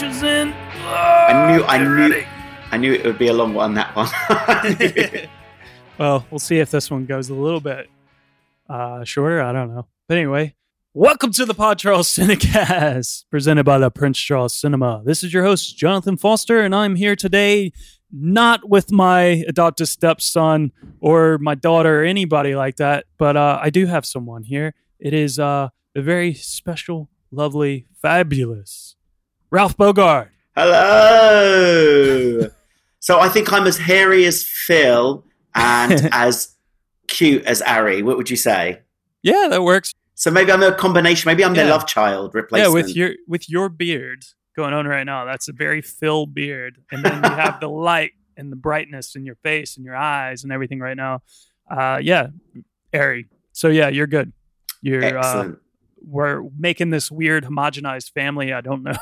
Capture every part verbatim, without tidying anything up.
pictures in. Oh, I knew, I knew, ready. I knew it would be a long one. That one. Well, we'll see if this one goes a little bit uh, shorter. I don't know. But anyway, welcome to the Pod Charles Cinecast, presented by the Prince Charles Cinema. This is your host, Jonathan Foster, and I'm here today, not with my adopted stepson or my daughter or anybody like that, but uh, I do have someone here. It is uh, a very special, lovely, fabulous Ralph Bogart. Hello. So I think I'm as hairy as Phil and as cute as Ari. What would you say? Yeah, that works. So maybe I'm a combination. Maybe I'm yeah. their love child replacement. Yeah, with your with your beard going on right now, that's a very Phil beard. And then you have the light and the brightness in your face and your eyes and everything right now. Uh, yeah, Ari. So yeah, you're good. You're excellent. Uh, we're making this weird homogenized family. I don't know.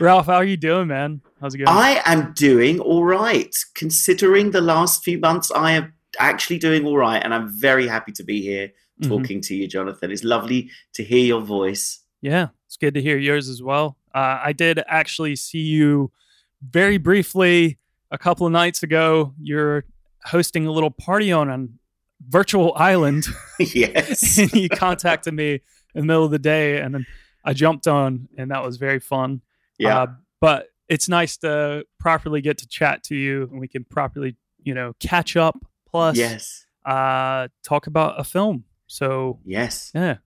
Ralph, how are you doing, man? How's it going? I am doing all right. Considering the last few months, I have actually doing all right, and I'm very happy to be here talking mm-hmm. to you, Jonathan. It's lovely to hear your voice. Yeah, it's good to hear yours as well. Uh, I did actually see you very briefly a couple of nights ago. You're hosting a little party on a virtual island. Yes. And you contacted me in the middle of the day, and then I jumped on, and that was very fun. Yeah. Uh, but it's nice to properly get to chat to you, and we can properly, you know, catch up. Plus, yes. uh, talk about a film. So, yes. Yeah.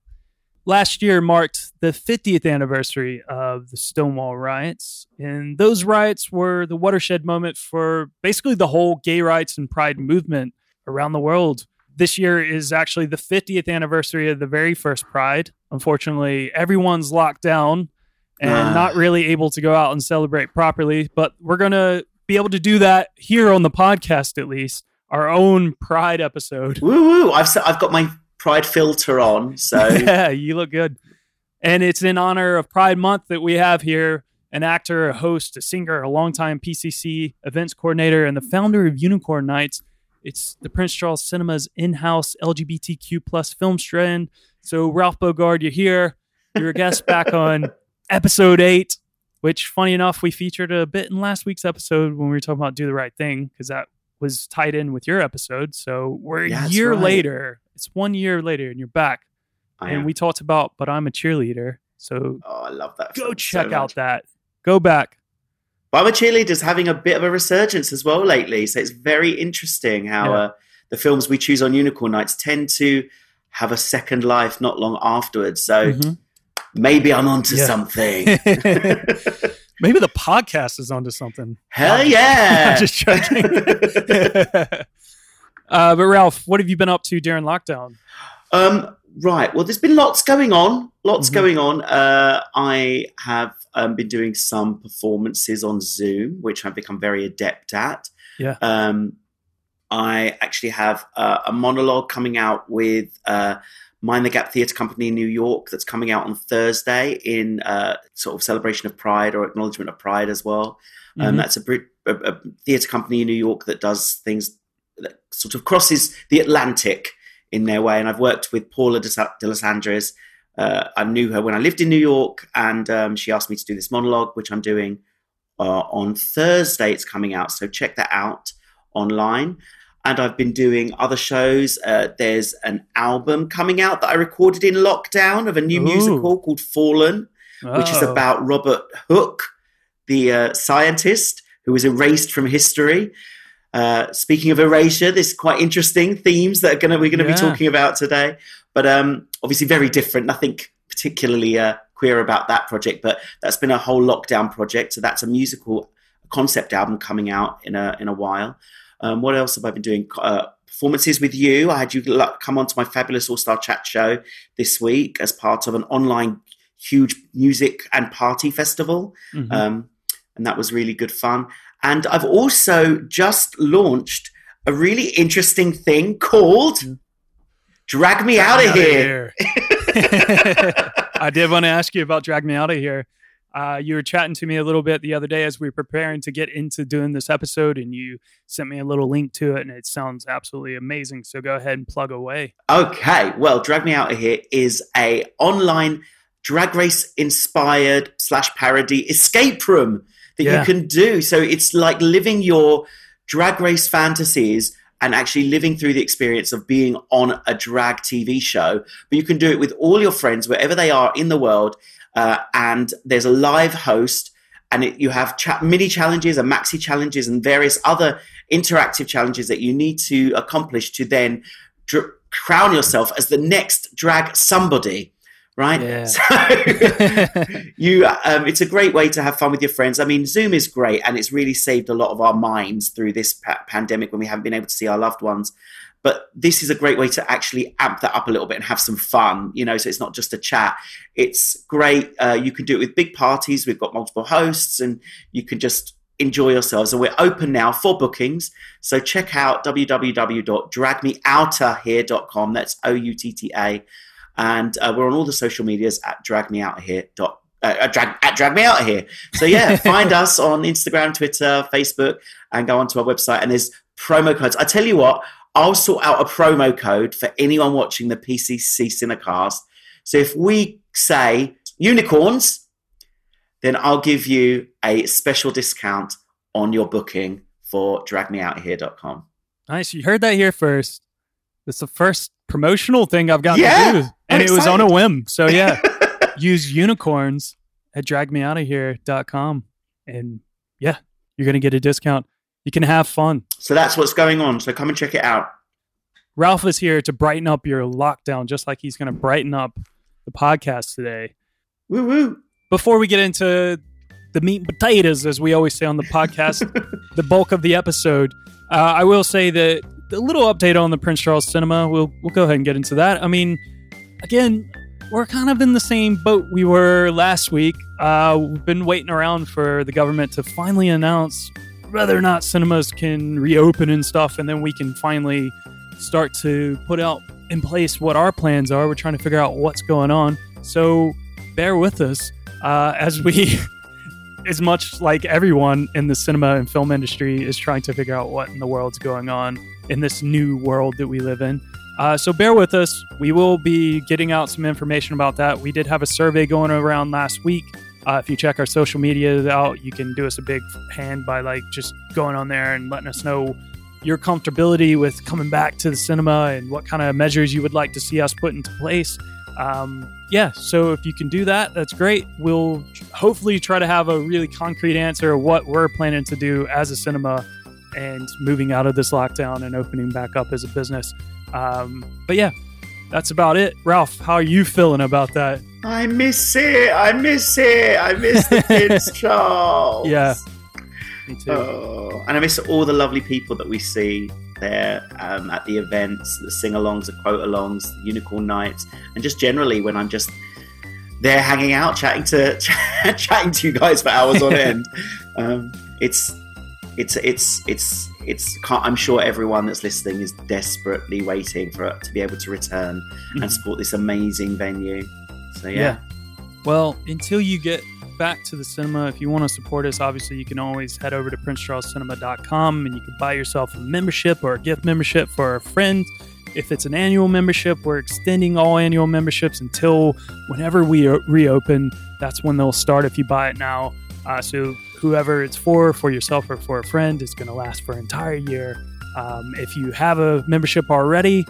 Last year marked the fiftieth anniversary of the Stonewall riots. And those riots were the watershed moment for basically the whole gay rights and pride movement around the world. This year is actually the fiftieth anniversary of the very first Pride. Unfortunately, everyone's locked down and ah. not really able to go out and celebrate properly. But we're going to be able to do that here on the podcast, at least. Our own Pride episode. Woo woo! I've I've got my Pride filter on, so yeah, you look good. And it's in honor of Pride Month that we have here an actor, a host, a singer, a longtime P C C events coordinator, and the founder of Unicorn Nights. It's the Prince Charles Cinema's in-house L G B T Q plus film strand. So Ralph Bogart, you're here. You're a guest back on episode eight, which, funny enough, we featured a bit in last week's episode when we were talking about Do the Right Thing, because that was tied in with your episode. So we're yeah, a year right. later. It's one year later and you're back. I and am. We talked about But I'm a Cheerleader. So oh, I love that. Go check so out much. That. Go back. But I'm a Cheerleader is having a bit of a resurgence as well lately. So it's very interesting how yeah. uh, the films we choose on Unicorn Nights tend to have a second life not long afterwards. So mm-hmm. maybe I'm onto yeah. something. Maybe the podcast is onto something. Hell yeah. I'm just joking. uh, but Ralph, what have you been up to during lockdown? Um, right. Well, there's been lots going on. Lots mm-hmm. going on. Uh, I have um, been doing some performances on Zoom, which I've become very adept at. Yeah. Um, I actually have uh, a monologue coming out with uh, Mind the Gap Theatre Company in New York that's coming out on Thursday in uh, sort of celebration of Pride or acknowledgement of Pride as well. Mm-hmm. Um, that's a, a, a theatre company in New York that does things that sort of crosses the Atlantic in their way. And I've worked with Paula de, de Los Angeles. Uh, I knew her when I lived in New York, and um, she asked me to do this monologue, which I'm doing uh, on Thursday. It's coming out, so check that out online. And I've been doing other shows. Uh, there's an album coming out that I recorded in lockdown of a new Ooh. musical called Fallen, oh. which is about Robert Hooke, the uh, scientist who was erased from history. Uh, speaking of erasure, there's quite interesting themes that are gonna, we're going to yeah. be talking about today. But um, obviously very different, nothing particularly uh, queer about that project. But that's been a whole lockdown project. So that's a musical concept album coming out in a in a while. Um, what else have I been doing? Uh, performances with you. I had you come onto my fabulous All-Star Chat show this week as part of an online huge music and party festival. Mm-hmm. Um, and that was really good fun. And I've also just launched a really interesting thing called Drag Me Outta Here. I did want to ask you about Drag Me Outta Here. Uh, you were chatting to me a little bit the other day as we were preparing to get into doing this episode, and you sent me a little link to it, and it sounds absolutely amazing. So go ahead and plug away. Okay. Well, Drag Me Outta Here is a online Drag Race inspired slash parody escape room that yeah. you can do. So it's like living your Drag Race fantasies and actually living through the experience of being on a drag T V show. But you can do it with all your friends, wherever they are in the world. Uh, and there's a live host, and it, you have cha- mini challenges and maxi challenges and various other interactive challenges that you need to accomplish to then dr- crown yourself as the next drag somebody. Right? Yeah. So you, um, it's a great way to have fun with your friends. I mean, Zoom is great, and it's really saved a lot of our minds through this pa- pandemic when we haven't been able to see our loved ones. But this is a great way to actually amp that up a little bit and have some fun, you know, so it's not just a chat. It's great. Uh, you can do it with big parties. We've got multiple hosts, and you can just enjoy yourselves. And we're open now for bookings. So check out w w w dot drag me outta here dot com. That's O U T T A. And uh, we're on all the social medias at drag me out of here dot uh, at drag at drag me out of here. So yeah, find us on Instagram, Twitter, Facebook, and go onto our website. And there's promo codes. I tell you what, I'll sort out a promo code for anyone watching the P C C Cinecast. So if we say unicorns, then I'll give you a special discount on your booking for drag me out of here dot com. Nice, you heard that here first. It's the first promotional thing I've gotten yeah, to do. And I'm it excited. was on a whim. So yeah, use unicorns at drag me out of here dot com. And yeah, you're going to get a discount. You can have fun. So that's what's going on. So come and check it out. Ralph is here to brighten up your lockdown, just like he's going to brighten up the podcast today. Woo woo. Before we get into the meat and potatoes, as we always say on the podcast, the bulk of the episode, uh, I will say that a little update on the Prince Charles Cinema. We'll we'll go ahead and get into that. I mean, again, we're kind of in the same boat we were last week. Uh, we've been waiting around for the government to finally announce whether or not cinemas can reopen and stuff, and then we can finally start to put out in place what our plans are. We're trying to figure out what's going on. So bear with us uh, as we... as much like everyone in the cinema and film industry is trying to figure out what in the world's going on in this new world that we live in. Uh, so bear with us. We will be getting out some information about that. We did have a survey going around last week. Uh, if you check our social media out, you can do us a big hand by like just going on there and letting us know your comfortability with coming back to the cinema and what kind of measures you would like to see us put into place. Um, yeah, so if you can do that, that's great. We'll hopefully try to have a really concrete answer of what we're planning to do as a cinema and moving out of this lockdown and opening back up as a business. Um, but yeah, that's about it. Ralph, how are you feeling about that? I miss it. I miss it. I miss the Prince Charles. Yeah, me too. Oh, and I miss all the lovely people that we see there um, at the events, the sing-alongs, the quote-alongs, the Unicorn Nights, and just generally when I'm just there hanging out, chatting to ch- chatting to you guys for hours on end. Um, it's it's it's it's it's. Can't, I'm sure everyone that's listening is desperately waiting for it to be able to return mm-hmm. and support this amazing venue. So yeah. yeah. Well, until you get back to the cinema, if you want to support us, obviously you can always head over to prince charles cinema dot com and you can buy yourself a membership or a gift membership for a friend. If it's an annual membership, we're extending all annual memberships until whenever we reopen. That's when they'll start if you buy it now. Uh, so whoever it's for, for yourself or for a friend, it's going to last for an entire year. Um, if you have a membership already,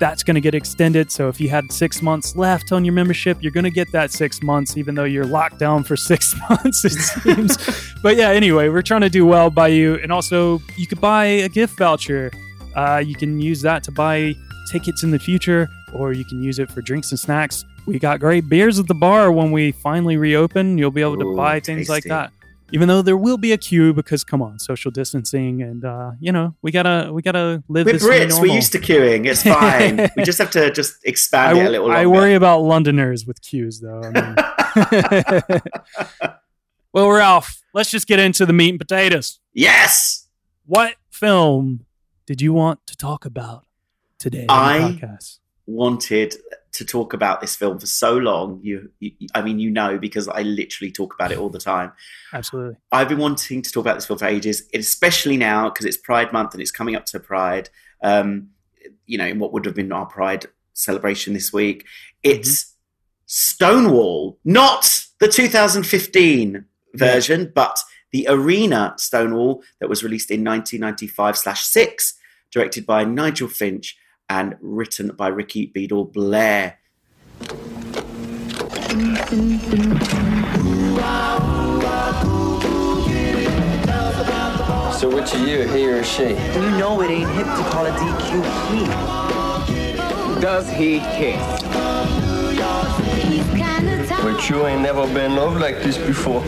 that's going to get extended. So if you had six months left on your membership, you're going to get that six months, even though you're locked down for six months, it seems. But yeah, anyway, we're trying to do well by you. And also you could buy a gift voucher. Uh, you can use that to buy tickets in the future, or you can use it for drinks and snacks. We got great beers at the bar when we finally reopen. You'll be able to Ooh, buy things tasty. Like that. Even though there will be a queue because, come on, social distancing and, uh, you know, we gotta we gotta live We're this Brits, normal. We're used to queuing. It's fine. We just have to just expand I, it a little longer. I worry about Londoners with queues, though. I mean. Well, Ralph, let's just get into the meat and potatoes. Yes! What film did you want to talk about today I on the podcast? wanted... to talk about this film for so long. You, you, I mean, you know, because I literally talk about it all the time. Absolutely. I've been wanting to talk about this film for ages, especially now because it's Pride Month and it's coming up to Pride, um, you know, in what would have been our Pride celebration this week. It's mm-hmm. Stonewall, not the two thousand fifteen version, yeah. but the Arena Stonewall that was released in nineteen ninety-five slash six, directed by Nigel Finch and written by Rikki Beadle-Blair. So which of you, he or she? You know it ain't hip to call a D Q he. Does he kiss? But you ain't never been loved like this before,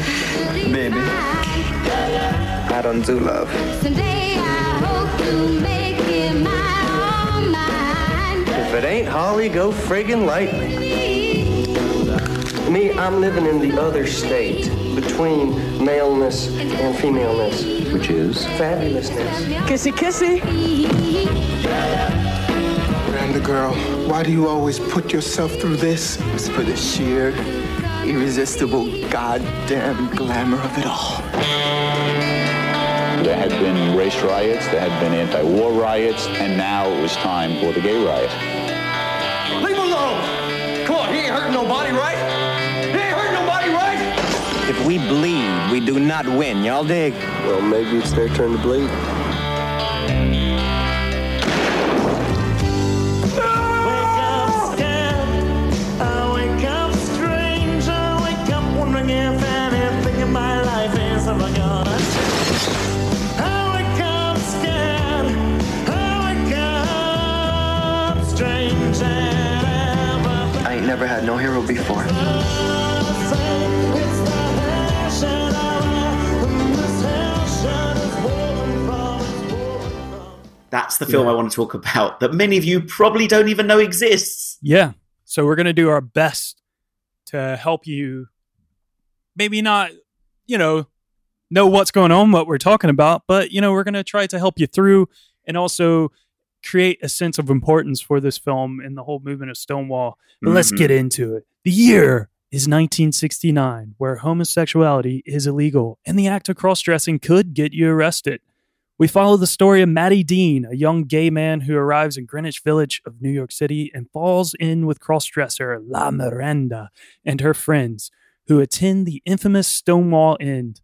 baby. I don't do love. Someday I hope to make it my own mind. If it ain't Holly, go friggin' lightly. Me, I'm living in the other state between maleness and femaleness, which is fabulousness. Kissy, kissy. Miranda girl, why do you always put yourself through this? It's for the sheer, irresistible, goddamn glamour of it all. There had been race riots, there had been anti-war riots, and now it was time for the gay riot. Leave alone! Come on, he ain't hurting nobody, right? If we bleed, we do not win. Y'all dig? Well, maybe it's their turn to bleed. No! Wake up scared. I wake up strange. I wake up wondering if anything in my life is ever gonna change. I wake up scared. I wake up strange. I ain't never had no hero before. That's the film yeah. I want to talk about that many of you probably don't even know exists. Yeah. So we're going to do our best to help you maybe not, you know, know what's going on, what we're talking about, but, you know, we're going to try to help you through and also create a sense of importance for this film and the whole movement of Stonewall. But mm-hmm. let's get into it. The year is nineteen sixty-nine, where homosexuality is illegal and the act of cross-dressing could get you arrested. We follow the story of Matty Dean, a young gay man who arrives in Greenwich Village of New York City and falls in with crossdresser La Miranda and her friends, who attend the infamous Stonewall Inn.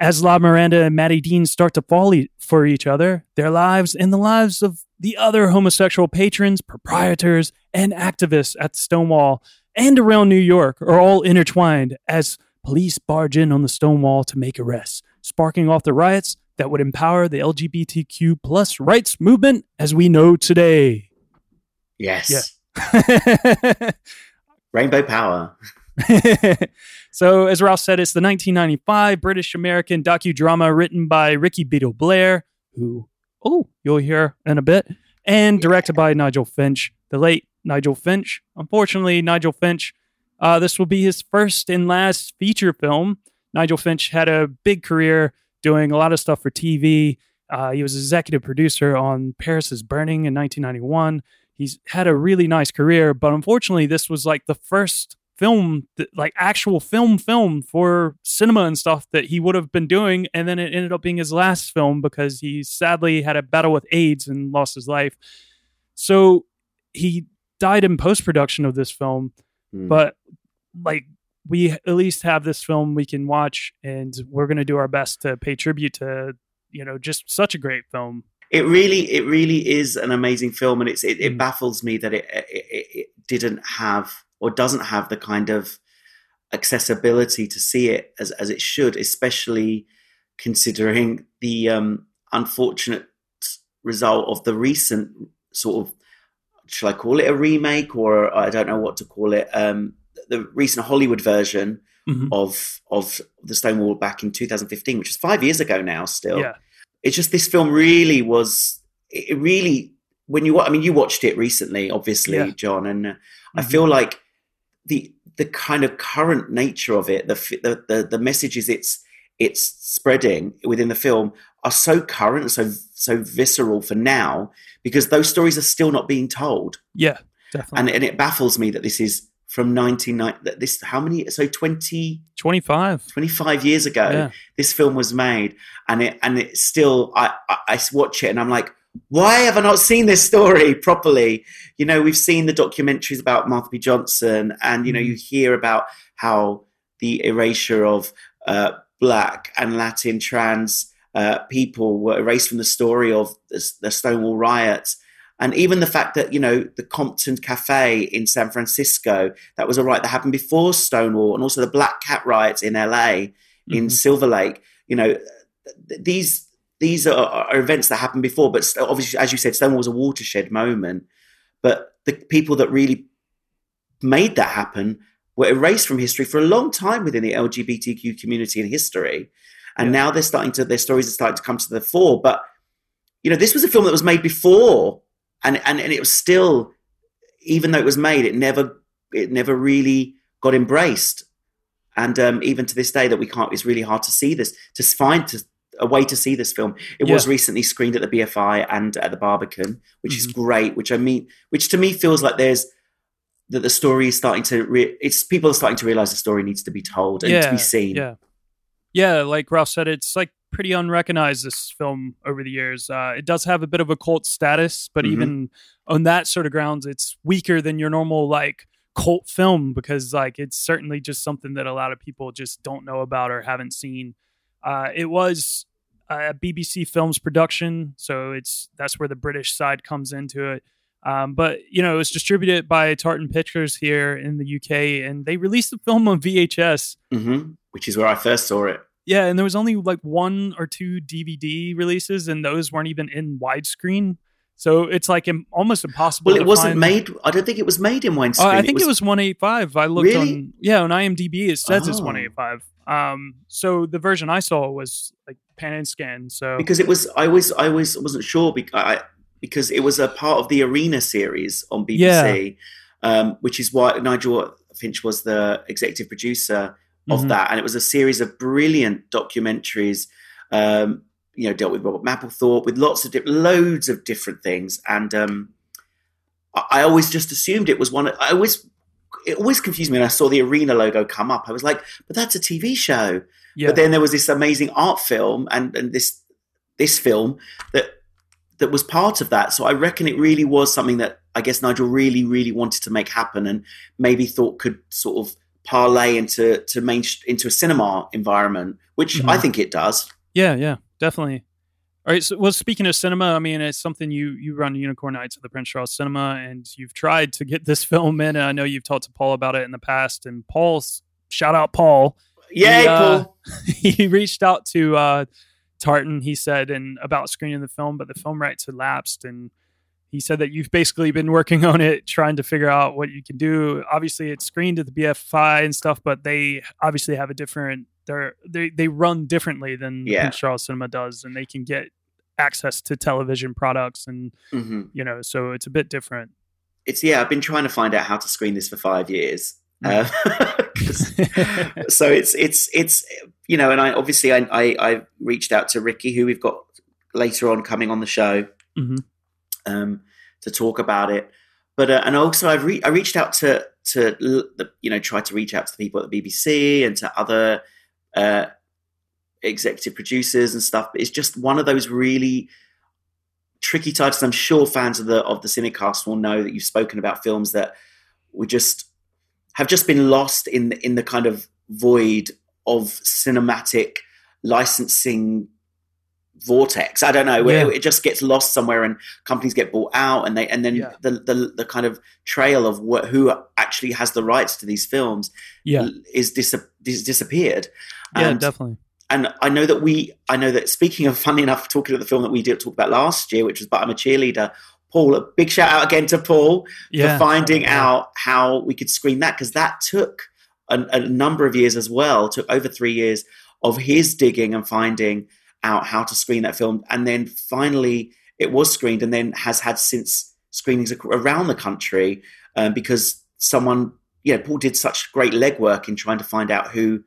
As La Miranda and Matty Dean start to fall e- for each other, their lives and the lives of the other homosexual patrons, proprietors, and activists at Stonewall and around New York are all intertwined as police barge in on the Stonewall to make arrests, sparking off the riots that would empower the L G B T Q plus rights movement as we know today. Yes. Yeah. Rainbow power. So, as Ralph said, it's the nineteen ninety-five British-American docudrama written by Rikki Beadle-Blair, who, oh, you'll hear in a bit, and directed by Nigel Finch, the late Nigel Finch. Unfortunately, Nigel Finch, uh, this will be his first and last feature film. Nigel Finch had a big career doing a lot of stuff for T V. Uh, he was executive producer on Paris is Burning in nineteen ninety-one. He's had a really nice career, but unfortunately, this was like the first film, that, like actual film film for cinema and stuff that he would have been doing. And then it ended up being his last film because he sadly had a battle with AIDS and lost his life. So he died in post-production of this film, mm. but like, we at least have this film we can watch, and we're going to do our best to pay tribute to, you know, just such a great film. It really, it really is an amazing film. And it's, it, it baffles me that it, it, it didn't have or doesn't have the kind of accessibility to see it as, as it should, especially considering the um, unfortunate result of the recent sort of, shall I call it a remake or I don't know what to call it. Um, the recent Hollywood version mm-hmm. of of the Stonewall back in two thousand fifteen, which is five years ago now still. Yeah. It's just this film really was, it really, when you, I mean, you watched it recently, obviously, yeah. John, and mm-hmm. I feel like the the kind of current nature of it, the the the, the messages it's it's spreading within the film are so current and so, so visceral for now because those stories are still not being told. Yeah, definitely. And, and it baffles me that this is, from nineteen ninety, that this, how many, so twenty, twenty-five, twenty-five years ago, yeah. this film was made and it, and it's still, I, I, I watch it and I'm like, why have I not seen this story properly? You know, we've seen the documentaries about Marsha P. Johnson, and, you know, you hear about how the erasure of uh, Black and Latin trans uh, people were erased from the story of the, the Stonewall riots. And even the fact that, you know, the Compton Cafe in San Francisco, that was a riot that happened before Stonewall, and also the Black Cat riots in L A, mm-hmm. in Silver Lake, you know, th- these... These are, are events that happened before, but obviously, as you said, Stonewall was a watershed moment. But the people that really made that happen were erased from history for a long time within the L G B T Q community and history. And yeah. now they're starting to, their stories are starting to come to the fore. But, you know, this was a film that was made before, and, and, and it was still, even though it was made, it never, it never really got embraced. And um, even to this day that we can't, it's really hard to see this, to find, to, a way to see this film. It yeah. was recently screened at the B F I and at the Barbican, which mm-hmm. is great, which I mean, which to me feels like there's, that the story is starting to, re- it's people are starting to realize the story needs to be told and yeah, to be seen. Yeah, yeah. Like Ralph said, it's like pretty unrecognized, this film, over the years. Uh, it does have a bit of a cult status, but mm-hmm. even on that sort of grounds, it's weaker than your normal like cult film, because like, it's certainly just something that a lot of people just don't know about or haven't seen. Uh, it was a B B C Films production, so it's that's where the British side comes into it. Um, but, you know, it was distributed by Tartan Pictures here in the U K, and they released the film on V H S. Mm-hmm. Which is where I first saw it. Yeah, and there was only like one or two D V D releases, and those weren't even in widescreen. So it's like im- almost impossible. Well, it to wasn't find. made. I don't think it was made in widescreen. Oh, I think it was, it was one eighty-five. I looked really? on yeah on IMDb. It says oh. it's one eighty-five. Um, so the version I saw was like pan and scan. So because it was, I always, I always wasn't sure because I, because it was a part of the Arena series on B B C, yeah. um, which is why Nigel Finch was the executive producer of mm-hmm. that, and it was a series of brilliant documentaries. Um, you know, dealt with Robert Mapplethorpe, with lots of, di- loads of different things. And um, I-, I always just assumed it was one, of, I always, it always confused me when I saw the Arena logo come up. I was like, but that's a T V show. Yeah. But then there was this amazing art film and, and this this film that that was part of that. So I reckon it really was something that I guess Nigel really, really wanted to make happen and maybe thought could sort of parlay into to main, into a cinema environment, which mm-hmm. I think it does. Yeah, yeah. Definitely. All right. So, well, speaking of cinema, I mean, it's something you you run Unicorn Nights at the Prince Charles Cinema, and you've tried to get this film in. And I know you've talked to Paul about it in the past. And Paul's shout out, Paul. Yay, he, uh, Paul! He reached out to uh, Tartan. He said, and about screening the film, but the film rights had lapsed, and he said that you've basically been working on it, trying to figure out what you can do. Obviously, it's screened at the B F I and stuff, but they obviously have a different. They're, they they run differently than yeah. Prince Charles Cinema does, and they can get access to television products, and mm-hmm. you know, so it's a bit different. It's yeah, I've been trying to find out how to screen this for five years. Mm. Uh, so it's it's it's you know, and I obviously I, I I reached out to Rikki, who we've got later on coming on the show, mm-hmm. um, to talk about it. But uh, and also I've re- I reached out to to the, you know try to reach out to the people at the B B C and to other. Uh, executive producers and stuff. It's just one of those really tricky titles. I'm sure fans of the of the Cinecast will know that you've spoken about films that were just have just been lost in in the kind of void of cinematic licensing vortex. I don't know. Yeah. It, it just gets lost somewhere, and companies get bought out, and they and then yeah. the, the the kind of trail of what who actually has the rights to these films yeah. is dis- dis- disappeared. Yeah, and, definitely. And I know that we, I know that speaking of, funny enough, talking about the film that we did talk about last year, which was But I'm a Cheerleader, Paul, a big shout out again to Paul yeah, for finding yeah. out how we could screen that, because that took a, a number of years as well, took over three years of his digging and finding out how to screen that film. And then finally it was screened, and then has had since screenings around the country um, because someone, you know, Paul did such great legwork in trying to find out who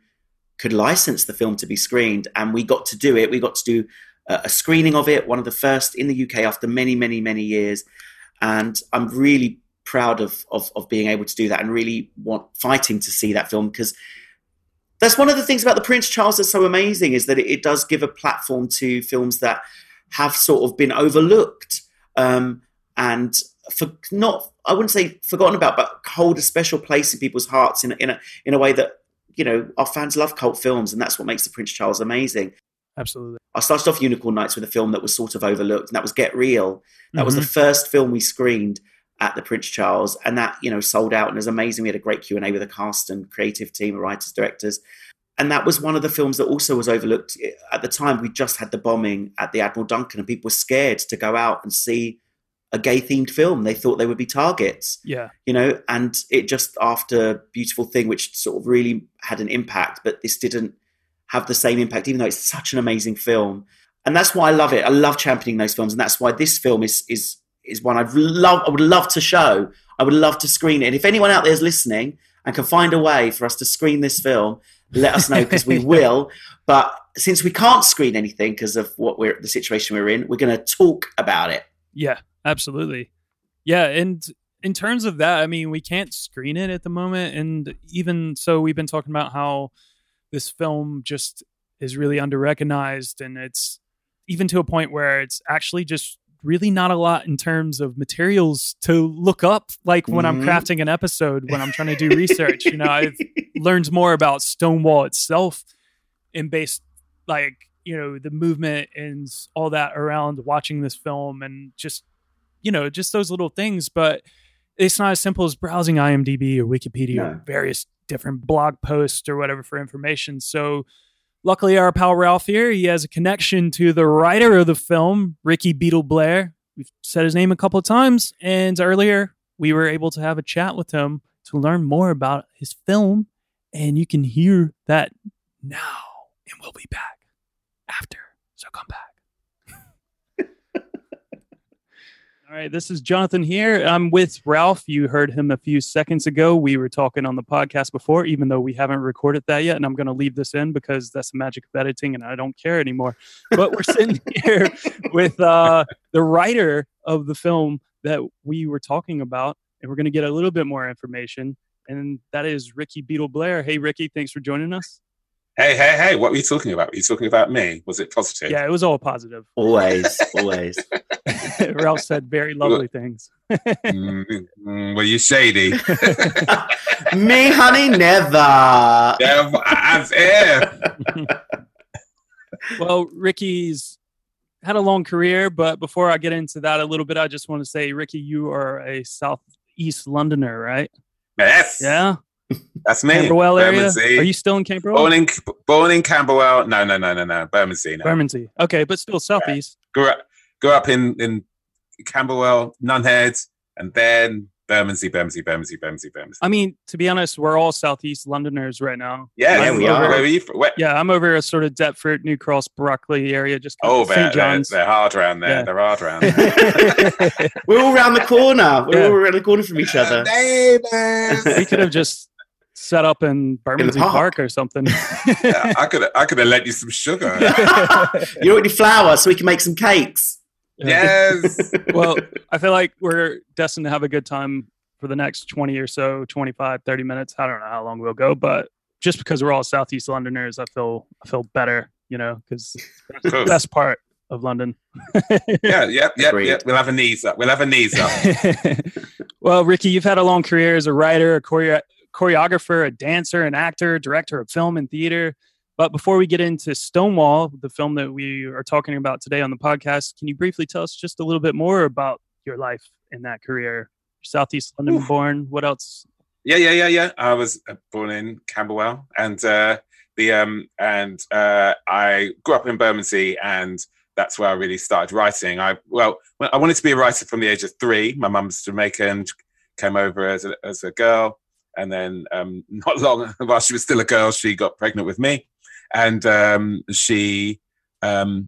could license the film to be screened. And we got to do it. We got to do a, a screening of it, one of the first in the U K after many, many, many years. And I'm really proud of, of, of being able to do that, and really want fighting to see that film, because that's one of the things about the Prince Charles that's so amazing, is that it, it does give a platform to films that have sort of been overlooked um, and for not, I wouldn't say forgotten about, but hold a special place in people's hearts in, in, a, in a way that, you know, our fans love cult films, and that's what makes the Prince Charles amazing. Absolutely. I started off Unicorn Nights with a film that was sort of overlooked, and that was Get Real. That mm-hmm. was the first film we screened at the Prince Charles, and that, you know, sold out and was amazing. We had a great Q and A with a cast and creative team, writers, directors. And that was one of the films that also was overlooked. At the time, we just had the bombing at the Admiral Duncan, and people were scared to go out and see a gay-themed film. They thought they would be targets. Yeah. You know, and it just, after Beautiful Thing, which sort of really had an impact, but this didn't have the same impact, even though it's such an amazing film. And that's why I love it. I love championing those films, and that's why this film is is is one I'd love, I would love to show. I would love to screen it. And if anyone out there is listening and can find a way for us to screen this film, let us know, because we will. But since we can't screen anything because of what we're the situation we're in, we're going to talk about it. Yeah, absolutely. Yeah, and in terms of that, I mean, we can't screen it at the moment. And even so, we've been talking about how this film just is really under-recognized, and it's even to a point where it's actually just really not a lot in terms of materials to look up. Like when mm-hmm. I'm crafting an episode, when I'm trying to do research, you know, I've learned more about Stonewall itself and based like, you know, the movement and all that around watching this film and just, you know, just those little things. But it's not as simple as browsing IMDb or Wikipedia no. or various different blog posts or whatever for information. So luckily, our pal Ralph here, he has a connection to the writer of the film, Rikki Beadle-Blair. We've said his name a couple of times, and earlier we were able to have a chat with him to learn more about his film, and you can hear that now, and we'll be back after, so come back. All right, this is Jonathan here. I'm with Ralph. You heard him a few seconds ago. We were talking on the podcast before, even though we haven't recorded that yet, and I'm going to leave this in because that's the magic of editing, and I don't care anymore. But we're sitting here with uh, the writer of the film that we were talking about, and we're going to get a little bit more information, and that is Rikki Beadle-Blair. Hey, Rikki, thanks for joining us. Hey, hey, hey, what were you talking about? Were you talking about me? Was it positive? Yeah, it was all positive. Always, always. Ralph said very lovely things. mm, mm, were you shady? Me, honey, never. Never, as if. Well, Ricky's had a long career, but before I get into that a little bit, I just want to say, Rikki, you are a Southeast Londoner, right? Yes. Yeah. That's me. Camberwell area? Are you still in Camberwell? Born in, born in Camberwell. No, no, no, no, no. Bermondsey now. Bermondsey. Okay, but still southeast. Yeah. Grew up, grew up in, in Camberwell, Nunhead, and then Bermondsey, Bermondsey, Bermondsey, Bermondsey, Bermondsey. I mean, to be honest, we're all southeast Londoners right now. Yeah, yeah we are. Where are you from? Where? Yeah, I'm over a sort of Deptford, New Cross, Brockley area. Just oh, they're, they're, they're hard round there. Yeah. They're hard round there. We're all round the corner. We're yeah. all around the corner from each other. We could have just set up in Bermondsey in park. park or something. Yeah, I could have, I could have lent you some sugar. You already flour, so we can make some cakes. Yes. Well, I feel like we're destined to have a good time for the next twenty or so, twenty-five, thirty minutes. I don't know how long we'll go, but just because we're all Southeast Londoners, I feel I feel better, you know, because that's the best part of London. yeah, yeah, yeah, yeah. We'll have a knees up. We'll have a knees up. Well, Rikki, you've had a long career as a writer, a choreo- choreographer, a dancer, an actor, director of film and theater. But before we get into Stonewall, the film that we are talking about today on the podcast, can you briefly tell us just a little bit more about your life in that career? Southeast London Ooh. born. What else? Yeah, yeah, yeah, yeah. I was born in Camberwell, and uh, the um, and uh, I grew up in Bermondsey, and that's where I really started writing. I well, I wanted to be a writer from the age of three. My mum's Jamaican, came over as a, as a girl, and then um, not long while she was still a girl, she got pregnant with me. And um, she um,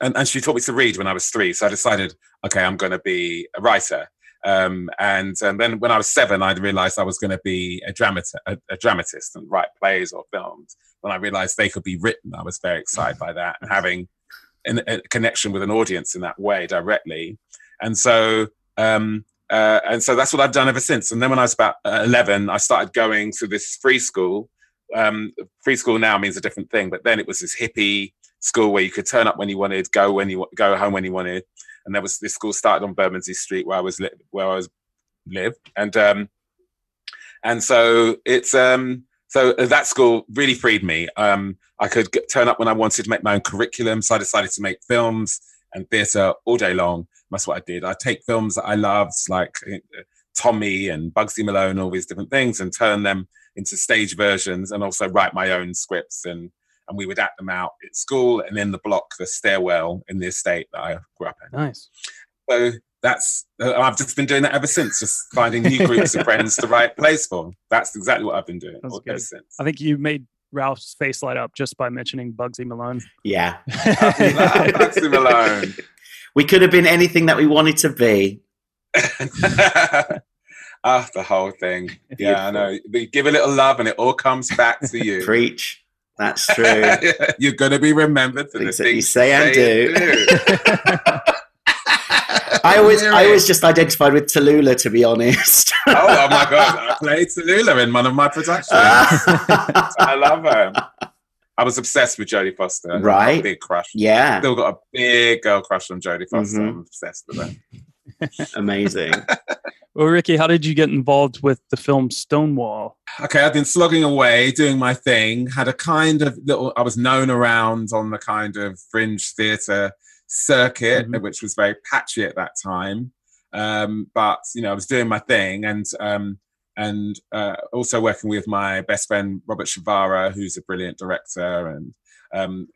and, and she taught me to read when I was three. So I decided, okay, I'm going to be a writer. Um, and, and then when I was seven, I realized I was going to be a, dramat- a, a dramatist and write plays or films. When I realized they could be written, I was very excited by that and having an, a connection with an audience in that way directly. And so um, uh, and so that's what I've done ever since. And then when I was about eleven, I started going to this free school. Um, free school now means a different thing, but then it was this hippie school where you could turn up when you wanted, go when you go home when you wanted. And there was this school started on Bermondsey Street where I was li- where I was lived, and um, and so it's um, so that school really freed me. Um, I could get, turn up when I wanted, make my own curriculum. So I decided to make films and theatre all day long. That's what I did. I take films that I loved, like Tommy and Bugsy Malone, all these different things, and turn them into stage versions, and also write my own scripts. And, and we would act them out at school and in the block, the stairwell in the estate that I grew up in. Nice. So that's, uh, I've just been doing that ever since, just finding new groups of friends to write plays for. That's exactly what I've been doing ever since. I think you made Ralph's face light up just by mentioning Bugsy Malone. Yeah. Bugsy Malone. We could have been anything that we wanted to be. Ah, the whole thing. Yeah, I know. You give a little love and it all comes back to you. Preach. That's true. You're going to be remembered for things the things that you say and do. do. I always I always just identified with Tallulah, to be honest. oh, oh, my God. I played Tallulah in one of my productions. I love her. I was obsessed with Jodie Foster. Right. A big crush. Yeah. Still got a big girl crush on Jodie Foster. Mm-hmm. I'm obsessed with her. Amazing. Well, Rikki, how did you get involved with the film Stonewall? Okay, I've been slogging away, doing my thing. Had a kind of little... I was known around on the kind of fringe theatre circuit, mm-hmm. which was very patchy at that time. Um, but, you know, I was doing my thing and... Um, And uh, also working with my best friend, Robert Shavara, who's a brilliant director. And, um,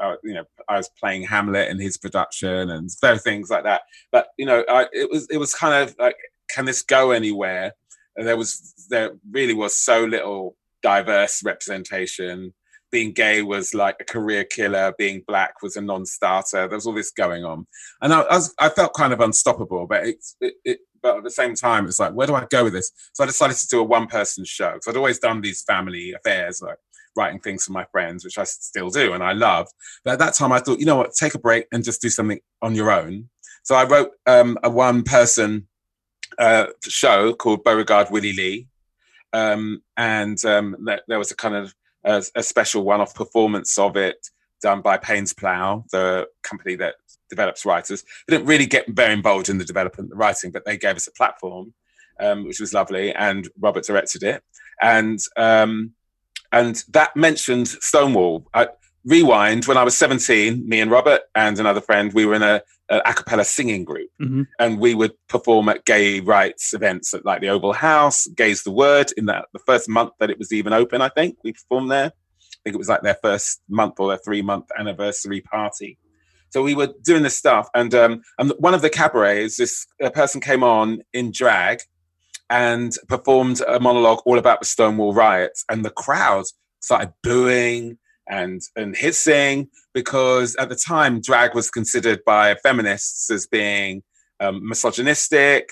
uh, you know, I was playing Hamlet in his production and so things like that. But, you know, I, it was it was kind of like, can this go anywhere? And there was there really was so little diverse representation. Being gay was like a career killer. Being black was a non-starter. There was all this going on. And I, I, was, I felt kind of unstoppable, but it's... It, it, But at the same time, it's like, where do I go with this? So I decided to do a one-person show. Because I'd always done these family affairs, like writing things for my friends, which I still do and I love. But at that time, I thought, you know what, take a break and just do something on your own. So I wrote um, a one-person uh, show called Beauregard Willie Lee. Um, and um, there was a kind of a, a special one-off performance of it done by Payne's Plough, the company that develops writers. They didn't really get very involved in the development, the writing, but they gave us a platform, um, which was lovely. And Robert directed it. And um, and that mentioned Stonewall. I, rewind, when I was seventeen, me and Robert and another friend, we were in a, a a cappella singing group. Mm-hmm. And we would perform at gay rights events at like the Oval House, Gay's the Word, in that the first month that it was even open, I think. We performed there. I think it was like their first month or their three-month anniversary party. So we were doing this stuff, and um, and one of the cabarets, this uh, person came on in drag and performed a monologue all about the Stonewall riots, and the crowd started booing and and hissing because at the time drag was considered by feminists as being um, misogynistic,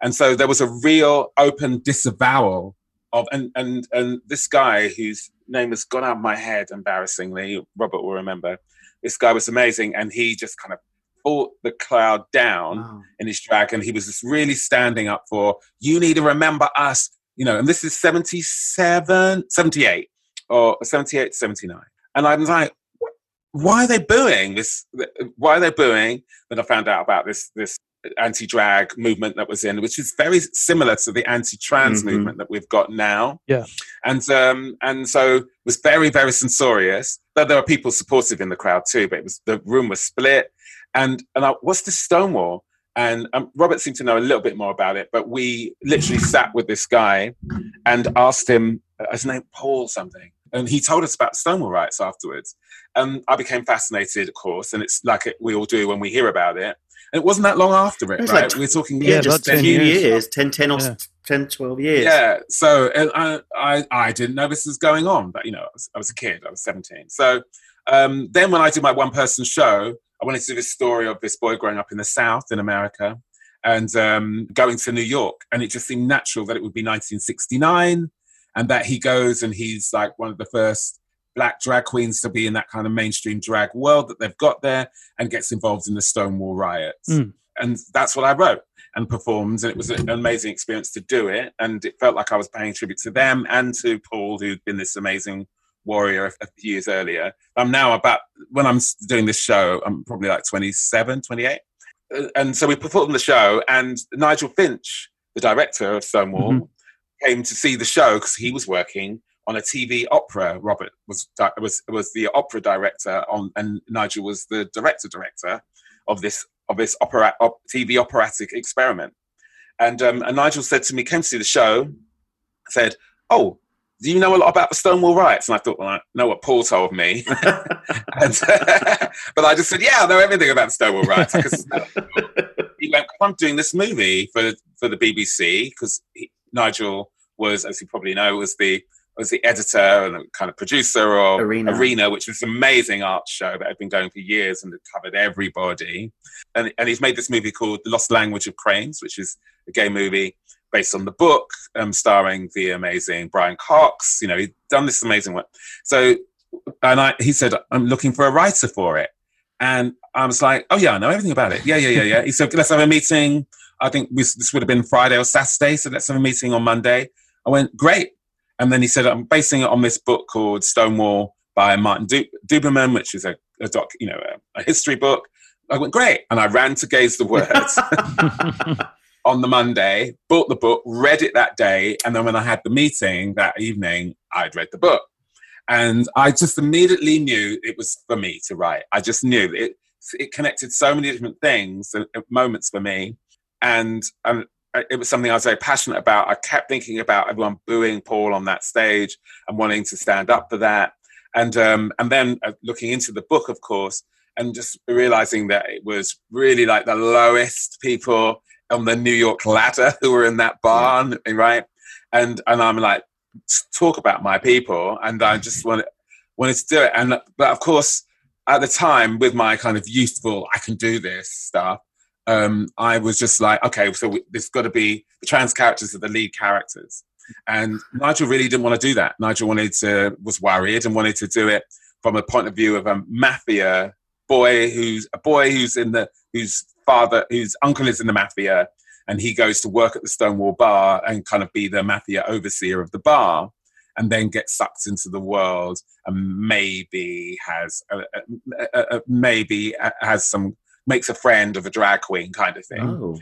and so there was a real open disavowal of and and and this guy whose name has gone out of my head embarrassingly, Robert will remember. This guy was amazing, and he just kind of brought the cloud down wow. in his drag, and he was just really standing up for, you need to remember us, you know, and this is seventy-seven, seventy-eight, or seventy-eight, seventy-nine. And I'm like, why are they booing this? Why are they booing? Then I found out about this this anti-drag movement that was in, which is very similar to the anti-trans mm-hmm. movement that we've got now. Yeah. And um, and so it was very, very censorious. Though there were people supportive in the crowd too, but it was the room was split. And and I, what's this Stonewall? And um, Robert seemed to know a little bit more about it, but we literally sat with this guy and asked him, uh, his name Paul something. And he told us about Stonewall riots afterwards. And I became fascinated, of course, and it's like we all do when we hear about it. It wasn't that long after it, it right? Like, We're talking yeah, years, just ten years, years ten, ten, or yeah. ten, twelve years. Yeah. So and I, I, I didn't know this was going on, but you know, I was, I was a kid. I was seventeen. So um, then, when I did my one-person show, I wanted to do this story of this boy growing up in the South in America and um, going to New York, and it just seemed natural that it would be nineteen sixty-nine, and that he goes and he's like one of the first black drag queens to be in that kind of mainstream drag world that they've got there, and gets involved in the Stonewall riots. Mm. And that's what I wrote and performed. And it was an amazing experience to do it. And it felt like I was paying tribute to them and to Paul, who'd been this amazing warrior a, a few years earlier. I'm now about, when I'm doing this show, I'm probably like twenty-seven, twenty-eight. And so we performed the show, and Nigel Finch, the director of Stonewall, mm-hmm. came to see the show because he was working on a T V opera. Robert was was was the opera director on, and Nigel was the director director of this of this opera op, T V operatic experiment. And um, and Nigel said to me, came to see the show, said, "Oh, do you know a lot about the Stonewall riots?" And I thought, well, I know what Paul told me. and, uh, but I just said, yeah, I know everything about the Stonewall riots. He went, I'm doing this movie for, for the B B C, because Nigel was, as you probably know, was the was the editor and kind of producer of Arena, Arena which was an amazing art show that had been going for years and had covered everybody. And, and he's made this movie called The Lost Language of Cranes, which is a gay movie based on the book, um, starring the amazing Brian Cox. You know, he'd done this amazing work. So, and I, he said, I'm looking for a writer for it. And I was like, oh yeah, I know everything about it. Yeah, yeah, yeah, yeah. He said, let's have a meeting. I think we, this would have been Friday or Saturday. So let's have a meeting on Monday. I went, great. And then he said, I'm basing it on this book called Stonewall by Martin du- Duberman, which is a, a doc, you know, a, a history book. I went, great. And I ran to gaze the words. On the Monday, bought the book, read it that day, and then when I had the meeting that evening, I'd read the book. And I just immediately knew it was for me to write. I just knew it it connected so many different things, moments for me. And, and it was something I was very passionate about. I kept thinking about everyone booing Paul on that stage and wanting to stand up for that. And, um, and then looking into the book, of course, and just realizing that it was really like the lowest people on the New York ladder who were in that barn, yeah. right? And and I'm like, talk about my people, and I just wanted, wanted to do it. And but of course, at the time, with my kind of youthful, I can do this stuff, um, I was just like, okay, so we, there's got to be, the trans characters are the lead characters. And Nigel really didn't want to do that. Nigel wanted to, was worried and wanted to do it from a point of view of a mafia boy who's, a boy who's in the, who's, father, whose uncle is in the mafia, and he goes to work at the Stonewall bar and kind of be the mafia overseer of the bar, and then gets sucked into the world and maybe has a, a, a, a, maybe has some makes a friend of a drag queen kind of thing, oh.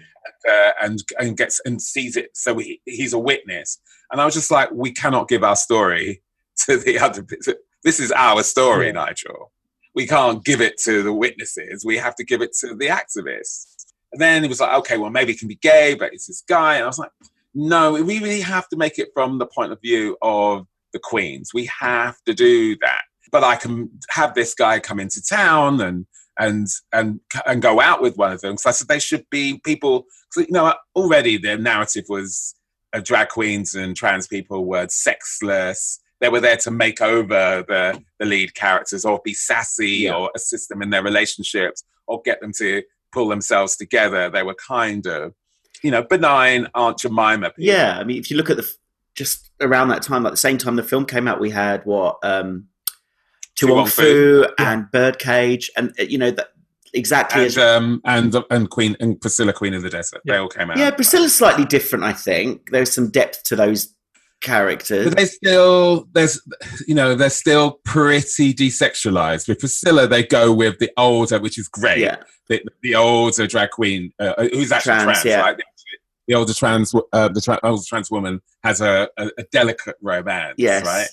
uh, and and gets and sees it. So he, he's a witness, and I was just like, we cannot give our story to the other. To, this is our story, yeah. Nigel. We can't give it to the witnesses. We have to give it to the activists. And then it was like, okay, well, maybe it can be gay, but it's this guy. And I was like, no, we really have to make it from the point of view of the queens. We have to do that. But I can have this guy come into town and and and and go out with one of them. So I said they should be people. So, you know, already the narrative was uh, drag queens and trans people were sexless. They were there to make over the, the lead characters or be sassy yeah. or assist them in their relationships or get them to pull themselves together. They were kind of, you know, benign Aunt Jemima people. Yeah, I mean, if you look at the, just around that time, like the same time the film came out, we had what, um, Tu Wong Fu and yeah. Birdcage and, you know, that, exactly. And, as, um, and, and, Queen, and Priscilla, Queen of the Desert. Yeah. They all came out. Yeah, Priscilla's slightly different, I think. There's some depth to those characters, but they still there's you know they're still pretty desexualized. With Priscilla, they go with the older, which is great. Yeah. The, the older drag queen uh, who's actually trans. trans yeah. Like the, the older trans, uh, the tra- older trans woman has a, a, a delicate romance. Yes. Right.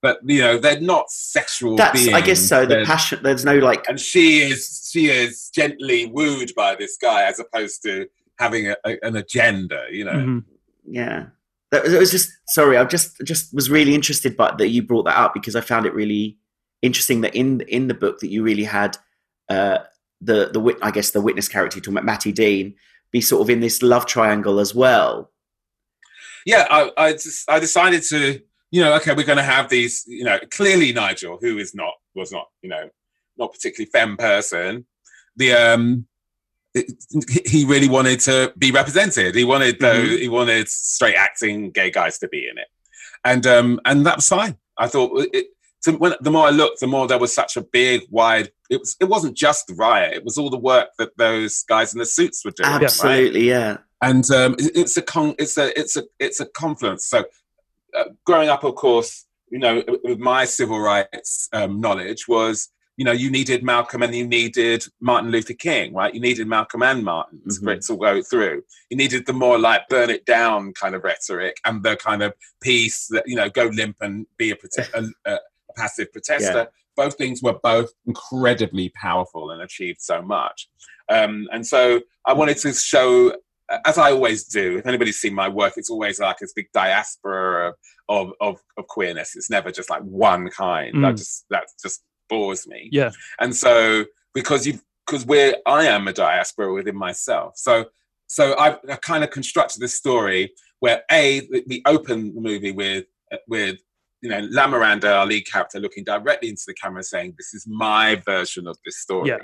But you know they're not sexual That's, beings. I guess so. The passion. There's no like. And she is she is gently wooed by this guy as opposed to having a, a, an agenda. You know. Mm-hmm. Yeah. It was just sorry. I just just was really interested, but that you brought that up because I found it really interesting that in in the book that you really had uh, the the I guess the witness character you're talking about, Matty Dean, be sort of in this love triangle as well. Yeah, I I, just, I decided to you know okay we're going to have these you know clearly Nigel who is not was not you know not particularly femme person the um. It, he really wanted to be represented. He wanted mm-hmm. though he wanted straight acting gay guys to be in it, and um, and that was fine. I thought it, so when, the more I looked, the more there was such a big, wide. It was it wasn't just the riot. It was all the work that those guys in the suits were doing. Absolutely, right? yeah. And um, it, it's a con, it's a it's a it's a confluence. So uh, growing up, of course, you know, with my civil rights um, knowledge was, you know, you needed Malcolm and you needed Martin Luther King, right? You needed Malcolm and Martin mm-hmm. for it to go through. You needed the more like burn it down kind of rhetoric and the kind of peace that, you know, go limp and be a, prote- a, a passive protester. Yeah. Both things were both incredibly powerful and achieved so much. Um, and so I wanted to show, as I always do, if anybody's seen my work, it's always like this big diaspora of of, of queerness. It's never just like one kind. Mm. That just that just bores me. Yeah. And so because you because we're I am a diaspora within myself. So so I've, I've kind of constructed this story where a we open the movie with with. you know, La Miranda, our lead character, looking directly into the camera saying, this is my version of this story. Yeah.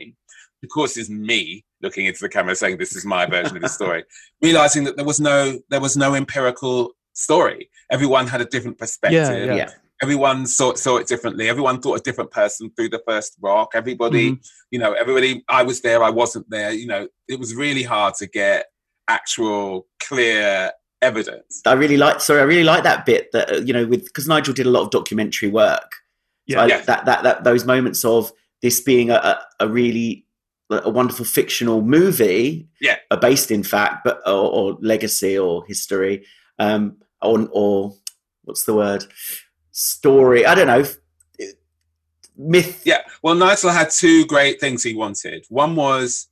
Of course, it's me looking into the camera saying, this is my version of this story. Realising that there was no there was no empirical story. Everyone had a different perspective. Yeah, yeah. Yeah. Everyone saw, saw it differently. Everyone thought a different person through the first rock. Everybody, mm-hmm. you know, everybody, I was there, I wasn't there. You know, it was really hard to get actual, clear evidence. I really like. Sorry, I really like that bit that you know, with because Nigel did a lot of documentary work. Yeah, so I, yeah. That, that that those moments of this being a, a really a wonderful fictional movie. Yeah, uh, based in fact, but or, or legacy or history, um, on or what's the word? Story. I don't know. Myth. Yeah. Well, Nigel had two great things he wanted. One was.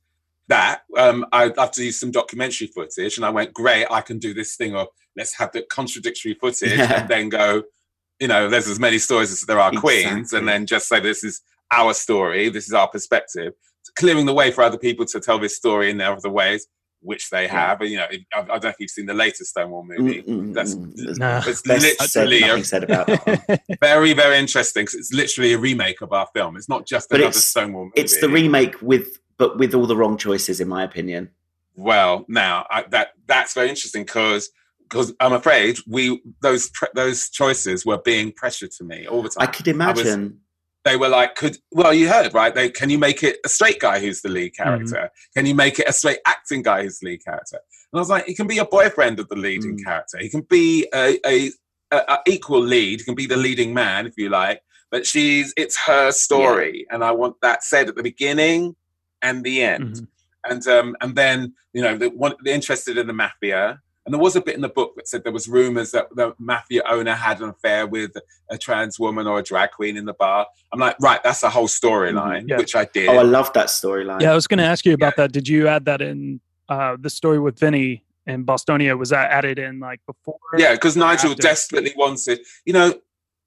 That um, I'd have to use some documentary footage, and I went, great, I can do this thing of let's have the contradictory footage yeah. and then go, you know, there's as many stories as there are exactly. queens, and then just say this is our story, this is our perspective, so clearing the way for other people to tell this story in their other ways, which they have. Yeah. And, you know, I, I don't know if you've seen the latest Stonewall movie. Mm-mm, that's no. it's literally said, a, said about that very, very interesting because it's literally a remake of our film. It's not just but another Stonewall movie. It's the remake with. But with all the wrong choices, in my opinion. Well, now I, that that's very interesting because because I'm afraid we those pre- those choices were being pressured to me all the time. I could imagine. I was, they were like, could well, you heard right? They can you make it a straight guy who's the lead character? Mm-hmm. Can you make it a straight acting guy who's the lead character? And I was like, he can be a boyfriend of the leading mm-hmm. character. He can be a, a, a, a equal lead. He can be the leading man, if you like. But she's it's her story, yeah. and I want that said at the beginning. And the end, mm-hmm. and um, and then you know they they're interested in the mafia, and there was a bit in the book that said there was rumours that the mafia owner had an affair with a trans woman or a drag queen in the bar. I'm like, right, that's a whole storyline, mm-hmm. yeah. which I did. Oh, I love that storyline. Yeah, I was going to ask you about yeah. that. Did you add that in uh, the story with Vinny and Bostonia? Was that added in like before? Yeah, because Nigel after? desperately wanted, you know.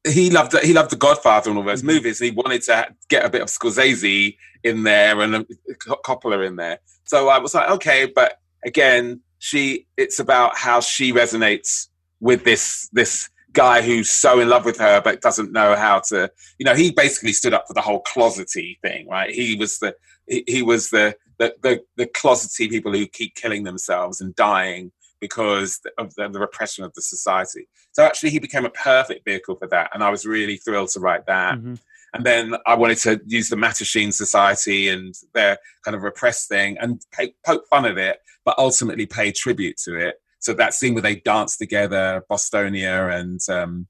He loved he loved The Godfather and all those movies. He wanted to get a bit of Scorsese in there and a Coppola in there. So I was like, okay, but again, she it's about how she resonates with this this guy who's so in love with her but doesn't know how to. You know, he basically stood up for the whole closety thing, right? He was the he, he was the the, the the closety people who keep killing themselves and dying because of the, the repression of the society. So actually he became a perfect vehicle for that. And I was really thrilled to write that. Mm-hmm. And then I wanted to use the Mattachine Society and their kind of repressed thing and pay, poke fun at it, but ultimately pay tribute to it. So that scene where they dance together, Bostonia and um,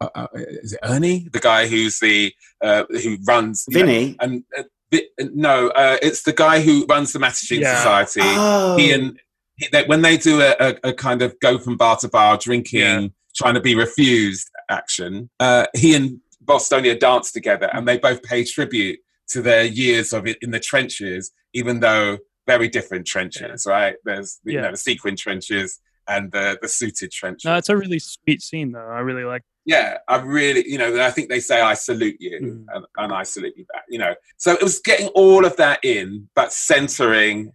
uh, uh, is it Ernie? The guy who's the, uh, who runs. Vinny. Know, and uh, vi- No, uh, it's the guy who runs the Mattachine yeah. Society. Oh. He and, He, they, when they do a, a, a kind of go from bar to bar, drinking, yeah. trying to be refused action, uh, he and Bostonia dance together and they both pay tribute to their years of it in the trenches, even though very different trenches, yeah. right? There's you yeah. know, the sequin trenches and the, the suited trenches. No, it's a really sweet scene, though. I really like Yeah, I really, you know, I think they say, I salute you mm. and, and I salute you back, you know. So it was getting all of that in, but centering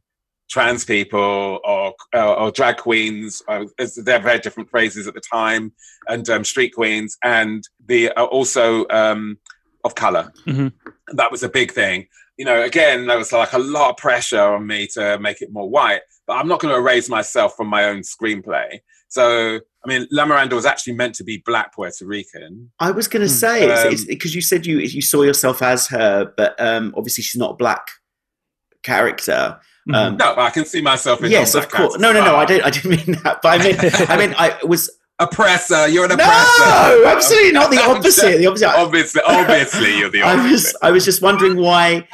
trans people or, uh, or drag queens, uh, they're very different phrases at the time, and um, street queens, and the uh, also um, of colour. Mm-hmm. That was a big thing. You know, again, there was like a lot of pressure on me to make it more white, but I'm not going to erase myself from my own screenplay. So, I mean, La Miranda was actually meant to be black Puerto Rican. I was going to say, because um, you said you you saw yourself as her, but um, obviously she's not a black character. Um, no, I can see myself in yes, of course. No, no, no. I don't. I didn't mean that. But I mean, I mean, I was. oppressor. You're an oppressor. No, absolutely not. The opposite. The opposite. Obviously, obviously you're the opposite. I was, I was just wondering why...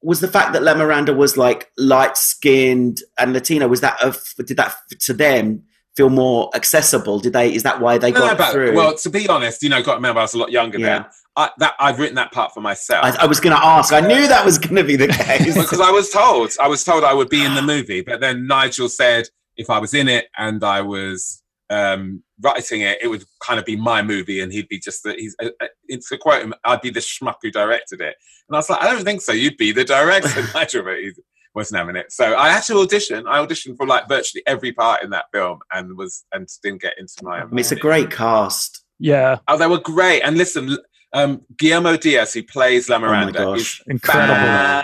Was the fact that La Miranda was like light-skinned and Latina, was that a, did that to them feel more accessible? Did they? Is that why they no, got no, but, through? Well, to be honest, you know, got to remember I was a lot younger yeah. then. I, that I've written that part for myself. I, I was going to ask. I knew that was going to be the case because I was told. I was told I would be in the movie, but then Nigel said if I was in it and I was um, writing it, it would kind of be my movie, and he'd be just the. He's uh, to quote him, I'd be the schmuck who directed it. And I was like, I don't think so. You'd be the director, Nigel, but he wasn't having it. So I had to audition. I auditioned for like virtually every part in that film, and was and didn't get into my. I mean, it's a great cast. Yeah. Oh, they were great. And listen, um, Guillermo Diaz, who plays La Miranda, oh is incredible,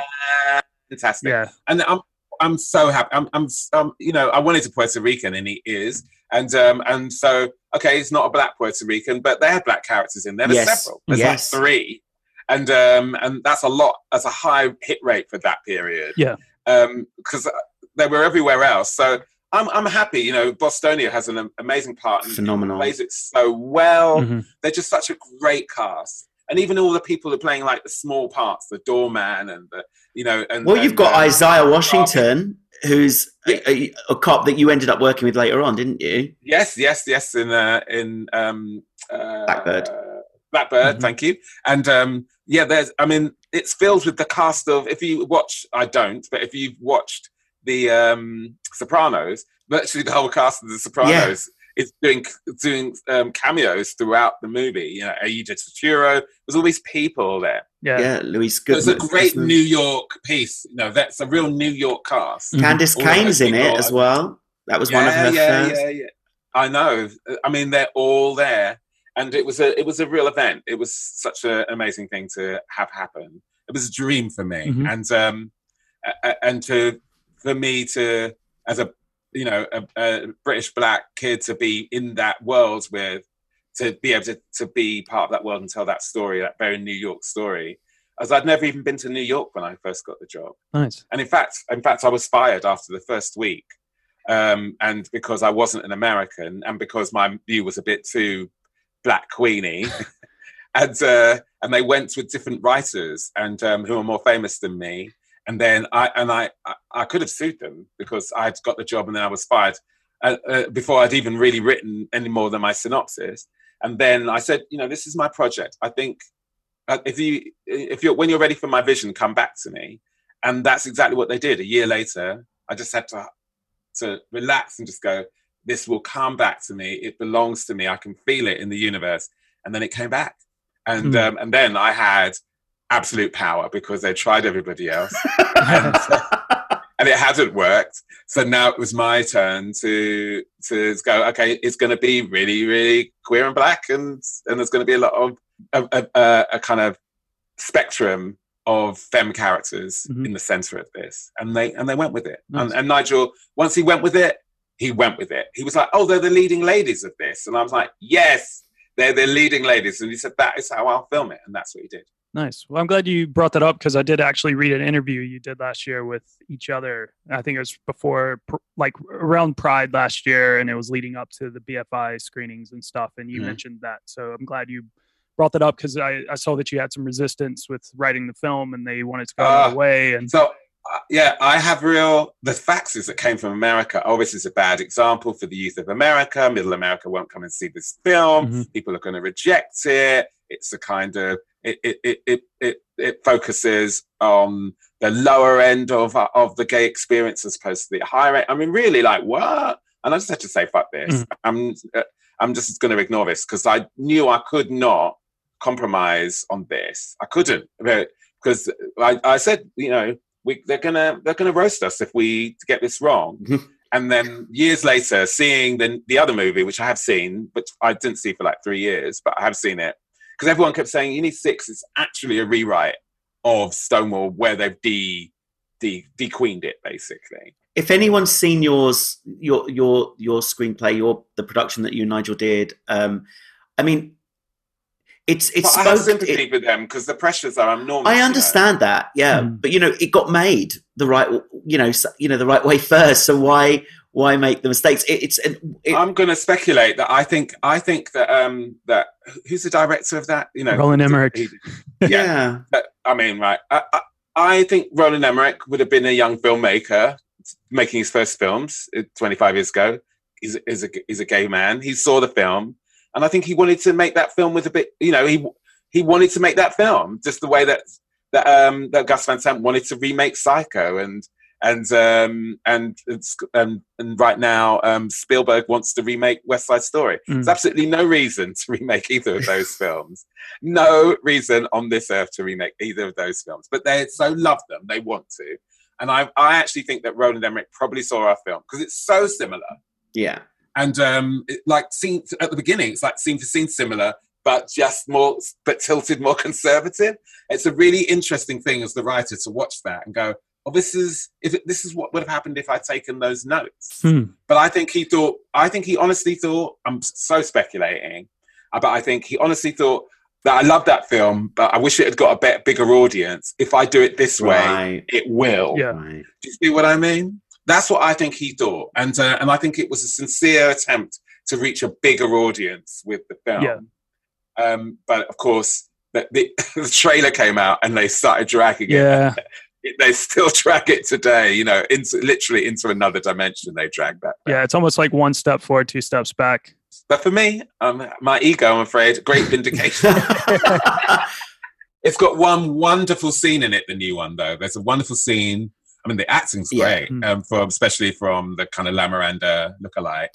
fantastic. Yeah. And I'm I'm so happy. I'm I'm um, you know I wanted a Puerto Rican, and he is. And um and so okay, it's not a black Puerto Rican, but they had black characters in there. There's yes. several. There's yes. like three. And um, and that's a lot. That's a high hit rate for that period. Yeah, because um, they were everywhere else. So I'm I'm happy. You know, Bostonia has an amazing part. And phenomenal. Plays it so well. Mm-hmm. They're just such a great cast. And even all the people who are playing like the small parts, the doorman and the you know. And well, and, you've got uh, Isaiah Washington, uh, who's a, a, a cop that you ended up working with later on, didn't you? Yes, yes, yes. In uh, in um, uh, Blackbird. Blackbird, mm-hmm. thank you. And um, yeah, there's, I mean, it's filled with the cast of, if you watch, I don't, but if you've watched the um, Sopranos, virtually the whole cast of the Sopranos yeah. is doing doing um, cameos throughout the movie. You know, Aida Turturro, there's all these people there. Yeah, yeah Luis Guzman. So it's a great New York piece. You know, that's a real New York cast. Mm-hmm. Candace Caine's in it as well. That was yeah, one of her yeah, first. Yeah, yeah, yeah. I know. I mean, they're all there. And it was a it was a real event. It was such an amazing thing to have happen. It was a dream for me, mm-hmm. and um, and to for me to as a you know a, a British black kid to be in that world with, to be able to, to be part of that world and tell that story, that very New York story. As I'd never even been to New York when I first got the job. Nice. And in fact, in fact, I was fired after the first week, um, and because I wasn't an American, and because my view was a bit too Black Queenie, and uh, and they went with different writers and um, who are more famous than me. And then I and I, I, I could have sued them because I'd got the job and then I was fired uh, uh, before I'd even really written any more than my synopsis. And then I said, you know, this is my project. I think uh, if you if you're when you're ready for my vision, come back to me. And that's exactly what they did. A year later, I just had to to relax and just go, this will come back to me. It belongs to me. I can feel it in the universe. And then it came back. And mm. um, and then I had absolute power because they tried everybody else. and, uh, and it hadn't worked. So now it was my turn to to go, okay, it's going to be really, really queer and black. And, and there's going to be a lot of a, a, a kind of spectrum of femme characters mm-hmm. in the center of this. And they and they went with it. Nice. And, and Nigel, once he went with it, He went with it. He was like, oh, they're the leading ladies of this. And I was like, yes, they're the leading ladies. And he said, that is how I'll film it. And that's what he did. Nice. Well, I'm glad you brought that up because I did actually read an interview you did last year with each other. I think it was before, like around Pride last year, and it was leading up to the B F I screenings and stuff. And you mm-hmm. mentioned that. So I'm glad you brought that up because I, I saw that you had some resistance with writing the film and they wanted to go uh, away. And so... Uh, yeah, I have real... The faxes that came from America, oh, this is a bad example for the youth of America. Middle America won't come and see this film. Mm-hmm. People are going to reject it. It's a kind of... It it it it it focuses on the lower end of of the gay experience as opposed to the higher end. I mean, really, like, what? And I just had to say, fuck this. Mm-hmm. I'm, uh, I'm just going to ignore this because I knew I could not compromise on this. I couldn't. Because I, I said, you know... We, they're gonna they're gonna roast us if we get this wrong. And then years later, seeing the the other movie, which I have seen, but I didn't see for like three years, but I have seen it because everyone kept saying Uni Six is actually a rewrite of Stonewall, where they've de de de-queened it basically. If anyone's seen yours, your your your screenplay, your the production that you and Nigel did, um, I mean. It's it's. Well, I have sympathy it, with them because the pressures are enormous. I understand you know? that, yeah, mm. but you know, it got made the right, you know, you know, the right way first. So why why make the mistakes? It, it's. It, it, I'm going to speculate that I think I think that um that who's the director of that? You know, Roland Emmerich. He, yeah, yeah. But, I mean, right. I, I, I think Roland Emmerich would have been a young filmmaker making his first films twenty-five years ago. He's, he's a he's a gay man. He saw the film, and I think he wanted to make that film with a bit. You know, he he wanted to make that film just the way that that um that Gus Van Sant wanted to remake Psycho, and and um and and, and right now um Spielberg wants to remake West Side Story. Mm. There's absolutely no reason to remake either of those films. No reason on this earth to remake either of those films. But they so love them, they want to. And I I actually think that Roland Emmerich probably saw our film because it's so similar. Yeah. And um it, like scene at the beginning, it's like scene for scene similar, but just more, but tilted more conservative. It's a really interesting thing as the writer to watch that and go, oh, this is if it, this is what would have happened if I'd taken those notes. Hmm. But I think he thought, I think he honestly thought, I'm so speculating, but I think he honestly thought that I love that film, but I wish it had got a bit bigger audience. If I do it this right. way, it will. Yeah. Right. Do you see what I mean? That's what I think he thought. And, uh, and I think it was a sincere attempt to reach a bigger audience with the film. Yeah. Um, but of course, the, the, the trailer came out and they started dragging yeah. it. it. They still drag it today, you know, into, literally into another dimension. They drag that back. Yeah, it's almost like one step forward, two steps back. But for me, um, my ego, I'm afraid, great vindication. It's got one wonderful scene in it, the new one, though. There's a wonderful scene. I mean, the acting's great, yeah. um, from, especially from the kind of La Miranda lookalike.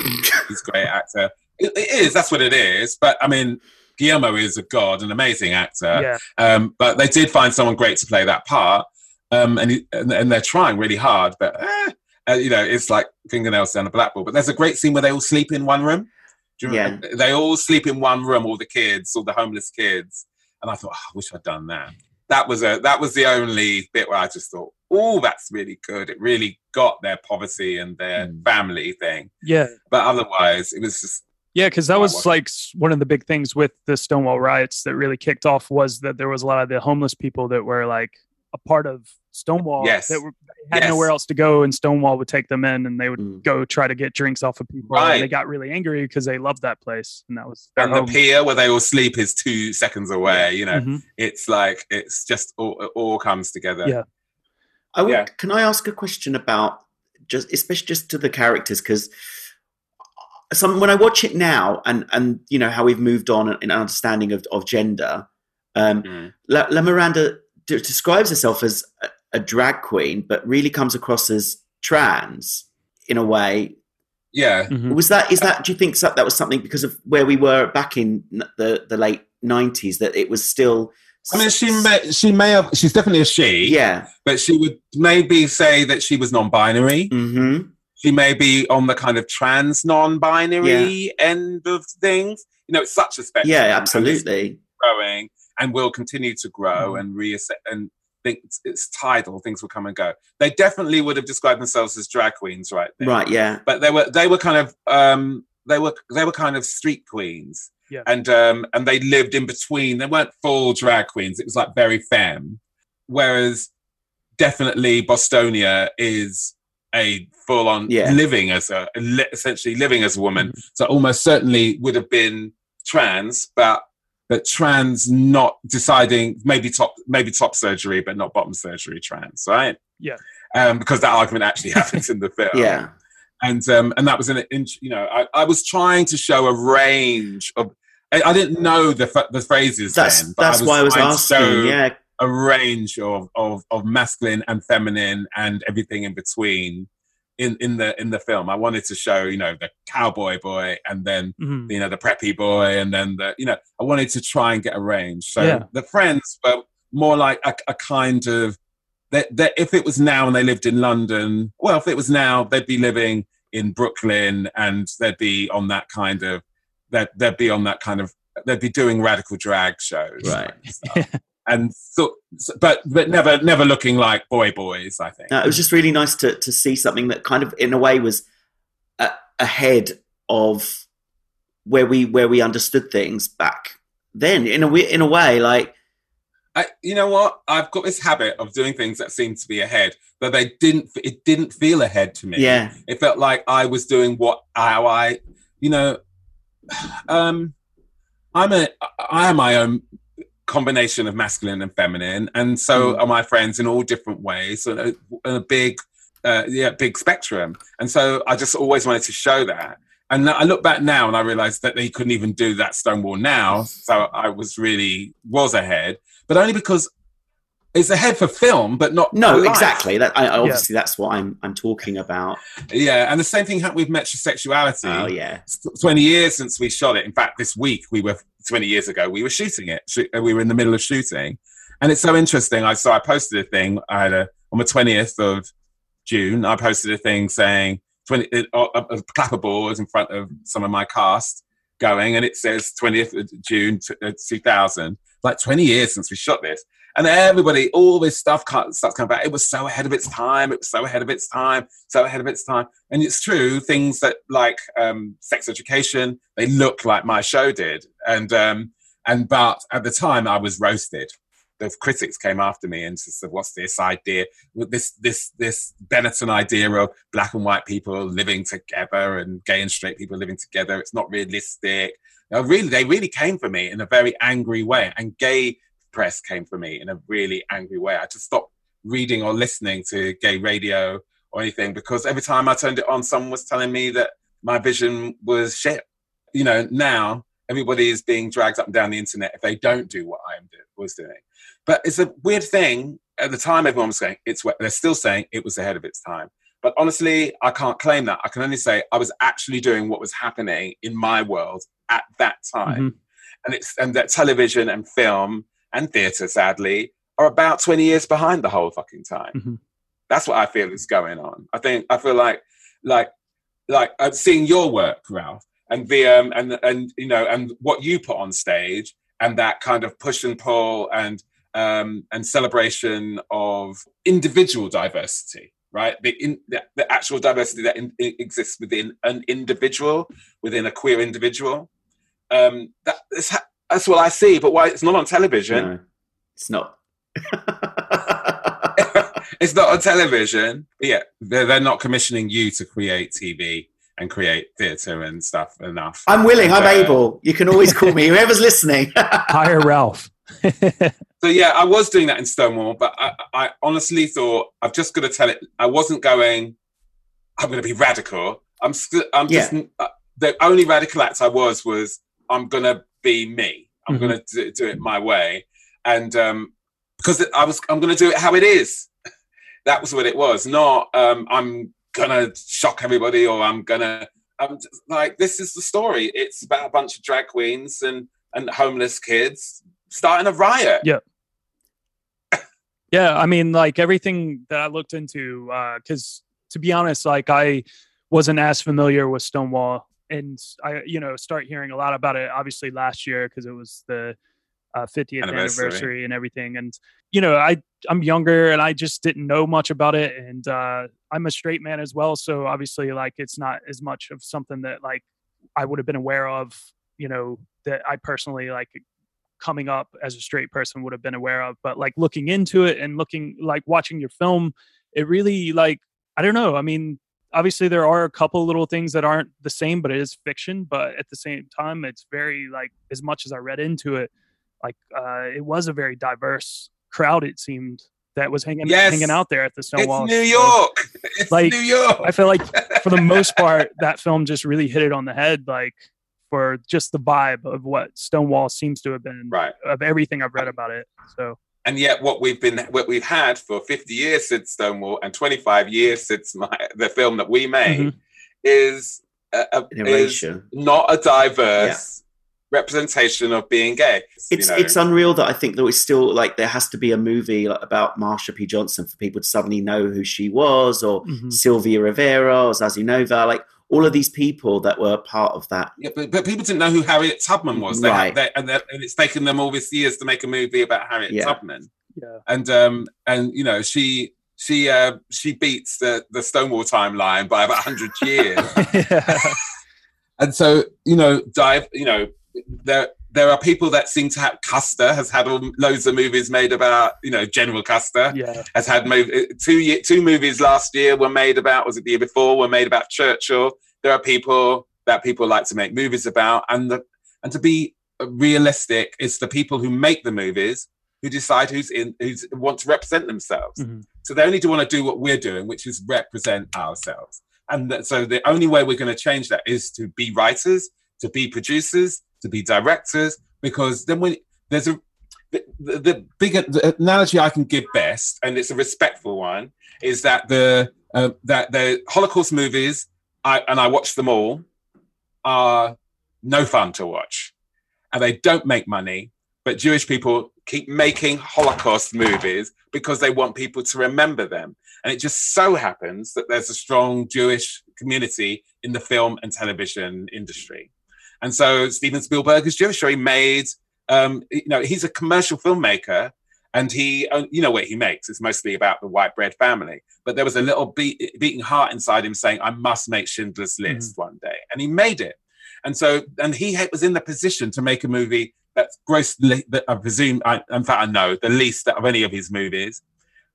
He's a great actor. It, it is, that's what it is. But I mean, Guillermo is a god, an amazing actor. Yeah. Um, but they did find someone great to play that part. Um, and, he, and and they're trying really hard, but, eh, uh, you know, it's like fingernails down a blackboard. But there's a great scene where they all sleep in one room. Do you yeah. remember? They all sleep in one room, all the kids, all the homeless kids. And I thought, oh, I wish I'd done that. That was a that was the only bit where I just thought, oh, that's really good. It really got their poverty and their mm. family thing. Yeah. But otherwise, it was just... Yeah, because that was like one of the big things with the Stonewall riots that really kicked off was that there was a lot of the homeless people that were like a part of Stonewall yes. that were, had yes. nowhere else to go, and Stonewall would take them in and they would mm. go try to get drinks off of people. Right. And they got really angry because they loved that place. And that was and home. The pier where they all sleep is two seconds away. You know, mm-hmm. it's like, it's just all, it all comes together. Yeah. I would, yeah. Can I ask a question about just, especially just to the characters? Because some when I watch it now, and and you know how we've moved on in our understanding of of gender, um, mm. La, La Miranda d- describes herself as a, a drag queen, but really comes across as trans in a way. Yeah, mm-hmm. was that is that? Do you think that that was something because of where we were back in the the late nineties that it was still. I mean, she may, she may have, she's definitely a she. Yeah. But she would maybe say that she was non-binary. Mm-hmm. She may be on the kind of trans non-binary yeah. end of things. You know, it's such a spectrum. Yeah, absolutely. Growing and will continue to grow mm. and reassess and think it's, it's tidal. Things will come and go. They definitely would have described themselves as drag queens, right? Then. Right. Yeah. But they were, they were kind of, um, they were, they were kind of street queens. Yeah. And um, and they lived in between. They weren't full drag queens. It was like very femme. Whereas definitely Bostonia is a full-on yeah. living as a, essentially living as a woman. Mm-hmm. So almost certainly would have been trans, but but trans not deciding, maybe top maybe top surgery, but not bottom surgery trans, right? Yeah. Um, because that argument actually happens in the film. Yeah. And um, and that was an, you know, I, I was trying to show a range of, I, I didn't know the f- the phrases that's, then. But that's I was why I was asking, to show yeah. a range of, of of masculine and feminine and everything in between in, in the in the film. I wanted to show, you know, the cowboy boy and then, mm-hmm. you know, the preppy boy and then the, you know, I wanted to try and get a range. So yeah. the friends were more like a, a kind of, That, that if it was now and they lived in London, well, if it was now, they'd be living in Brooklyn and they'd be on that kind of, that they'd be on that kind of, they'd be doing radical drag shows, right? And, and so, but but never never looking like boy boys. I think no, it was just really nice to to see something that kind of, in a way, was a, ahead of where we where we understood things back then. In a in a way, like. I, you know what? I've got this habit of doing things that seem to be ahead, but they didn't. It didn't feel ahead to me. Yeah, it felt like I was doing what how I, you know, um, I'm a I am my own combination of masculine and feminine, and so mm. are my friends in all different ways. So in a, in a big, uh, yeah, big spectrum. And so I just always wanted to show that. And I look back now and I realised that they couldn't even do that Stonewall now. So I was really, was ahead. But only because it's ahead for film, but not No, for life. Exactly. That I, obviously, yeah. that's what I'm I'm talking about. Yeah, and the same thing happened with Metrosexuality. Oh, yeah. twenty years since we shot it. In fact, this week, we were twenty years ago, we were shooting it. We were in the middle of shooting. And it's so interesting. I So I posted a thing I had a, on the twentieth of June. I posted a thing saying, twenty, uh, uh, clapperboards in front of some of my cast going, and it says twentieth of June two thousand, like twenty years since we shot this. And everybody, all this stuff starts coming back. It was so ahead of its time. It was so ahead of its time, so ahead of its time. And it's true, things that like um, Sex Education, they look like my show did. And, um, and but at the time I was roasted. The critics came after me and said, what's this idea, this this this Benetton idea of black and white people living together and gay and straight people living together. It's not realistic. Now, really, they really came for me in a very angry way. And gay press came for me in a really angry way. I just stopped reading or listening to gay radio or anything because every time I turned it on, someone was telling me that my vision was shit. You know, now everybody is being dragged up and down the internet if they don't do what I was doing. But it's a weird thing. At the time, everyone was going, it's what they're still saying it was ahead of its time. But honestly, I can't claim that. I can only say I was actually doing what was happening in my world at that time. Mm-hmm. And it's and that television and film and theatre, sadly, are about twenty years behind the whole fucking time. Mm-hmm. That's what I feel is going on. I think I feel like like like I'm seeing your work, Ralph, and the um and and you know and what you put on stage and that kind of push and pull and um and celebration of individual diversity, right? The in, the, the actual diversity that in, exists within an individual, within a queer individual. Um, that is ha- that's what I see. But why it's not on television? No, it's not. It's not on television. Yeah, they're, they're not commissioning you to create T V and create theatre and stuff enough. I'm willing, and, I'm uh, able. You can always call me, whoever's listening. Hire Ralph. So yeah, I was doing that in Stonewall, but I, I honestly thought, I've just got to tell it, I wasn't going, I'm going to be radical. I'm, st- I'm yeah. just, uh, the only radical act I was, was I'm going to be me. I'm mm-hmm. going to do, do it my way. And um, because I was, I'm going to do it how it is. That was what it was. Not, um, I'm gonna shock everybody or I'm gonna I'm just, like this is the story. It's about a bunch of drag queens and and homeless kids starting a riot. Yeah. Yeah, I mean, like everything that I looked into, uh because to be honest, like I wasn't as familiar with Stonewall, and I you know start hearing a lot about it obviously last year because it was the Uh, fiftieth anniversary. anniversary and everything, and you know I I'm younger and I just didn't know much about it, and uh I'm a straight man as well, so obviously like it's not as much of something that like I would have been aware of, you know, that I personally like coming up as a straight person would have been aware of. But like looking into it and looking like watching your film, it really like I don't know I mean obviously there are a couple little things that aren't the same, but it is fiction. But at the same time, it's very like as much as I read into it, Like uh, it was a very diverse crowd, it seemed, that was hanging yes. hanging out there at the Stonewall. It's New York. It's like, New York. I feel like for the most part, that film just really hit it on the head, like for just the vibe of what Stonewall seems to have been, right. Of everything I've read about it. So, and yet, what we've been, what we've had for fifty years since Stonewall and twenty-five years since my, the film that we made mm-hmm. is, a, a, is not a diverse. Yeah. representation of being gay. It's you know. It's unreal that I think that it's still like there has to be a movie about Marsha P. Johnson for people to suddenly know who she was, or mm-hmm. Sylvia Rivera or Zazinova, like all of these people that were part of that. Yeah, but, but people didn't know who Harriet Tubman was. They right. had, they, and, and it's taken them all these years to make a movie about Harriet yeah. Tubman. Yeah. And um and you know she she uh, she beats the the Stonewall timeline by about one hundred years. yeah. And so you know dive you know. There, there are people that seem to have, Custer has had loads of movies made about, you know, General Custer yeah. has had mov- two year, two movies last year were made about, was it the year before, were made about Churchill. There are people that people like to make movies about, and the, and to be realistic, it's the people who make the movies who decide who's in, who want to represent themselves. Mm-hmm. So they only do want to do what we're doing, which is represent ourselves. And that, so the only way we're going to change that is to be writers, to be producers, to be directors, because then when there's a, the, the, the big the analogy I can give best, and it's a respectful one, is that the, uh, that the Holocaust movies, I, and I watch them all, are no fun to watch. And they don't make money, but Jewish people keep making Holocaust movies because they want people to remember them. And it just so happens that there's a strong Jewish community in the film and television industry. And so Steven Spielberg is Jewish, so he made, um, you know, he's a commercial filmmaker, and he, you know what he makes, it's mostly about the white bread family. But there was a little be- beating heart inside him saying, I must make Schindler's List mm-hmm. one day. And he made it. And so, and he was in the position to make a movie that's grossly, that I presume, I, in fact, I know, the least of any of his movies.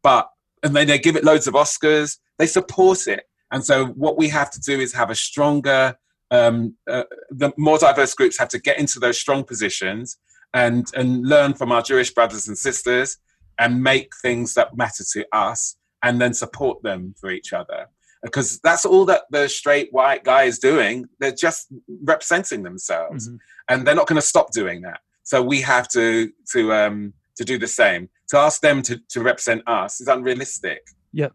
But, and then they give it loads of Oscars, they support it. And so what we have to do is have a stronger, um, uh, the more diverse groups have to get into those strong positions and, and learn from our Jewish brothers and sisters and make things that matter to us and then support them for each other. Because that's all that the straight white guy is doing. They're just representing themselves, mm-hmm. and they're not going to stop doing that. So we have to to um, to do the same. To ask them to, to represent us is unrealistic. Yeah,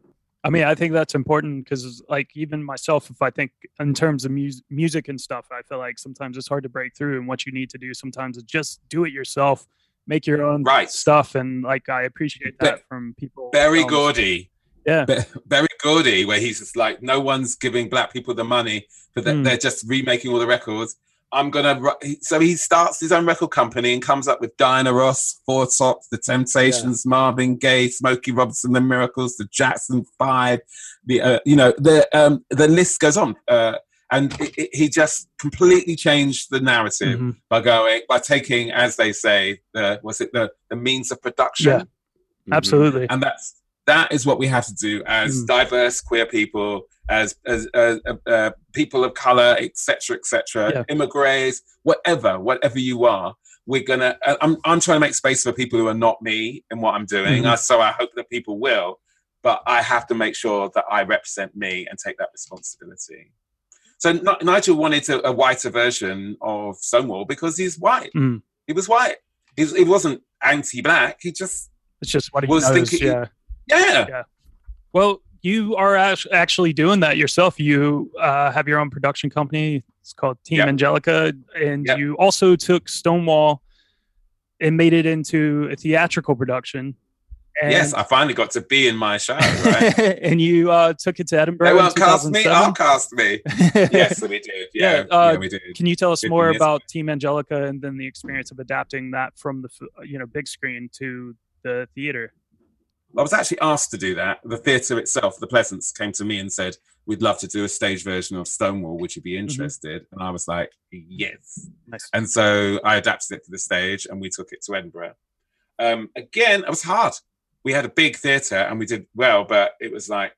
I mean, I think that's important because, like, even myself, if I think in terms of mu- music and stuff, I feel like sometimes it's hard to break through. And what you need to do sometimes is just do it yourself, make your own right. stuff, and like I appreciate that Be- from people. Berry Gordy. Yeah, Berry Gordy, where he's just like, no one's giving black people the money, but they're, mm. they're just remaking all the records. I'm gonna. So he starts his own record company and comes up with Diana Ross, Four Tops, The Temptations, yeah. Marvin Gaye, Smokey Robinson, The Miracles, The Jackson Five. The uh, you know the um, the list goes on, uh, and it, it, he just completely changed the narrative mm-hmm. by going by taking, as they say, the was it the the means of production? Yeah. Mm-hmm. Absolutely, and that's. That is what we have to do as mm. diverse queer people, as as uh, uh, people of color, et cetera, et cetera, yeah. immigrants, whatever, whatever you are. We're gonna. Uh, I'm I'm trying to make space for people who are not me in what I'm doing. Mm. Uh, so I hope that people will, but I have to make sure that I represent me and take that responsibility. So N- Nigel wanted a, a whiter version of Stonewall because he's white. Mm. He was white. He, he wasn't anti-black. He just it's just what he was knows, thinking. Yeah. He, Yeah. yeah. Well, you are actually doing that yourself. You uh, have your own production company. It's called Team yep. Angelica. And yep. you also took Stonewall and made it into a theatrical production. And yes, I finally got to be in my show. Right? And you uh, took it to Edinburgh. They won't cast me. I'll cast me. Yes, we did. Yeah, yeah, uh, yeah, we did. Can you tell us Good more about Team Angelica and then the experience of adapting that from the you know big screen to the theater? I was actually asked to do that. The theatre itself, the Pleasance, came to me and said, we'd love to do a stage version of Stonewall. Would you be interested? Mm-hmm. And I was like, yes. Nice. And so I adapted it to the stage and we took it to Edinburgh. Um, again, it was hard. We had a big theatre and we did well, but it was like,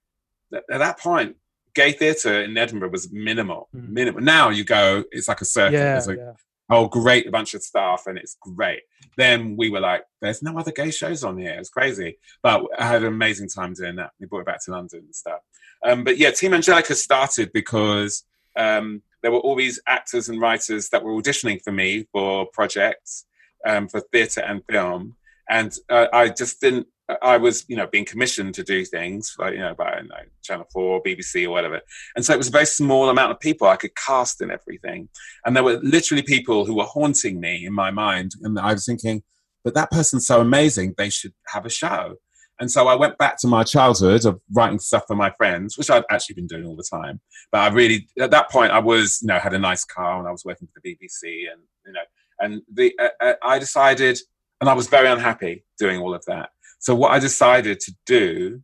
at that point, gay theatre in Edinburgh was minimal. Mm-hmm. minimal. Now you go, it's like a circuit. Yeah, it's like, yeah. Oh, great, a bunch of staff, and it's great. Then we were like, there's no other gay shows on here. It's crazy. But I had an amazing time doing that. We brought it back to London and stuff. Um, but yeah, Team Angelica started because um, there were all these actors and writers that were auditioning for me for projects, um, for theatre and film. And uh, I just didn't, I was, you know, being commissioned to do things, like, you know, by I don't know, Channel four, B B C or whatever. And so it was a very small amount of people I could cast in everything. And there were literally people who were haunting me in my mind. And I was thinking, but that person's so amazing, they should have a show. And so I went back to my childhood of writing stuff for my friends, which I'd actually been doing all the time. But I really, at that point, I was, you know, had a nice car and I was working for the B B C and, you know, and the uh, I decided, and I was very unhappy doing all of that. So what I decided to do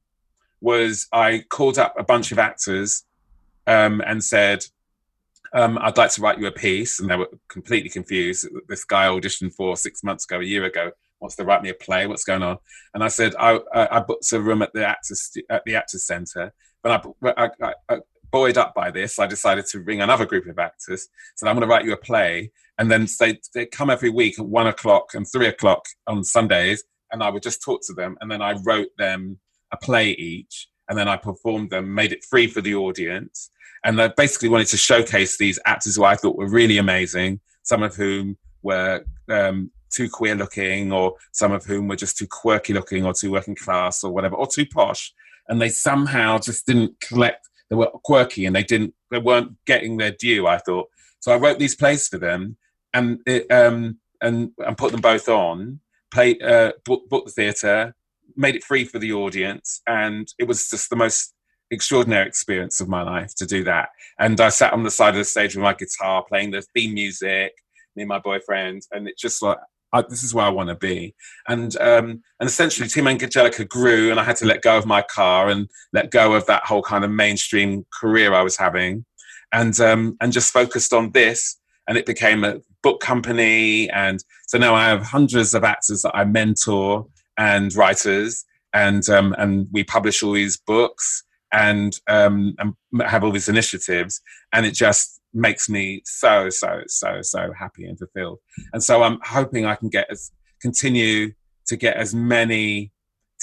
was I called up a bunch of actors um, and said, um, I'd like to write you a piece. And they were completely confused. This guy I auditioned for six months ago, a year ago, wants to write me a play. What's going on? And I said, I, I, I booked a room at the Actors, at the Actors Centre. But I, I, I buoyed up by this, I decided to ring another group of actors. So I'm going to write you a play. And then they, they come every week at one o'clock and three o'clock on Sundays. And I would just talk to them. And then I wrote them a play each. And then I performed them, made it free for the audience. And I basically wanted to showcase these actors who I thought were really amazing, some of whom were um, too queer looking, or some of whom were just too quirky looking, or too working class, or whatever, or too posh. And they somehow just didn't collect, they were quirky and they didn't, they weren't getting their due, I thought. So I wrote these plays for them and it, um, and, and put them both on, play, uh, booked book the theatre, made it free for the audience. And it was just the most extraordinary experience of my life to do that. And I sat on the side of the stage with my guitar playing the theme music, me and my boyfriend, and it's just like, I, this is where I want to be. And um, and essentially Team Angelica grew, and I had to let go of my car and let go of that whole kind of mainstream career I was having, and um, and just focused on this. And it became a book company. And so now I have hundreds of actors that I mentor and writers, and um, and we publish all these books and, um, and have all these initiatives. And it just makes me so, so, so, so happy and fulfilled. And so I'm hoping I can get as, continue to get as many,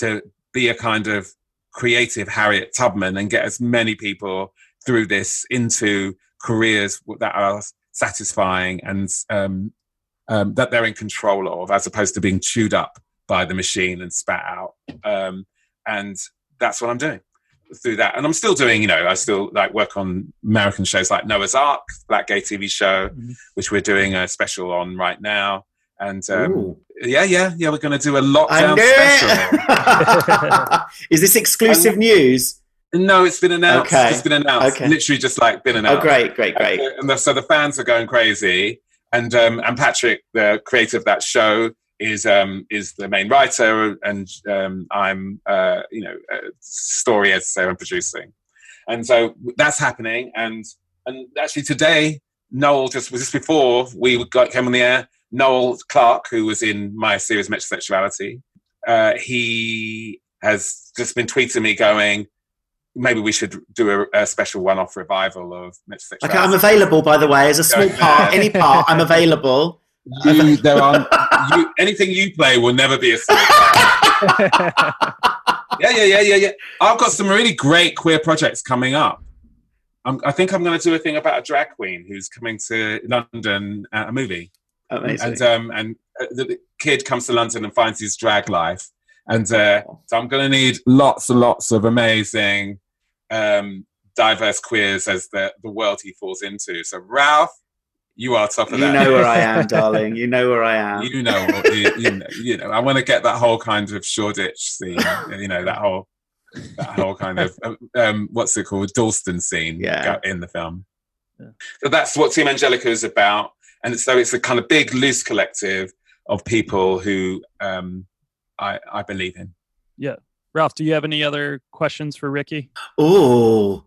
to be a kind of creative Harriet Tubman and get as many people through this into careers that are satisfying and um, um, that they're in control of, as opposed to being chewed up by the machine and spat out. Um, and that's what I'm doing through that. And I'm still doing, you know, I still like work on American shows like Noah's Ark, Black Gay T V show, mm-hmm. which we're doing a special on right now. And um, yeah, yeah, yeah, we're going to do a lockdown special. Is this exclusive and, news? No, it's been announced. Okay. It's been announced. Okay. Literally just like been announced. Oh, great, great, great. And, and the, so the fans are going crazy. And um, and Patrick, the creator of that show, is um is the main writer, and um I'm uh you know uh, story editor and producing, and so that's happening. And and actually today, Noel just was just before we got came on the air, Noel Clark, who was in my series Metrosexuality, uh he has just been tweeting me going, maybe we should do a, a special one-off revival of Metrosexuality. Okay, I'm available, by the way, as a small part, any part, I'm available. You, there aren't, you, anything you play will never be a story. yeah, yeah, yeah, yeah, yeah. I've got some really great queer projects coming up. I'm, I think I'm going to do a thing about a drag queen who's coming to London at a movie. Amazing. And um, and the kid comes to London and finds his drag life. And uh, so I'm going to need lots and lots of amazing, um, diverse queers as the, the world he falls into. So Ralph, you are top of that. You know where I am, darling. You know where I am. You know, you, you know, you know. I want to get that whole kind of Shoreditch scene. You know, that whole, that whole kind of um, what's it called, Dalston scene, yeah. in the film. Yeah. So that's what Team Angelica is about, and so it's a kind of big, loose collective of people who um, I, I believe in. Yeah, Ralph. Do you have any other questions for Rikki? Oh.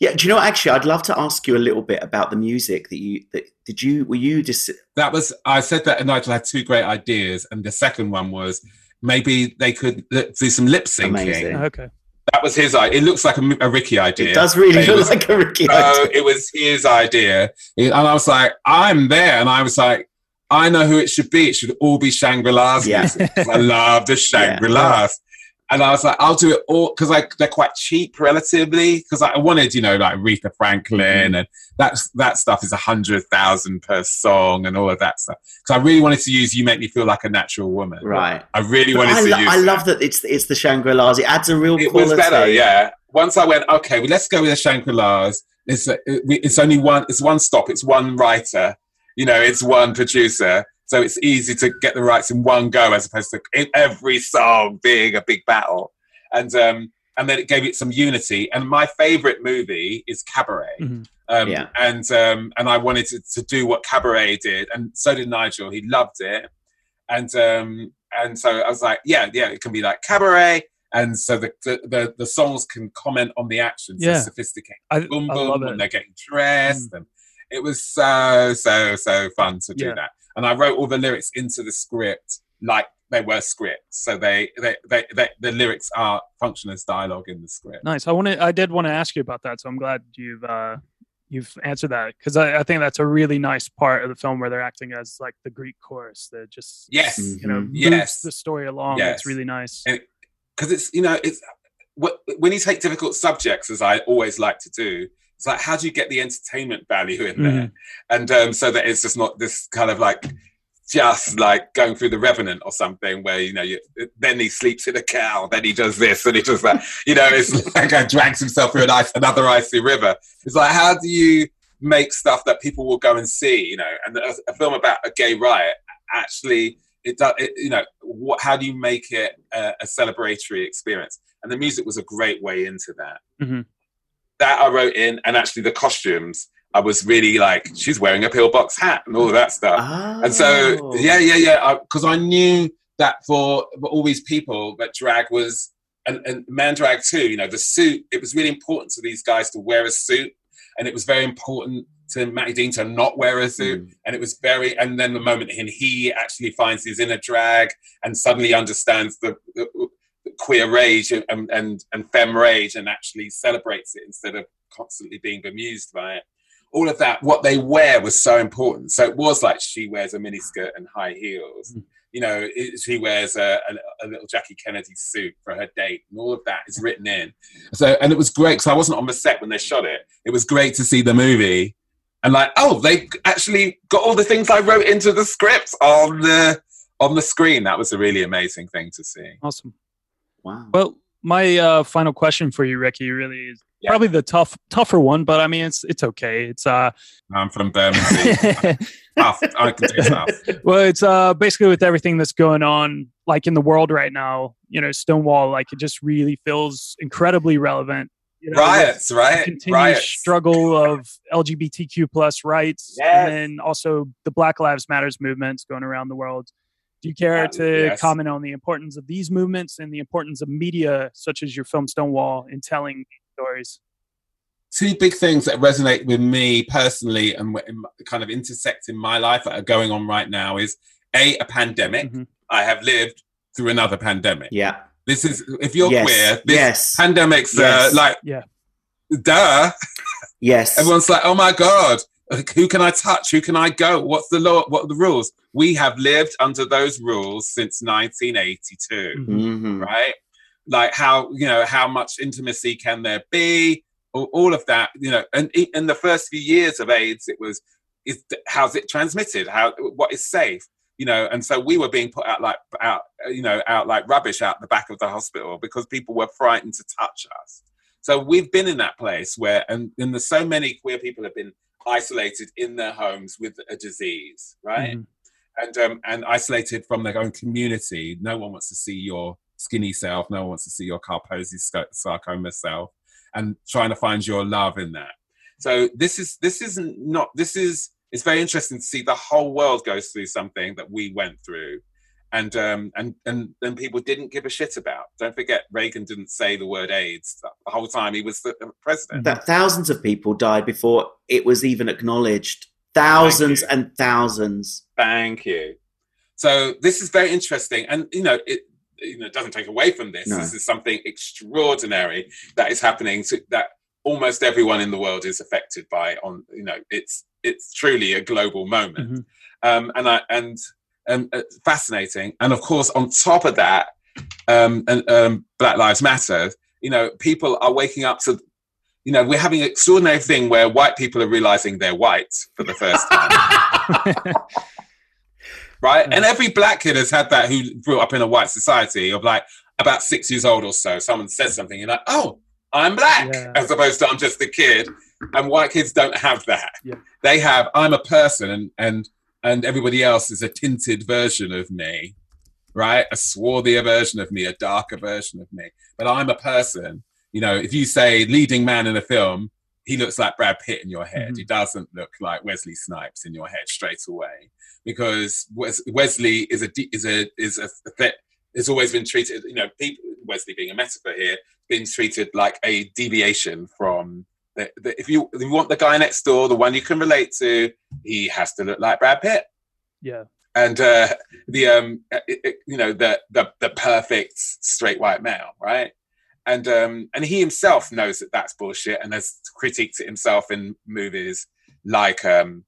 Yeah, do you know what, actually, I'd love to ask you a little bit about the music that you, that, did you, were you just... That was, I said that, and Nigel had two great ideas, and the second one was maybe they could do some lip-syncing. Amazing. Okay. That was his idea. It looks like a, a Rikki idea. It does really it look was, like a Rikki so idea. It was his idea, and I was like, I'm there, and I was like, I know who it should be. It should all be Shangri-Las yeah. music. I love the Shangri-Las. Yeah. And I was like, I'll do it all, because like they're quite cheap relatively, because I wanted, you know, like Aretha Franklin, and that's, that stuff is one hundred thousand per song and all of that stuff. So I really wanted to use You Make Me Feel Like a Natural Woman. Right. I really but wanted I to lo- use I that. love that it's it's the Shangri-Las. It adds a real it quality. It was better, yeah. Once I went, okay, well, let's go with the Shangri-Las. It's, a, it, it's only one, it's one stop. It's one writer. You know, it's one producer. So it's easy to get the rights in one go, as opposed to every song being a big battle. And um, and then it gave it some unity. And my favourite movie is Cabaret. Mm-hmm. Um, yeah. And um, and I wanted to, to do what Cabaret did. And so did Nigel. He loved it. And um, and so I was like, yeah, yeah, it can be like Cabaret. And so the the, the, the songs can comment on the actions. Yeah. They're sophisticated. I, boom, boom, I love it. And they're getting dressed. Mm. And It was so, so, so fun to do yeah. that. And I wrote all the lyrics into the script like they were scripts. So they, they, they, they the lyrics are function as dialogue in the script. Nice. I want to, I did want to ask you about that. So I'm glad you've, uh, you've answered that, because I, I think that's a really nice part of the film where they're acting as like the Greek chorus that just, yes, you know, moves yes. the story along. Yes. It's really nice. Because it, it's, you know, it's when you take difficult subjects, as I always like to do, it's like, how do you get the entertainment value in there? Mm. And um, so that it's just not this kind of like, just like going through The Revenant or something where, you know, you, then he sleeps in a cow, then he does this and he does that. You know, it's like he drags himself through an ice, another icy river. It's like, how do you make stuff that people will go and see, you know? And a, a film about a gay riot, actually, it does, it, you know, what, how do you make it a, a celebratory experience? And the music was a great way into that. Mm-hmm. That I wrote in, and actually the costumes, I was really like, she's wearing a pillbox hat and all of that stuff. Oh. And so, yeah, yeah, yeah. Because I, I knew that for, for all these people, that drag was, and, and man drag too, you know, the suit, it was really important to these guys to wear a suit. And it was very important to Matty Dean to not wear a suit. Mm. And it was very, and then the moment in, he actually finds his inner drag and suddenly understands the, the, the queer rage and, and, and femme rage and actually celebrates it instead of constantly being bemused by it. All of that, what they wear was so important. So it was like she wears a miniskirt and high heels. Mm. You know, it, she wears a, a, a little Jackie Kennedy suit for her date, and all of that is written in. So, and it was great because I wasn't on the set when they shot it. It was great to see the movie and like, oh, they actually got all the things I wrote into the script on the on the screen. That was a really amazing thing to see. Awesome. Wow. Well, my uh, final question for you, Rikki, really is, yeah. probably the tough, tougher one, but I mean, it's it's okay. It's uh, I'm from Birmingham. Tough. I can do tough. Well, it's uh, basically with everything that's going on, like in the world right now, you know, Stonewall, like it just really feels incredibly relevant. You know, riots, right? Continuous riots. Struggle of L G B T Q plus rights, yes. and then also the Black Lives Matters movements going around the world. Do you care to yes. comment on the importance of these movements and the importance of media, such as your film Stonewall, in telling stories? Two big things that resonate with me personally and kind of intersect in my life that are going on right now is A, a pandemic. Mm-hmm. I have lived through another pandemic. Yeah. This is, if you're yes. queer, this yes. pandemic's yes. Uh, like, yeah. duh. Yes. Everyone's like, oh my God, like, who can I touch? Who can I go? What's the law? What are the rules? We have lived under those rules since nineteen eighty-two, mm-hmm. right? Like how, you know, how much intimacy can there be? All, all of that, you know, and in the first few years of AIDS, it was, is, how's it transmitted? How, what is safe? You know, and so we were being put out like, out, you know, out like rubbish out the back of the hospital because people were frightened to touch us. So we've been in that place where, and, and there's so many queer people have been isolated in their homes with a disease, right? Mm-hmm. And, um, and isolated from their own community. No one wants to see your skinny self, no one wants to see your Kaposi's sarcoma self, and trying to find your love in that. So this is this isn't not this is it's very interesting to see the whole world goes through something that we went through, and um and and and people didn't give a shit about. Don't forget, Reagan didn't say the word AIDS the whole time he was the president. That thousands of people died before it was even acknowledged. Thousands and thousands. Thank you. So this is very interesting, and you know it. You know, it doesn't take away from this. No. This is something extraordinary that is happening to, that almost everyone in the world is affected by. On you know, it's it's truly a global moment, mm-hmm. um, and I and um, uh, fascinating. And of course, on top of that, um, and um, Black Lives Matter. You know, people are waking up to. You know, we're having an extraordinary thing where white people are realizing they're white for the first time. Right, mm-hmm. And every black kid has had that who grew up in a white society of like about six years old or so. Someone says something, you're like, "Oh, I'm black," yeah. as opposed to "I'm just a kid." And white kids don't have that. Yeah. They have "I'm a person," and and and everybody else is a tinted version of me, right? A swarthier version of me, a darker version of me. But I'm a person. You know, if you say leading man in a film, he looks like Brad Pitt in your head. Mm-hmm. He doesn't look like Wesley Snipes in your head straight away. Because Wes- Wesley is a is a is a that has always been treated, you know, people, Wesley being a metaphor here, been treated like a deviation from The, the, if, you, if you want the guy next door, the one you can relate to, he has to look like Brad Pitt. Yeah. And uh, the um, it, it, you know, the, the the perfect straight white male, right? And um, and he himself knows that that's bullshit, and has critiqued it himself in movies like um,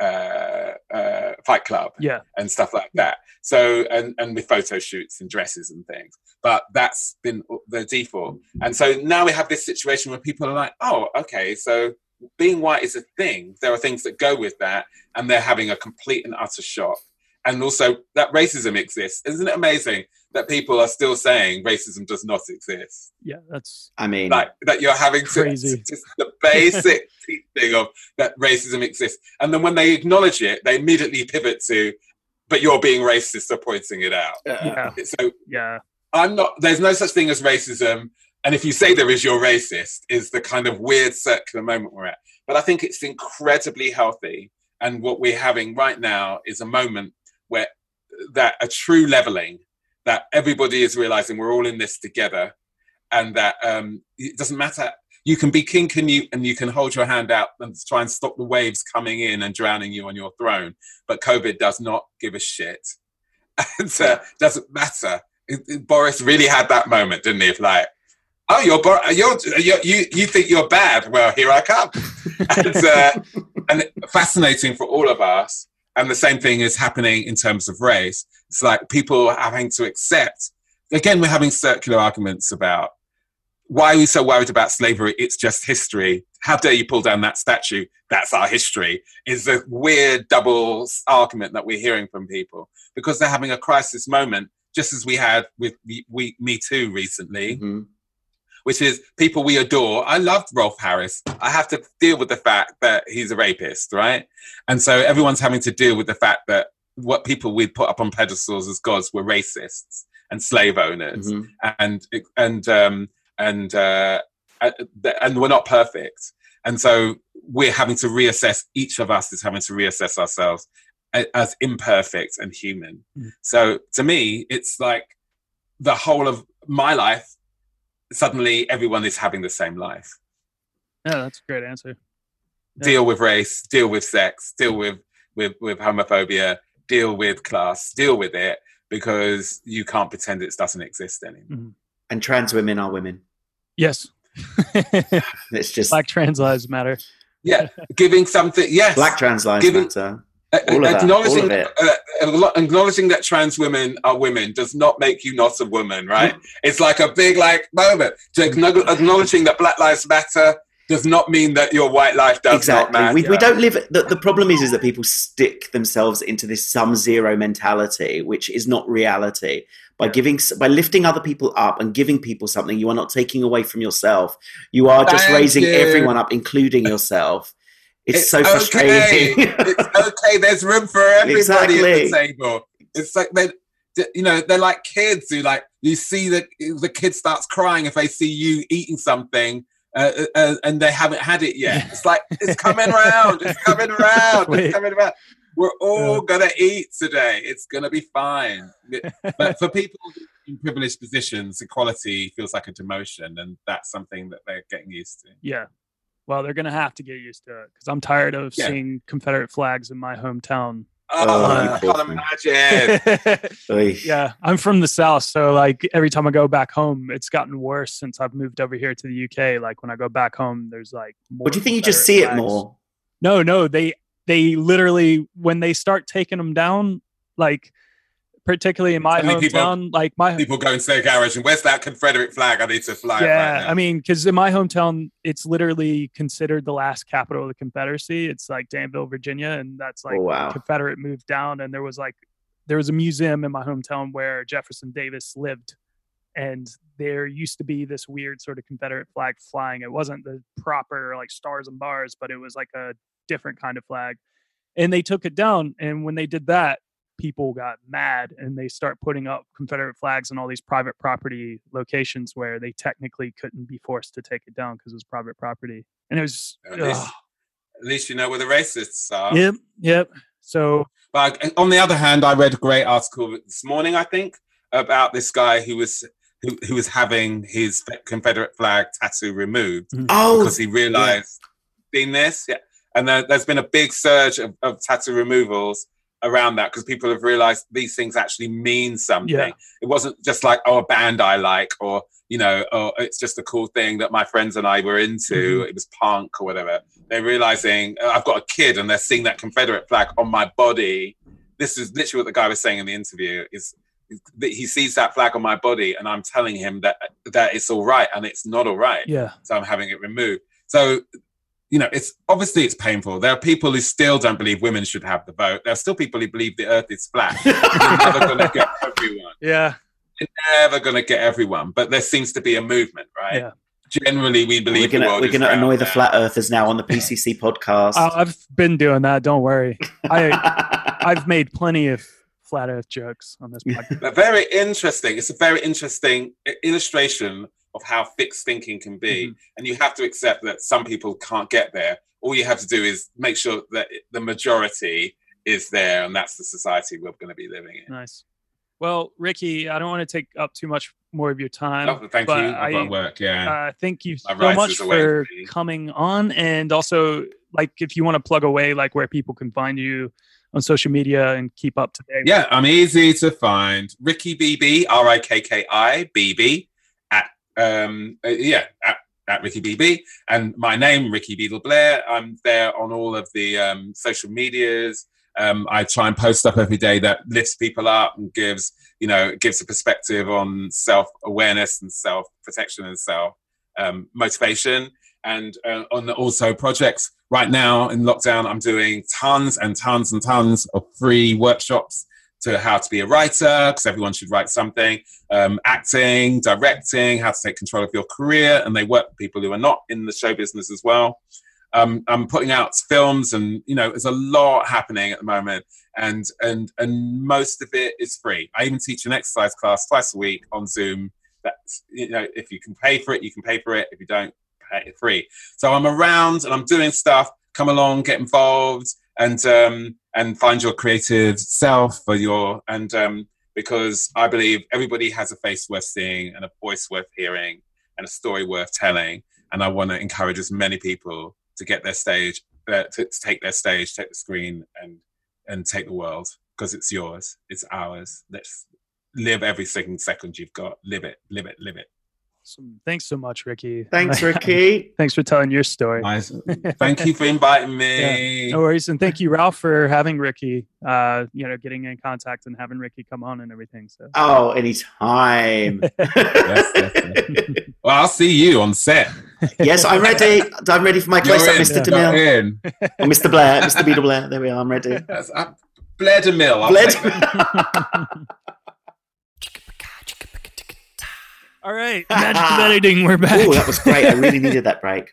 uh, uh, Fight Club, yeah, and stuff like that. So and and with photo shoots and dresses and things, but that's been the default. And so now we have this situation where people are like, oh, okay, so being white is a thing. There are things that go with that, and they're having a complete and utter shock. And also that racism exists. Isn't it amazing that people are still saying racism does not exist? Yeah, that's... I mean... Like, that you're having crazy. To... Just the basic teaching of that racism exists. And then when they acknowledge it, they immediately pivot to, but you're being racist for pointing it out. Yeah. So yeah. I'm not... There's no such thing as racism. And if you say there is, you're racist, is the kind of weird circular moment we're at. But I think it's incredibly healthy. And what we're having right now is a moment where that a true leveling, that everybody is realizing we're all in this together, and that um, it doesn't matter. You can be king and you, and you can hold your hand out and try and stop the waves coming in and drowning you on your throne. But COVID does not give a shit. And uh, doesn't matter. It, it, Boris really had that moment, didn't he? Of like, oh, you're, Bor- you're, you're you you think you're bad? Well, here I come. and, uh, and fascinating for all of us. And the same thing is happening in terms of race. It's like people are having to accept. Again, we're having circular arguments about why are we so worried about slavery? It's just history. How dare you pull down that statue? That's our history. Is the weird double argument that we're hearing from people because they're having a crisis moment, just as we had with we, we, Me Too recently, mm-hmm. which is people we adore. I loved Rolf Harris. I have to deal with the fact that he's a rapist, right? And so everyone's having to deal with the fact that what people we put up on pedestals as gods were racists and slave owners, mm-hmm. and and um, and uh, and we're not perfect. And so we're having to reassess. Each of us is having to reassess ourselves as imperfect and human. Mm-hmm. So to me, it's like the whole of my life. Suddenly everyone is having the same life. Yeah, that's a great answer. Yeah. Deal with race, deal with sex, deal with, with, with homophobia, deal with class, deal with it, because you can't pretend it doesn't exist anymore. Mm-hmm. And trans women are women. Yes. It's just... Black trans lives matter. Yeah, giving something, yes. Black trans lives giving, matter. All of acknowledging that, all of it. Uh, acknowledging that trans women are women does not make you not a woman, right? It's like a big like moment. To acknowledging that Black lives matter does not mean that your white life does exactly. not matter. We, we don't live. The, the problem is, is that people stick themselves into this sum zero mentality, which is not reality. By giving, by lifting other people up and giving people something, you are not taking away from yourself. You are just Thank raising you. everyone up, including yourself. It's, it's so frustrating. Okay. It's okay. There's room for everybody exactly. at the table. It's like they, you know, they're like kids who, like, you see that the kid starts crying if they see you eating something uh, uh, and they haven't had it yet. It's like it's coming round. It's coming round. It's coming round. We're all gonna eat today. It's gonna be fine. But for people in privileged positions, equality feels like a demotion, and that's something that they're getting used to. Yeah. Well, they're going to have to get used to it because I'm tired of yeah. seeing Confederate flags in my hometown. Oh, uh, I can't imagine. Yeah, I'm from the South. So, like, every time I go back home, it's gotten worse since I've moved over here to the U K. Like, when I go back home, there's like more. But do you think you just see flags. It more? No, no. They, they literally, when they start taking them down, like, particularly in my hometown, people, like my people go into their garage and where's that Confederate flag? I need to fly. Yeah, right now. I mean, because in my hometown, it's literally considered the last capital of the Confederacy. It's like Danville, Virginia, and that's like oh, wow. Confederate moved down, and there was like there was a museum in my hometown where Jefferson Davis lived, and there used to be this weird sort of Confederate flag flying. It wasn't the proper like stars and bars, but it was like a different kind of flag, and they took it down. And when they did that, people got mad and they start putting up Confederate flags in all these private property locations where they technically couldn't be forced to take it down because it was private property. And it was... At least, at least you know where the racists are. Yep, yep. So... But on the other hand, I read a great article this morning, I think, about this guy who was who, who was having his Confederate flag tattoo removed oh, because he realised, yeah. seen this? Yeah. And there, there's been a big surge of, of tattoo removals around that because people have realised these things actually mean something. Yeah. It wasn't just like, oh, a band I like, or, you know, oh, it's just a cool thing that my friends and I were into. Mm-hmm. It was punk or whatever. They're realising, oh, I've got a kid and they're seeing that Confederate flag on my body. This is literally what the guy was saying in the interview, is that he sees that flag on my body and I'm telling him that that it's all right and it's not all right. Yeah. So I'm having it removed. So, you know, it's obviously it's painful. There are people who still don't believe women should have the vote. There are still people who believe the earth is flat. You're never going to get everyone. Yeah. You're never going to get everyone. But there seems to be a movement, right? Yeah. Generally, we believe we're going to annoy the flat earthers now on the P C C podcast. Oh, I've been doing that. Don't worry. I, I've made plenty of flat earth jokes on this podcast. They're very interesting. It's a very interesting illustration of how fixed thinking can be. Mm-hmm. And you have to accept that some people can't get there. All you have to do is make sure that the majority is there, and that's the society we're going to be living in. Nice. Well, Rikki, I don't want to take up too much more of your time. Oh, thank you. I've got work, yeah. Uh, thank you so much for coming on. And also, like, if you want to plug away, like, where people can find you on social media and keep up to date. Yeah, I'm easy to find. Rikki B B, R I K K I B B, at, um, uh, yeah, at, at Rikki B B. And my name, Rikki Beadle-Blair. I'm there on all of the um, social medias. Um, I try and post stuff every day that lifts people up and gives, you know, gives a perspective on self-awareness and self-protection and self-motivation. Um, and uh, on the also projects right now in lockdown, I'm doing tons and tons and tons of free workshops to how to be a writer, because everyone should write something, um, acting, directing, how to take control of your career. And they work with people who are not in the show business as well. Um, I'm putting out films, and you know, there's a lot happening at the moment, and and and most of it is free. I even teach an exercise class twice a week on Zoom. That's, you know, if you can pay for it, you can pay for it. If you don't, pay it free. So I'm around and I'm doing stuff. Come along, get involved, and um, and find your creative self for your and um, because I believe everybody has a face worth seeing and a voice worth hearing and a story worth telling, and I want to encourage as many people to get their stage, uh, to, to take their stage, take the screen, and and take the world, because it's yours, it's ours. Let's live every second second you've got. Live it, live it, live it. Awesome. Thanks so much, Rikki. Thanks, Rikki. Thanks for telling your story. Nice. Thank you for inviting me. Yeah, no worries, and thank you, Ralph, for having Rikki. Uh, you know, getting in contact and having Rikki come on and everything. So. Oh, anytime. Yes, definitely. Well, I'll see you on set. Yes, I'm ready. I'm ready for my close-up, Mister DeMille. Oh, Mister Blair, Mister Beadle-Blair. There we are. I'm ready. Yes, I'm Blair DeMille. Blair DeMille. All right. Magic of editing. We're back. Oh, that was great. I really needed that break.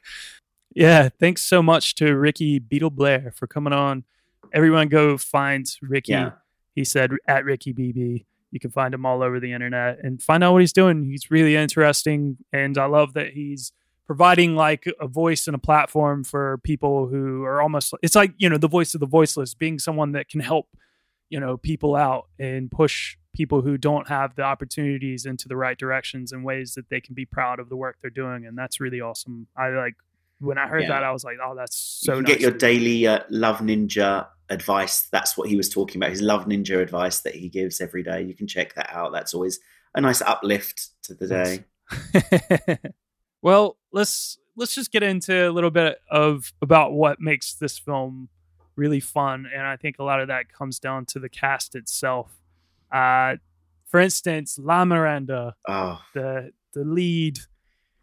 Yeah. Thanks so much to Rikki Beadle-Blair for coming on. Everyone go find Rikki. Yeah. He said at Rikki B B. You can find him all over the internet and find out what he's doing. He's really interesting. And I love that he's providing like a voice and a platform for people who are almost, it's like, you know, the voice of the voiceless, being someone that can help, you know, people out and push people who don't have the opportunities into the right directions in ways that they can be proud of the work they're doing. And that's really awesome. I like, when I heard yeah. that, I was like, oh, that's so you can nice. Get your daily uh, Love Ninja advice. That's what he was talking about, his Love Ninja advice that he gives every day. You can check that out. That's always a nice uplift to the day. Well, let's let's just get into a little bit of about what makes this film really fun. And I think a lot of that comes down to the cast itself. Uh, for instance, La Miranda, oh. the the lead.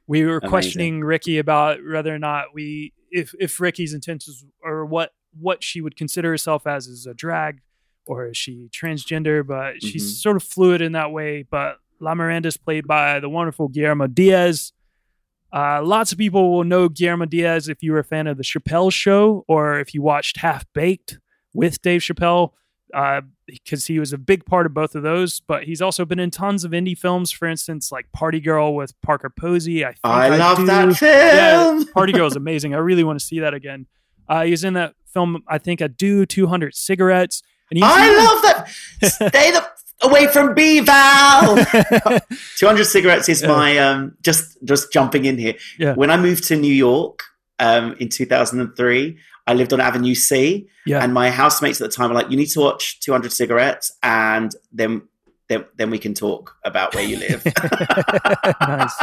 We were Amazing. questioning Rikki about whether or not we, if, if Ricky's intentions or what, what she would consider herself as is a drag, or is she transgender, but mm-hmm. she's sort of fluid in that way. But La Miranda's played by the wonderful Guillermo Diaz. Uh, lots of people will know Guillermo Diaz if you were a fan of the Chappelle Show, or if you watched Half Baked with Dave Chappelle, uh, because he was a big part of both of those, but he's also been in tons of indie films, for instance, like Party Girl with Parker Posey. I, think I, I love do. that film. Yeah, Party Girl is amazing. I really want to see that again. Uh, he was in that film, I think, I Do, two hundred Cigarettes. And I love that. Stay the away from B-Val. two hundred cigarettes is yeah. my, um, just, just jumping in here. Yeah. When I moved to New York um, in two thousand three, I lived on Avenue C, yeah. and my housemates at the time were like, you need to watch two hundred cigarettes and then then, then we can talk about where you live. Nice.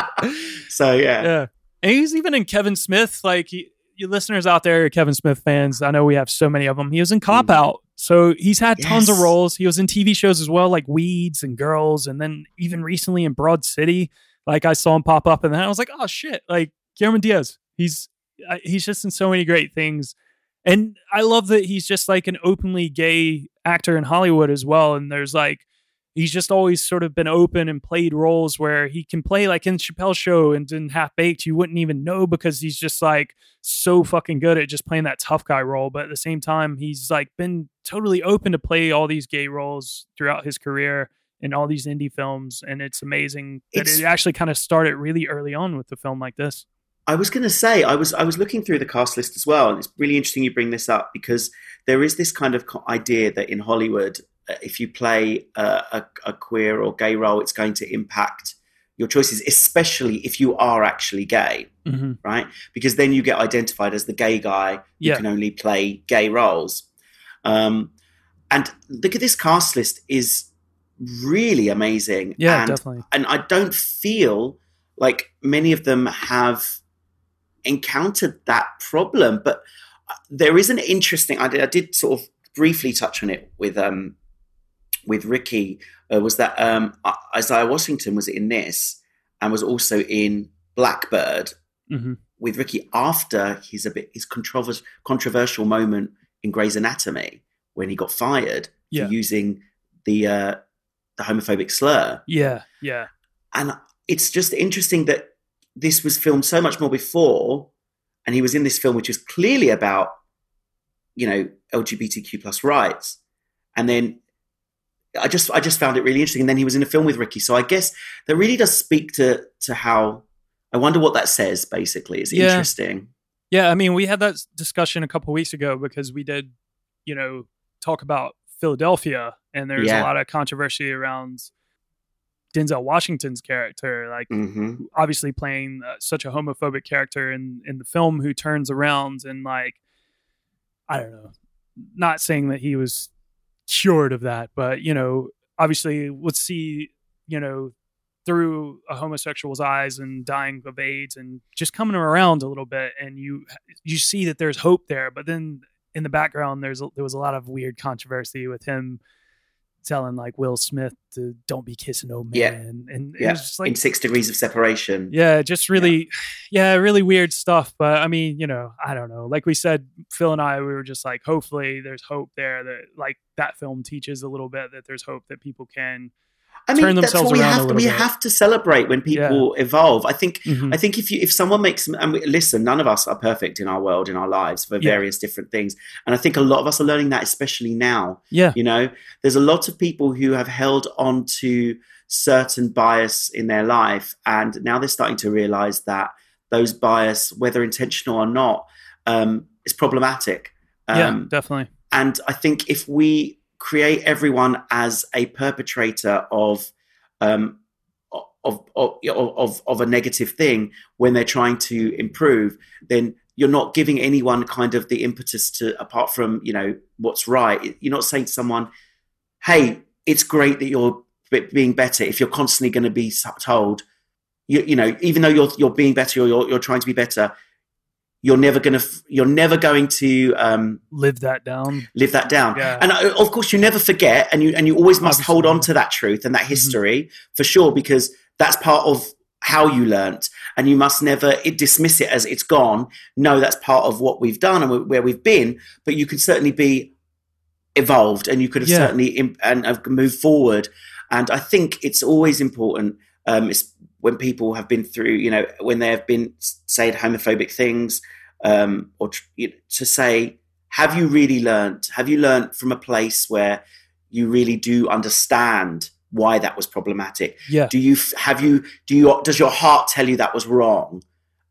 So, yeah. yeah. And he's even in Kevin Smith, like he, you listeners out there, Kevin Smith fans, I know we have so many of them. He was in Cop mm. Out. So he's had yes. tons of roles. He was in T V shows as well, like Weeds and Girls. And then even recently in Broad City, like I saw him pop up and then I was like, oh shit, like Guillermo Diaz, he's, he's just in so many great things. And I love that he's just like an openly gay actor in Hollywood as well. And there's like, he's just always sort of been open and played roles where he can play like in Chappelle's Show and in Half Baked. You wouldn't even know because he's just like so fucking good at just playing that tough guy role. But at the same time, he's like been totally open to play all these gay roles throughout his career in all these indie films. And it's amazing that it's, it actually kind of started really early on with a film like this. I was going to say, I was I was looking through the cast list as well. And it's really interesting you bring this up because there is this kind of idea that in Hollywood, if you play uh, a, a queer or gay role, it's going to impact your choices, especially if you are actually gay, mm-hmm. right? Because then you get identified as the gay guy who yeah. can only play gay roles. Um, and look at this cast list is really amazing. Yeah, and, definitely. And I don't feel like many of them have encountered that problem, but there is an interesting, I did, I did sort of briefly touch on it with... Um, with Rikki uh, was that um, Isaiah Washington was in this and was also in Blackbird mm-hmm. with Rikki after his a bit his controversial controversial moment in Grey's Anatomy when he got fired yeah. for using the uh, the homophobic slur. Yeah, yeah. And it's just interesting that this was filmed so much more before, and he was in this film which was clearly about, you know, L G B T Q plus rights, and then. I just I just found it really interesting. And then he was in a film with Rikki. So I guess that really does speak to to how – I wonder what that says, basically. It's yeah. interesting. Yeah, I mean, we had that discussion a couple of weeks ago because we did, you know, talk about Philadelphia. And there's yeah. a lot of controversy around Denzel Washington's character, like mm-hmm. obviously playing uh, such a homophobic character in, in the film who turns around and like, I don't know, not saying that he was – cured of that, but you know, obviously let's see, you know, through a homosexual's eyes and dying of AIDS and just coming around a little bit, and you you see that there's hope there. But then in the background there's there was a lot of weird controversy with him telling like Will Smith to don't be kissing old man yeah. and, and yeah. it was just like in Six Degrees of Separation. Yeah, just really yeah. yeah, really weird stuff. But I mean, you know, I don't know. Like we said, Phil and I, we were just like, hopefully there's hope there that like that film teaches a little bit that there's hope that people can I mean, turn themselves around. I mean, that's what we have to, we bit. have to celebrate when people yeah. evolve. I think mm-hmm. I think if you if someone makes and we, listen, none of us are perfect in our world, in our lives for yeah. various different things. And I think a lot of us are learning that, especially now. Yeah. You know, there's a lot of people who have held on to certain bias in their life, and now they're starting to realize that those bias, whether intentional or not, um, is problematic. Um, yeah, definitely. And I think if we create everyone as a perpetrator of, um, of, of, of, of a negative thing when they're trying to improve, then you're not giving anyone kind of the impetus to, apart from, you know, what's right. You're not saying to someone, hey, it's great that you're being better. If you're constantly going to be told, you, you know, even though you're, you're being better or you're, you're trying to be better, You're never gonna. You're never going to um, live that down. Live that down, yeah. And uh, of course, you never forget, and you and you always must Absolutely. hold on to that truth and that history mm-hmm. for sure, because that's part of how you learnt, and you must never it, dismiss it as it's gone. No, that's part of what we've done and where we've been. But you could certainly be evolved, and you could have yeah. certainly imp- and have moved forward. And I think it's always important. Um, it's, when people have been through, you know, when they have been said homophobic things um, or tr- to say, have you really learned? Have you learned from a place where you really do understand why that was problematic? Yeah. Do you, have you, do you, does your heart tell you that was wrong?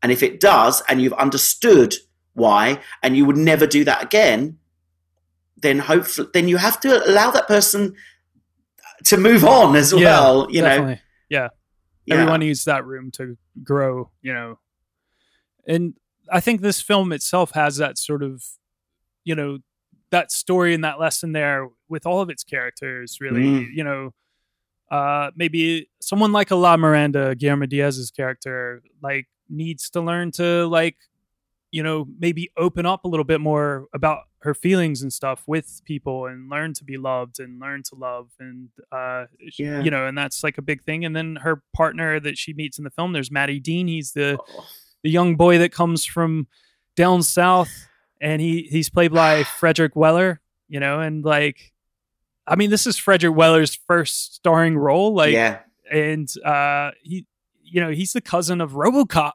And if it does, and you've understood why, and you would never do that again, then hopefully, then you have to allow that person to move on as yeah, well. You definitely. know, yeah. yeah, everyone needs that room to grow. You know, and I think this film itself has that sort of, you know, that story and that lesson there with all of its characters. Really, mm. you know, uh, maybe someone like a La Miranda, Guillermo Diaz's character, like needs to learn to like, you know, maybe open up a little bit more about her feelings and stuff with people and learn to be loved and learn to love. And, uh, yeah. you know, and that's like a big thing. And then her partner that she meets in the film, there's Matty Dean. He's the oh. the young boy that comes from down south, and he, he's played by Frederick Weller, you know, and like, I mean, this is Frederick Weller's first starring role. Like, yeah. and, uh, he, you know, he's the cousin of RoboCop.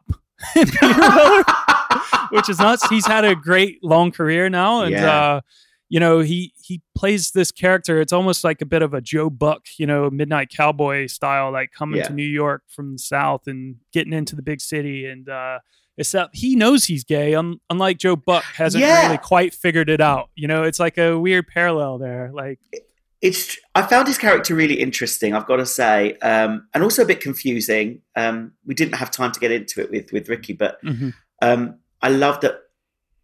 Which is nuts. He's had a great long career now. And, yeah. uh, you know, he, he plays this character. It's almost like a bit of a Joe Buck, you know, Midnight Cowboy style, like coming yeah. to New York from the South and getting into the big city. And uh, except he knows he's gay. Un- unlike Joe Buck hasn't yeah. really quite figured it out. You know, it's like a weird parallel there. Like it's, I found his character really interesting, I've got to say. Um, and also a bit confusing. Um, we didn't have time to get into it with, with Rikki, but, mm-hmm. um, I love that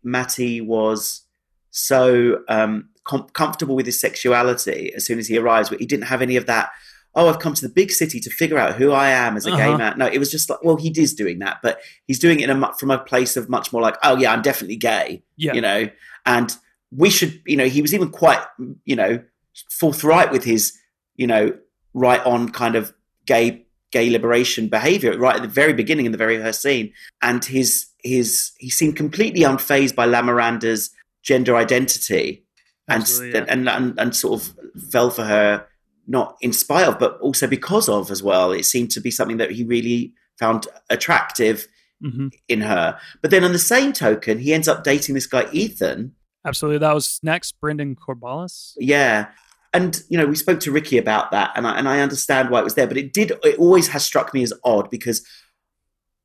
Matty was so um, com- comfortable with his sexuality as soon as he arrives, but he didn't have any of that, oh, I've come to the big city to figure out who I am as a uh-huh. gay man. No, it was just like, well, he is doing that, but he's doing it in a, from a place of much more like, oh, yeah, I'm definitely gay, yeah. you know, and we should, you know, he was even quite, you know, forthright with his, you know, right on kind of gay gay liberation behavior right at the very beginning in the very first scene. And his his he seemed completely unfazed by La Miranda's gender identity and, yeah. and and and sort of fell for her, not in spite of, but also because of as well. It seemed to be something that he really found attractive mm-hmm. in her. But then on the same token, he ends up dating this guy, Ethan. Absolutely. That was next, Brendan Corballis. Yeah. And, you know, we spoke to Rikki about that, and I, and I understand why it was there, but it did, it always has struck me as odd because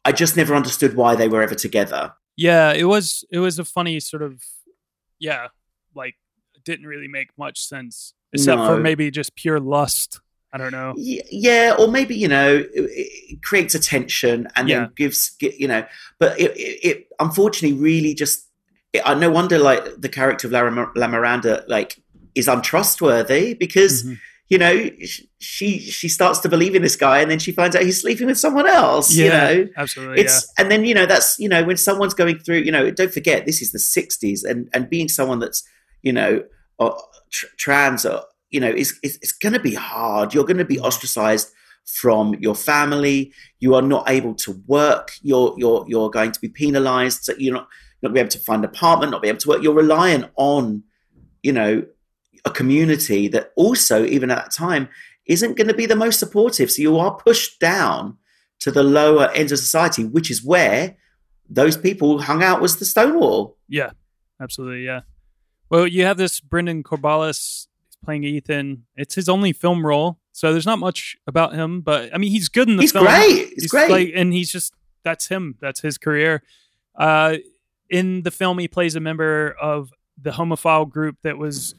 I just never understood why they were ever together. Yeah, it was, it was a funny sort of, yeah, like it didn't really make much sense except no. for maybe just pure lust. I don't know. Y- yeah. Or maybe, you know, it, it creates a tension and yeah. then gives, you know, but it, it, it unfortunately really just, it, I no wonder like the character of La, La Miranda, like, is untrustworthy because mm-hmm. you know she she starts to believe in this guy and then she finds out he's sleeping with someone else. Yeah, you know, absolutely. It's yeah. and then you know that's you know when someone's going through you know don't forget this is the sixties and and being someone that's you know uh, tr- trans or you know is it's, it's going to be hard. You're going to be ostracized from your family. You are not able to work. You're you're you're going to be penalized. So you're not not be able to find an apartment. Not be able to work. You're reliant on you know. a community that also, even at that time, isn't going to be the most supportive. So you are pushed down to the lower ends of society, which is where those people hung out was the Stonewall. Yeah, absolutely. Yeah. Well, you have this Brendan Corballis playing Ethan. It's his only film role, so there's not much about him. But I mean, he's good in the he's film. Great. He's, he's great. Like, and he's just that's him. That's his career. Uh, in the film, he plays a member of the homophile group that was.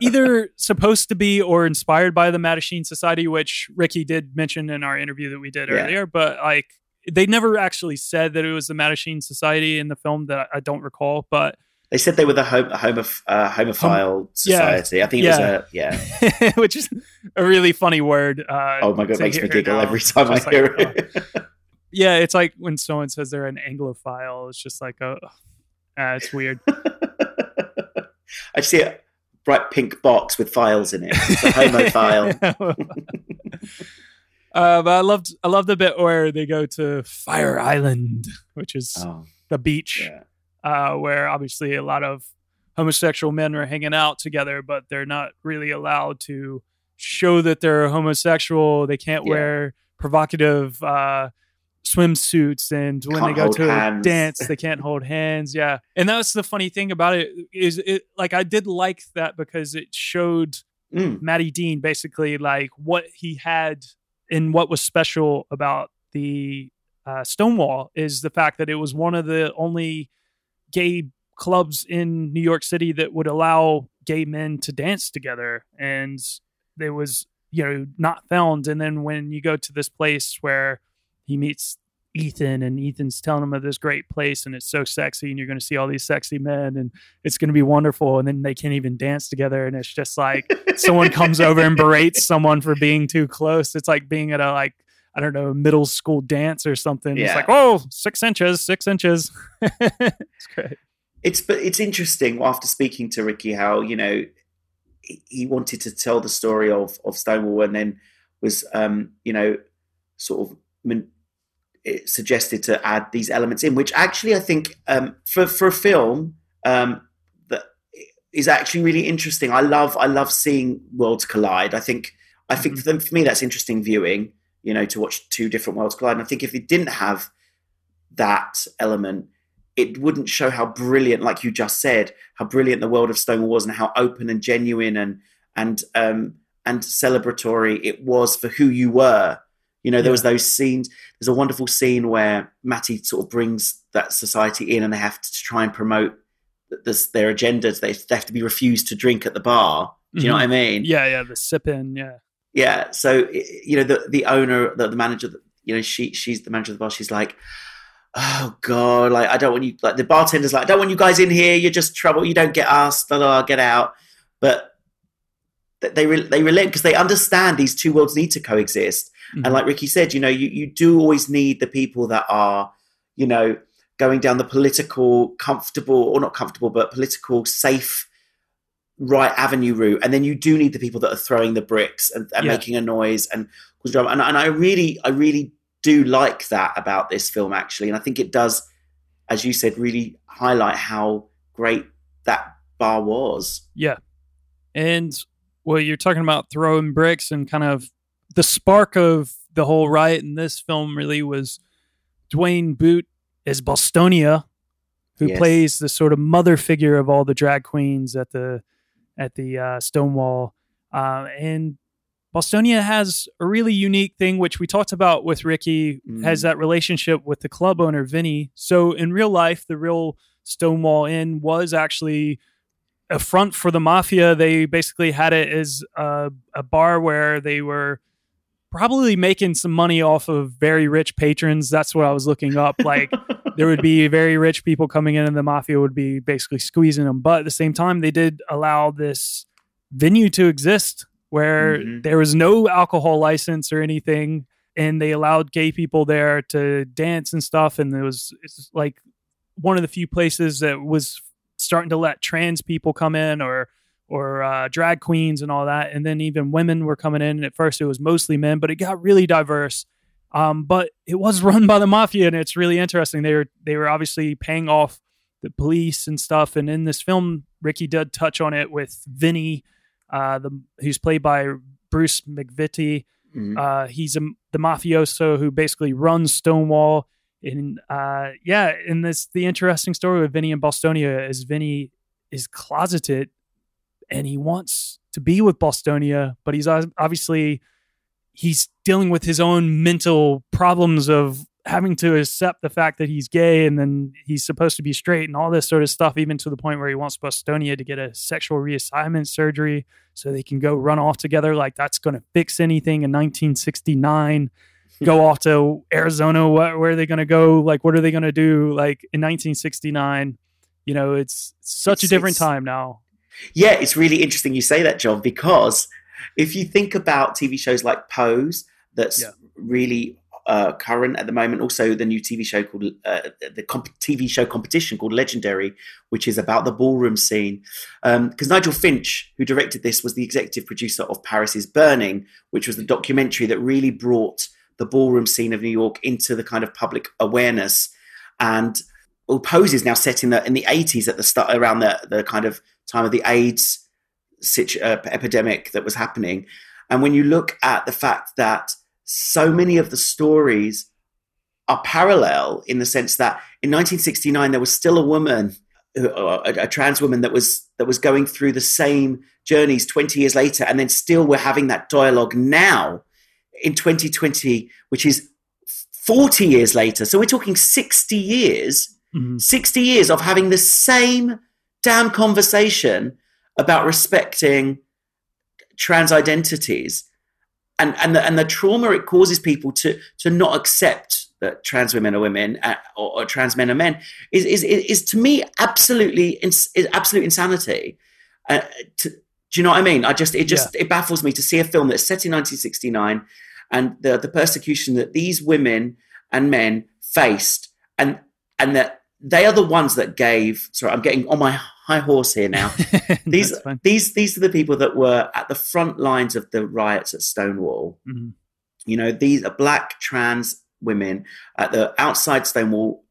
Either supposed to be or inspired by the Mattachine Society, which Rikki did mention in our interview that we did yeah. earlier, but like they never actually said that it was the Mattachine Society in the film that I don't recall, but they said they were the home, home of, uh, homophile hom- society. Yeah. I think it yeah. was a, yeah, which is a really funny word. Uh, oh my God. It makes me giggle now. every time just I hear like, it. Oh. Yeah. It's like when someone says they're an Anglophile, it's just like, oh, uh, it's weird. I see it. Bright pink box with files in it. It's a homo file. uh, but I loved, I loved the bit where they go to Fire Island, which is oh, the beach, yeah. uh, where obviously a lot of homosexual men are hanging out together, but they're not really allowed to show that they're homosexual. They can't yeah. wear provocative uh, swimsuits, and when can't they go to hands. a dance they can't hold hands. Yeah and that's the funny thing about it is it like I did like that because it showed mm. Matty Dean basically like what he had and what was special about the uh, Stonewall is the fact that it was one of the only gay clubs in New York City that would allow gay men to dance together, and it was, you know, not filmed. And then when you go to this place where he meets Ethan, and Ethan's telling him of this great place, and it's so sexy, and you're going to see all these sexy men, and it's going to be wonderful, and then they can't even dance together, and it's just like someone comes over and berates someone for being too close. It's like being at a, like, I don't know, middle school dance or something. Yeah. It's like, oh, six inches, six inches. It's great. It's, but it's interesting after speaking to Rikki how, you know, he wanted to tell the story of of Stonewall, and then was, um, you know, sort of man- it suggested to add these elements in, which actually I think um, for for a film um, that is actually really interesting. I love I love seeing worlds collide. I think I think mm-hmm. for them, for me, that's interesting viewing. You know, to watch two different worlds collide. And I think if it didn't have that element, it wouldn't show how brilliant, like you just said, how brilliant the world of Stonewall was, and how open and genuine and and um, and celebratory it was for who you were. You know, there yeah. was those scenes. There's a wonderful scene where Matty sort of brings that society in, and they have to try and promote this, their agenda. They have to be refused to drink at the bar. Do you mm-hmm. know what I mean? Yeah, yeah, the sip in, yeah. Yeah, so, you know, the, the owner, the, the manager, you know, she she's the manager of the bar. She's like, oh, God, like, I don't want you, like, the bartender's like, I don't want you guys in here. You're just trouble. You don't get us. Blah, blah, blah, get out. But they, re- they relent because they understand these two worlds need to coexist. Mm-hmm. And like Rikki said, you know, you, you do always need the people that are, you know, going down the political, comfortable, or not comfortable, but political, safe, right avenue route. And then you do need the people that are throwing the bricks and, and yeah. making a noise and cause drama. And, and I really, I really do like that about this film, actually. And I think it does, as you said, really highlight how great that bar was. Yeah. And, well, you're talking about throwing bricks and kind of, the spark of the whole riot in this film really was Duane Boot as Bostonia, who yes. plays the sort of mother figure of all the drag queens at the at the uh, Stonewall. Uh, and Bostonia has a really unique thing, which we talked about with Rikki, mm. has that relationship with the club owner, Vinny. So in real life, the real Stonewall Inn was actually a front for the mafia. They basically had it as a, a bar where they were probably making some money off of very rich patrons. That's what I was looking up. Like there would be very rich people coming in and the mafia would be basically squeezing them. But at the same time, they did allow this venue to exist where mm-hmm. there was no alcohol license or anything. And they allowed gay people there to dance and stuff. And it was it's like one of the few places that was starting to let trans people come in or or uh, drag queens and all that. And then even women were coming in. And at first it was mostly men, but it got really diverse. Um, but it was run by the mafia, and it's really interesting. They were, they were obviously paying off the police and stuff. And in this film, Rikki did touch on it with Vinny, uh, the, who's played by Bruce McVitie. Mm-hmm. Uh, he's a, the mafioso who basically runs Stonewall. And uh, yeah, and this, the interesting story with Vinny and Bostonia is Vinny is closeted, and he wants to be with Bostonia, but he's obviously he's dealing with his own mental problems of having to accept the fact that he's gay, and then he's supposed to be straight and all this sort of stuff, even to the point where he wants Bostonia to get a sexual reassignment surgery so they can go run off together. Like that's going to fix anything in nineteen sixty-nine. Go off to Arizona. What, where are they going to go? Like, what are they going to do? Like in nineteen sixty-nine, you know, it's such it's, a different time now. Yeah, it's really interesting you say that, John, because if you think about T V shows like Pose, that's yeah. really uh, current at the moment, also the new T V show called uh, the comp- T V show competition called Legendary, which is about the ballroom scene. Because um, Nigel Finch, who directed this, was the executive producer of Paris is Burning, which was the documentary that really brought the ballroom scene of New York into the kind of public awareness. And well, Pose is now set in the in the eighties, at the start around the the kind of time of the AIDS situ- uh, epidemic that was happening. And when you look at the fact that so many of the stories are parallel in the sense that in nineteen sixty-nine there was still a woman, a, a trans woman that was that was going through the same journeys twenty years later, and then still we're having that dialogue now. In twenty twenty, which is forty years later. So we're talking sixty years, mm-hmm. sixty years of having the same damn conversation about respecting trans identities and, and, the, and the trauma it causes people to, to not accept that trans women are women uh, or, or trans men are men is, is, is, is to me, absolutely, ins- is absolute insanity. Uh, to, do you know what I mean? I just, it just, yeah. It baffles me to see a film that's set in nineteen sixty-nine and the, the persecution that these women and men faced, and, and that they are the ones that gave, sorry, I'm getting on my high horse here now. These, these, these are the people that were at the front lines of the riots at Stonewall. Mm-hmm. You know, these are black trans women at the outside Stonewall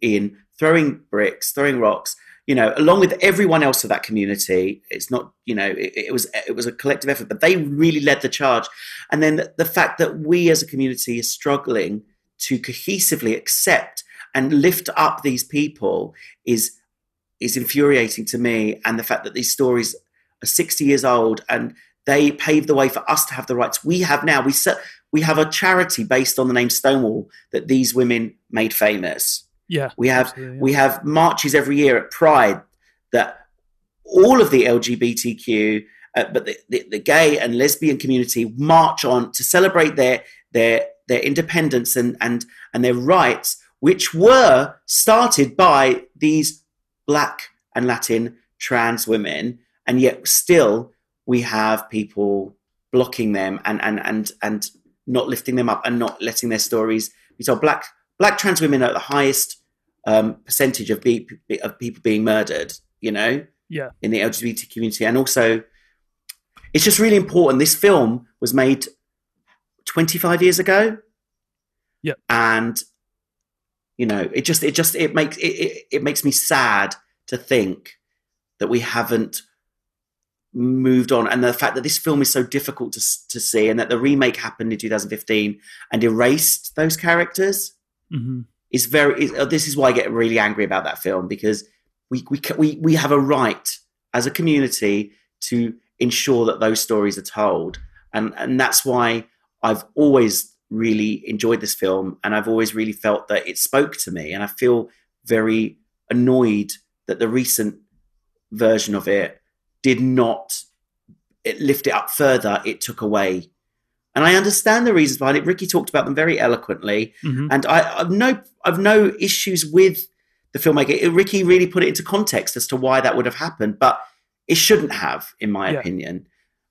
Inn, throwing bricks, throwing rocks, you know, along with everyone else of that community. It's not, you know, it, it was it was a collective effort, but they really led the charge. And then the, the fact that we as a community are struggling to cohesively accept and lift up these people is is infuriating to me. And the fact that these stories are sixty years old and they paved the way for us to have the rights we have now. We ser- we have a charity based on the name Stonewall that these women made famous. Yeah, we have yeah. we have marches every year at Pride that all of the L G B T Q, uh, but the, the, the gay and lesbian community march on to celebrate their their their independence and and and their rights, which were started by these black and Latin trans women, and yet still we have people blocking them and and and and not lifting them up and not letting their stories be told. Black black trans women are the highest um percentage of, be, of people being murdered, you know, yeah, in the L G B T community. And also it's just really important. This film was made twenty-five years ago, yeah, and you know, it just it just it makes it, it it makes me sad to think that we haven't moved on, and the fact that this film is so difficult to to see, and that the remake happened in two thousand fifteen and erased those characters. Mm-hmm. It's very. It's, this is why I get really angry about that film, because we we we we have a right as a community to ensure that those stories are told, and and that's why I've always really enjoyed this film, and I've always really felt that it spoke to me, and I feel very annoyed that the recent version of it did not it lift it up further. It took away. And I understand the reasons behind it. Rikki talked about them very eloquently, mm-hmm. and I, I've no, I've no issues with the filmmaker. Rikki really put it into context as to why that would have happened, but it shouldn't have, in my yeah. opinion.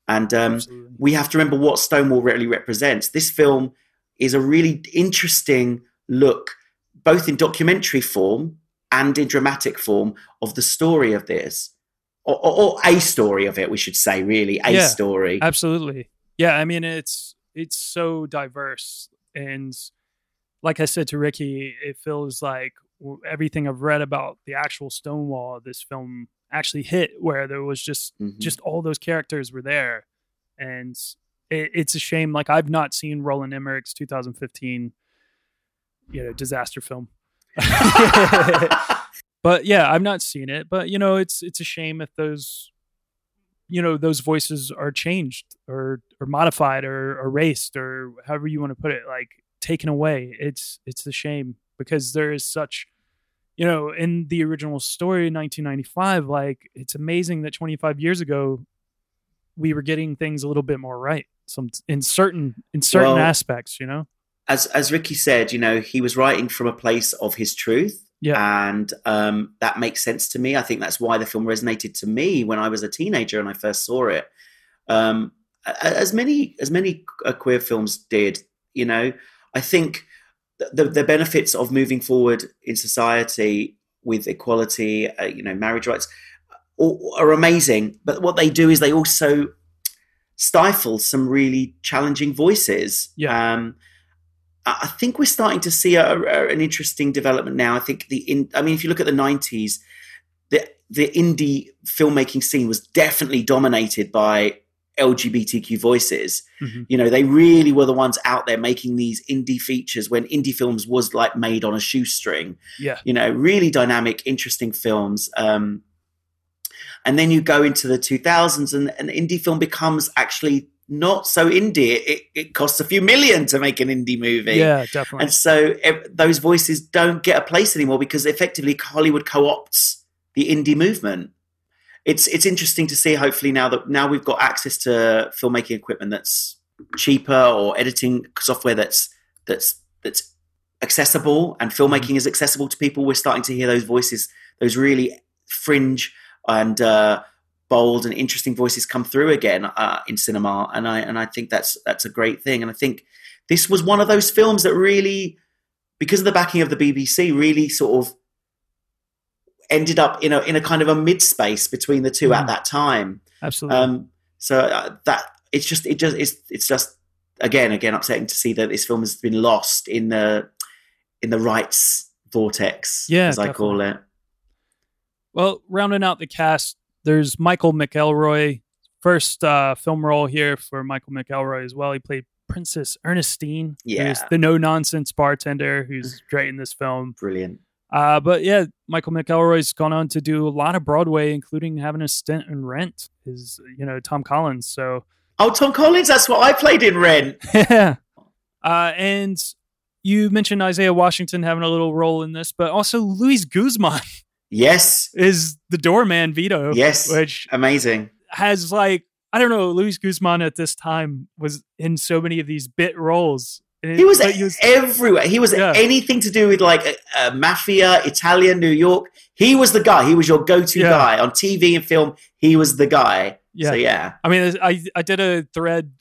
And um, we have to remember what Stonewall really represents. This film is a really interesting look, both in documentary form and in dramatic form, of the story of this, or, or, or a story of it. We should say, really, a yeah, story. Absolutely. Yeah, I mean, it's it's so diverse. And like I said to Rikki, it feels like everything I've read about the actual Stonewall, this film actually hit, where there was just mm-hmm. just all those characters were there. And it, it's a shame. Like, I've not seen Roland Emmerich's two thousand fifteen, you know, disaster film. But yeah, I've not seen it. But, you know, it's it's a shame if those... you know, those voices are changed or, or modified or erased or however you want to put it, like taken away. It's, it's a shame, because there is such, you know, in the original story in nineteen ninety-five, like, it's amazing that twenty-five years ago we were getting things a little bit more right. Some in certain, in certain well, aspects, you know, as, as Rikki said, you know, he was writing from a place of his truth. Yeah. And um, that makes sense to me. I think that's why the film resonated to me when I was a teenager and I first saw it. Um, as many as many queer films did, you know, I think the, the benefits of moving forward in society with equality, uh, you know, marriage rights are amazing. But what they do is they also stifle some really challenging voices. Yeah. Um, I think we're starting to see a, a, an interesting development now. I think the, in, I mean, if you look at the nineties, the the indie filmmaking scene was definitely dominated by L G B T Q voices. Mm-hmm. You know, they really were the ones out there making these indie features when indie films was like made on a shoestring. Yeah, you know, really dynamic, interesting films. Um, and then you go into the two thousands, and an indie film becomes actually not so indie. It, it costs a few million to make an indie movie. Yeah, definitely. And so it, those voices don't get a place anymore, because effectively Hollywood co-opts the indie movement. it's it's interesting to see. Hopefully now that now we've got access to filmmaking equipment that's cheaper, or editing software that's that's that's accessible, and filmmaking is accessible to people, we're starting to hear those voices, those really fringe and uh, bold and interesting voices come through again uh, in cinema, and I and I think that's that's a great thing. And I think this was one of those films that really, because of the backing of the B B C, really sort of ended up in a in a kind of a mid space between the two mm. at that time. Absolutely. Um, so uh, that it's just it just it's it's just again again upsetting to see that this film has been lost in the in the rights vortex, yeah, as definitely. I call it. Well, rounding out the cast, there's Michael McElroy. First uh, film role here for Michael McElroy as well. He played Princess Ernestine, yeah, who's the no-nonsense bartender who's great in this film. Brilliant. Uh, but yeah, Michael McElroy's gone on to do a lot of Broadway, including having a stint in Rent. Is you know Tom Collins. So oh, Tom Collins, that's what I played in Rent. Yeah. Uh, and you mentioned Isaiah Washington having a little role in this, but also Luis Guzman. Yes, is the doorman Vito. Yes, which amazing has like I don't know. Luis Guzman at this time was in so many of these bit roles. It, he, was he was everywhere. He was yeah. anything to do with like uh, mafia, Italian, New York. He was the guy. He was your go-to yeah. guy on T V and film. He was the guy. Yeah. So, yeah. I mean, I, I did a thread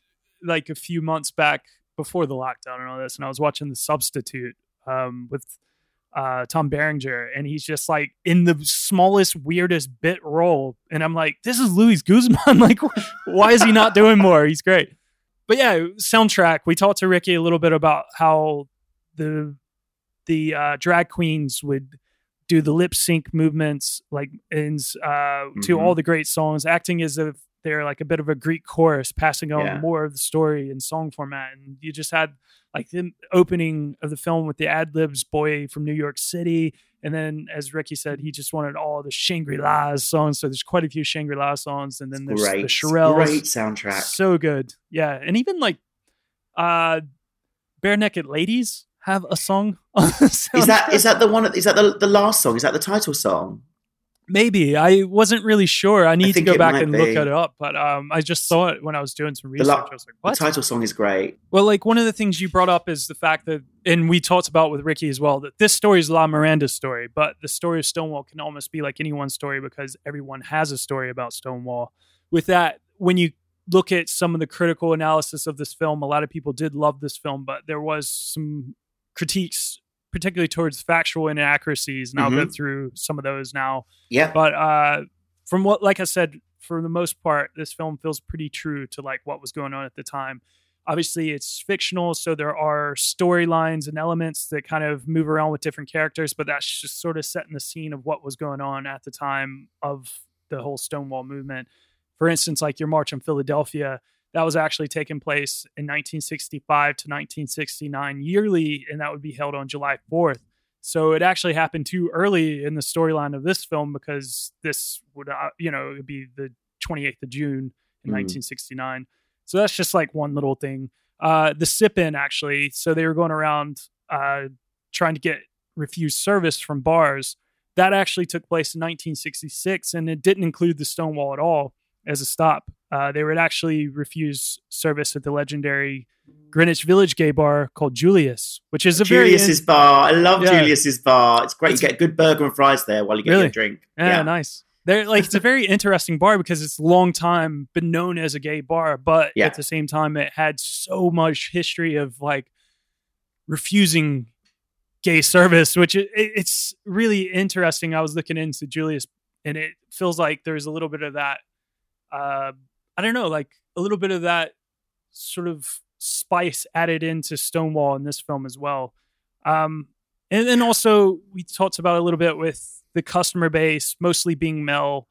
like a few months back before the lockdown and all this, and I was watching The Substitute um, with uh, Tom Berenger, and he's just like in the smallest, weirdest bit role. And I'm like, this is Luis Guzman. Like, why is he not doing more? He's great. But yeah, soundtrack. We talked to Rikki a little bit about how the the uh, drag queens would do the lip sync movements, like and, uh, mm-hmm. to all the great songs, acting as if they're like a bit of a Greek chorus, passing on yeah. more of the story in song format. And you just had like the opening of the film with the ad libs boy from New York City, and then as Rikki said, he just wanted all the Shangri-Las songs. So there's quite a few Shangri-La songs, and then there's great, the Shirelles. Great soundtrack, so good, yeah. And even like, uh, Bare Naked Ladies have a song. On the is that is that the one? Is that the the last song? Is that the title song? Maybe I wasn't really sure. I need I to go back and be. look it up, but um, I just saw it when I was doing some research. The, la- I was like, what? The title song is great. Well, like one of the things you brought up is the fact that, and we talked about with Rikki as well, that this story is La Miranda's story, but the story of Stonewall can almost be like anyone's story because everyone has a story about Stonewall. With that, when you look at some of the critical analysis of this film, a lot of people did love this film, but there was some critiques, particularly towards factual inaccuracies. And mm-hmm. I'll go through some of those now. Yeah. But uh, from what, like I said, for the most part, this film feels pretty true to like what was going on at the time. Obviously it's fictional, so there are storylines and elements that kind of move around with different characters, but that's just sort of setting the scene of what was going on at the time of the whole Stonewall movement. For instance, like your March in Philadelphia, that was actually taking place in nineteen sixty-five to nineteen sixty-nine yearly, and that would be held on July fourth. So it actually happened too early in the storyline of this film because this would, uh, you know, it would be the twenty-eighth of June in mm-hmm. nineteen sixty-nine. So that's just like one little thing. Uh, the sip-in, actually. So they were going around uh, trying to get refused service from bars. That actually took place in nineteen sixty-six, and it didn't include the Stonewall at all as a stop. Uh, they would actually refuse service at the legendary Greenwich Village gay bar called Julius, which is a Julius's very in- bar. I love yeah. Julius's bar. It's great. It's- you get a good burger and fries there while you get really? your drink. Yeah, yeah. nice. They're like it's a very interesting bar because it's long time been known as a gay bar, but yeah. at the same time, it had so much history of like refusing gay service, which it, it's really interesting. I was looking into Julius, and it feels like there's a little bit of that. Uh, I don't know, like a little bit of that sort of spice added into Stonewall in this film as well. Um, and then also we talked about a little bit with the customer base, mostly being male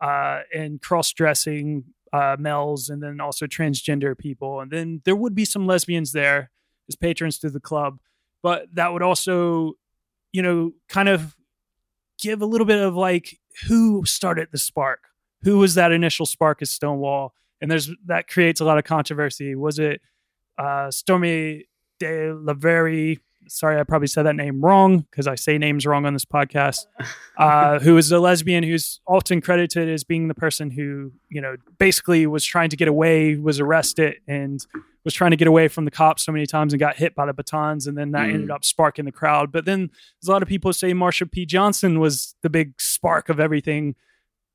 uh, and cross-dressing uh, males, and then also transgender people. And then there would be some lesbians there as patrons to the club, but that would also, you know, kind of give a little bit of like who started the spark. Who was that initial spark at Stonewall? And there's that creates a lot of controversy. Was it uh, Stormy de la Verre sorry, I probably said that name wrong because I say names wrong on this podcast, uh, who is a lesbian who's often credited as being the person who, you know, basically was trying to get away, was arrested and was trying to get away from the cops so many times and got hit by the batons. And then that mm. ended up sparking the crowd. But then there's a lot of people say Marsha P. Johnson was the big spark of everything.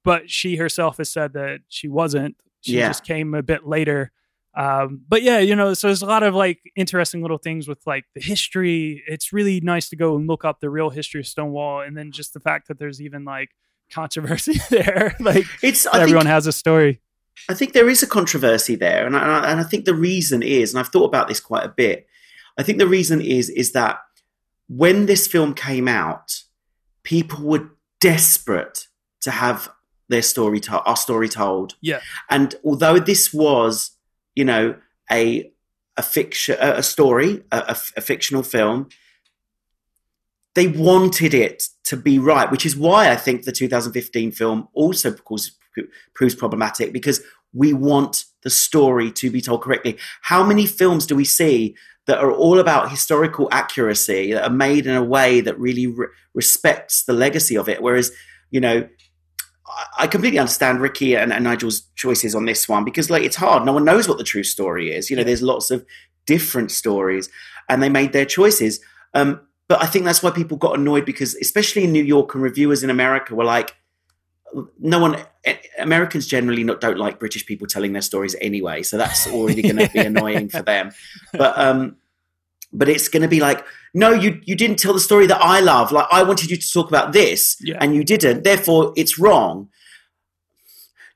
But she herself has said that she wasn't. She yeah. just came a bit later. Um, but yeah, you know, so there's a lot of like interesting little things with like the history. It's really nice to go and look up the real history of Stonewall, and then just the fact that there's even like controversy there. Like it's, I everyone think, has a story. I think there is a controversy there, and I, and I think the reason is, and I've thought about this quite a bit. I think the reason is is that when this film came out, people were desperate to have their story to- our story told. Yeah, and although this was, you know, a a fiction, a story, a, a, a fictional film, they wanted it to be right, which is why I think the two thousand fifteen film also proves, proves problematic, because we want the story to be told correctly. How many films do we see that are all about historical accuracy, that are made in a way that really re- respects the legacy of it? Whereas, you know, I completely understand Rikki and, and Nigel's choices on this one, because like, it's hard. No one knows what the true story is. You know, there's lots of different stories and they made their choices. Um, but I think that's why people got annoyed, because especially in New York, and reviewers in America were like, no one, Americans generally not, don't like British people telling their stories anyway. So that's already going to be annoying for them. But, um, But it's going to be like, no, you you didn't tell the story that I love. Like, I wanted you to talk about this, yeah. and you didn't. Therefore, it's wrong.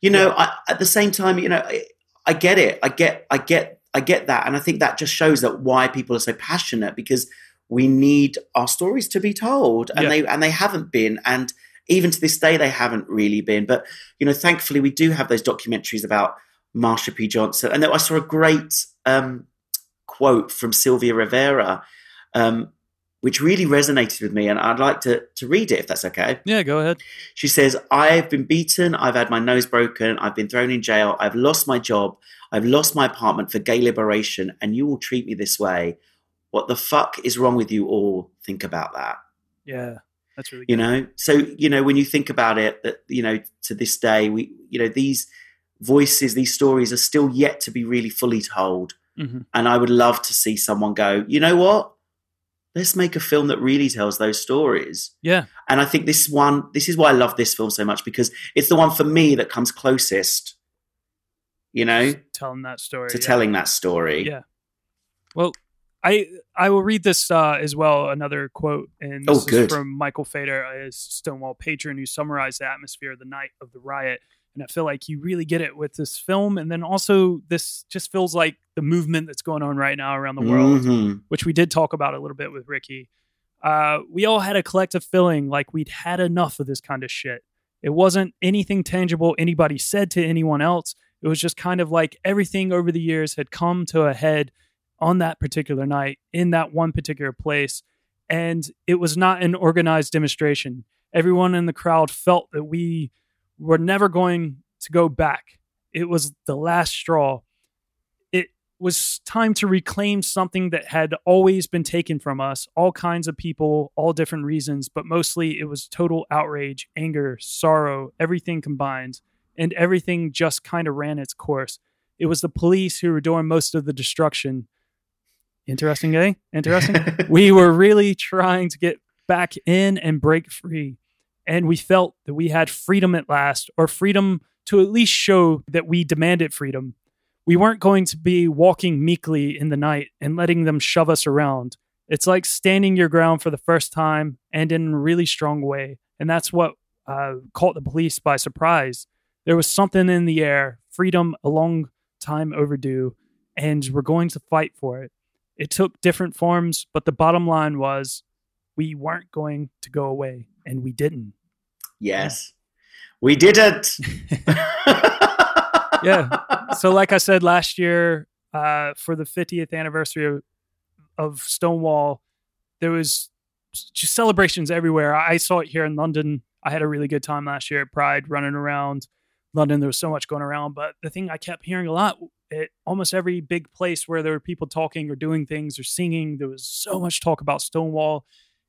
You know, yeah. I, at the same time, you know, I, I get it. I get, I get, I get that, and I think that just shows that why people are so passionate, because we need our stories to be told, and yeah. they and they haven't been, and even to this day, they haven't really been. But you know, thankfully, we do have those documentaries about Marsha P. Johnson, and I saw a great. Um, quote from Sylvia Rivera, um, which really resonated with me, and I'd like to, to read it if that's okay. Yeah, go ahead. She says, "I've been beaten, I've had my nose broken, I've been thrown in jail, I've lost my job, I've lost my apartment for gay liberation, and you all treat me this way. What the fuck is wrong with you all? Think about that." Yeah, that's really good. You know, so, you know, when you think about it, that, you know, to this day, we, you know, these voices, these stories are still yet to be really fully told. Mm-hmm. And I would love to see someone go, you know what? Let's make a film that really tells those stories. Yeah. And I think this one, this is why I love this film so much, because it's the one for me that comes closest, you know, Just telling that story, to yeah. telling that story. Yeah. Well, I I will read this uh, as well. Another quote, and this oh, good. is from Michael Fader, a Stonewall patron, who summarized the atmosphere of the night of the riot. And I feel like you really get it with this film. And then also this just feels like the movement that's going on right now around the world, mm-hmm. which we did talk about a little bit with Rikki. Uh, we all had a collective feeling like we'd had enough of this kind of shit. It wasn't anything tangible anybody said to anyone else. It was just kind of like everything over the years had come to a head on that particular night in that one particular place. And it was not an organized demonstration. Everyone in the crowd felt that we... we're never going to go back. It was the last straw. It was time to reclaim something that had always been taken from us, all kinds of people, all different reasons, but mostly it was total outrage, anger, sorrow, everything combined, and everything just kind of ran its course. It was the police who were doing most of the destruction. Interesting, eh? Interesting. We were really trying to get back in and break free. And we felt that we had freedom at last, or freedom to at least show that we demanded freedom. We weren't going to be walking meekly in the night and letting them shove us around. It's like standing your ground for the first time, and in a really strong way. And that's what uh, caught the police by surprise. There was something in the air, freedom a long time overdue, and we're going to fight for it. It took different forms, but the bottom line was we weren't going to go away. And we didn't. Yes, we didn't. Yeah. So like I said last year, uh, for the fiftieth anniversary of, of Stonewall, there was just celebrations everywhere. I saw it here in London. I had a really good time last year at Pride, running around. London, there was so much going around. But the thing I kept hearing a lot, at almost every big place where there were people talking or doing things or singing, there was so much talk about Stonewall.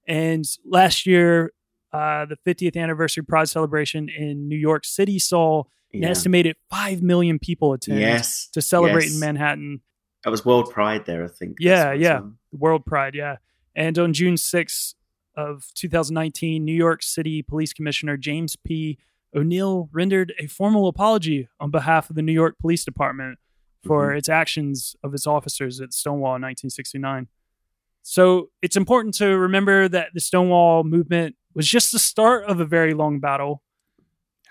And last year, uh, the fiftieth anniversary Pride celebration in New York City saw yeah. an estimated five million people attend yes. to celebrate yes. in Manhattan. That was World Pride there, I think. Yeah, yeah. One. World Pride, yeah. And on June sixth of two thousand nineteen, New York City Police Commissioner James P. O'Neill rendered a formal apology on behalf of the New York Police Department for mm-hmm. its actions of its officers at Stonewall in nineteen sixty-nine. So it's important to remember that the Stonewall movement was just the start of a very long battle.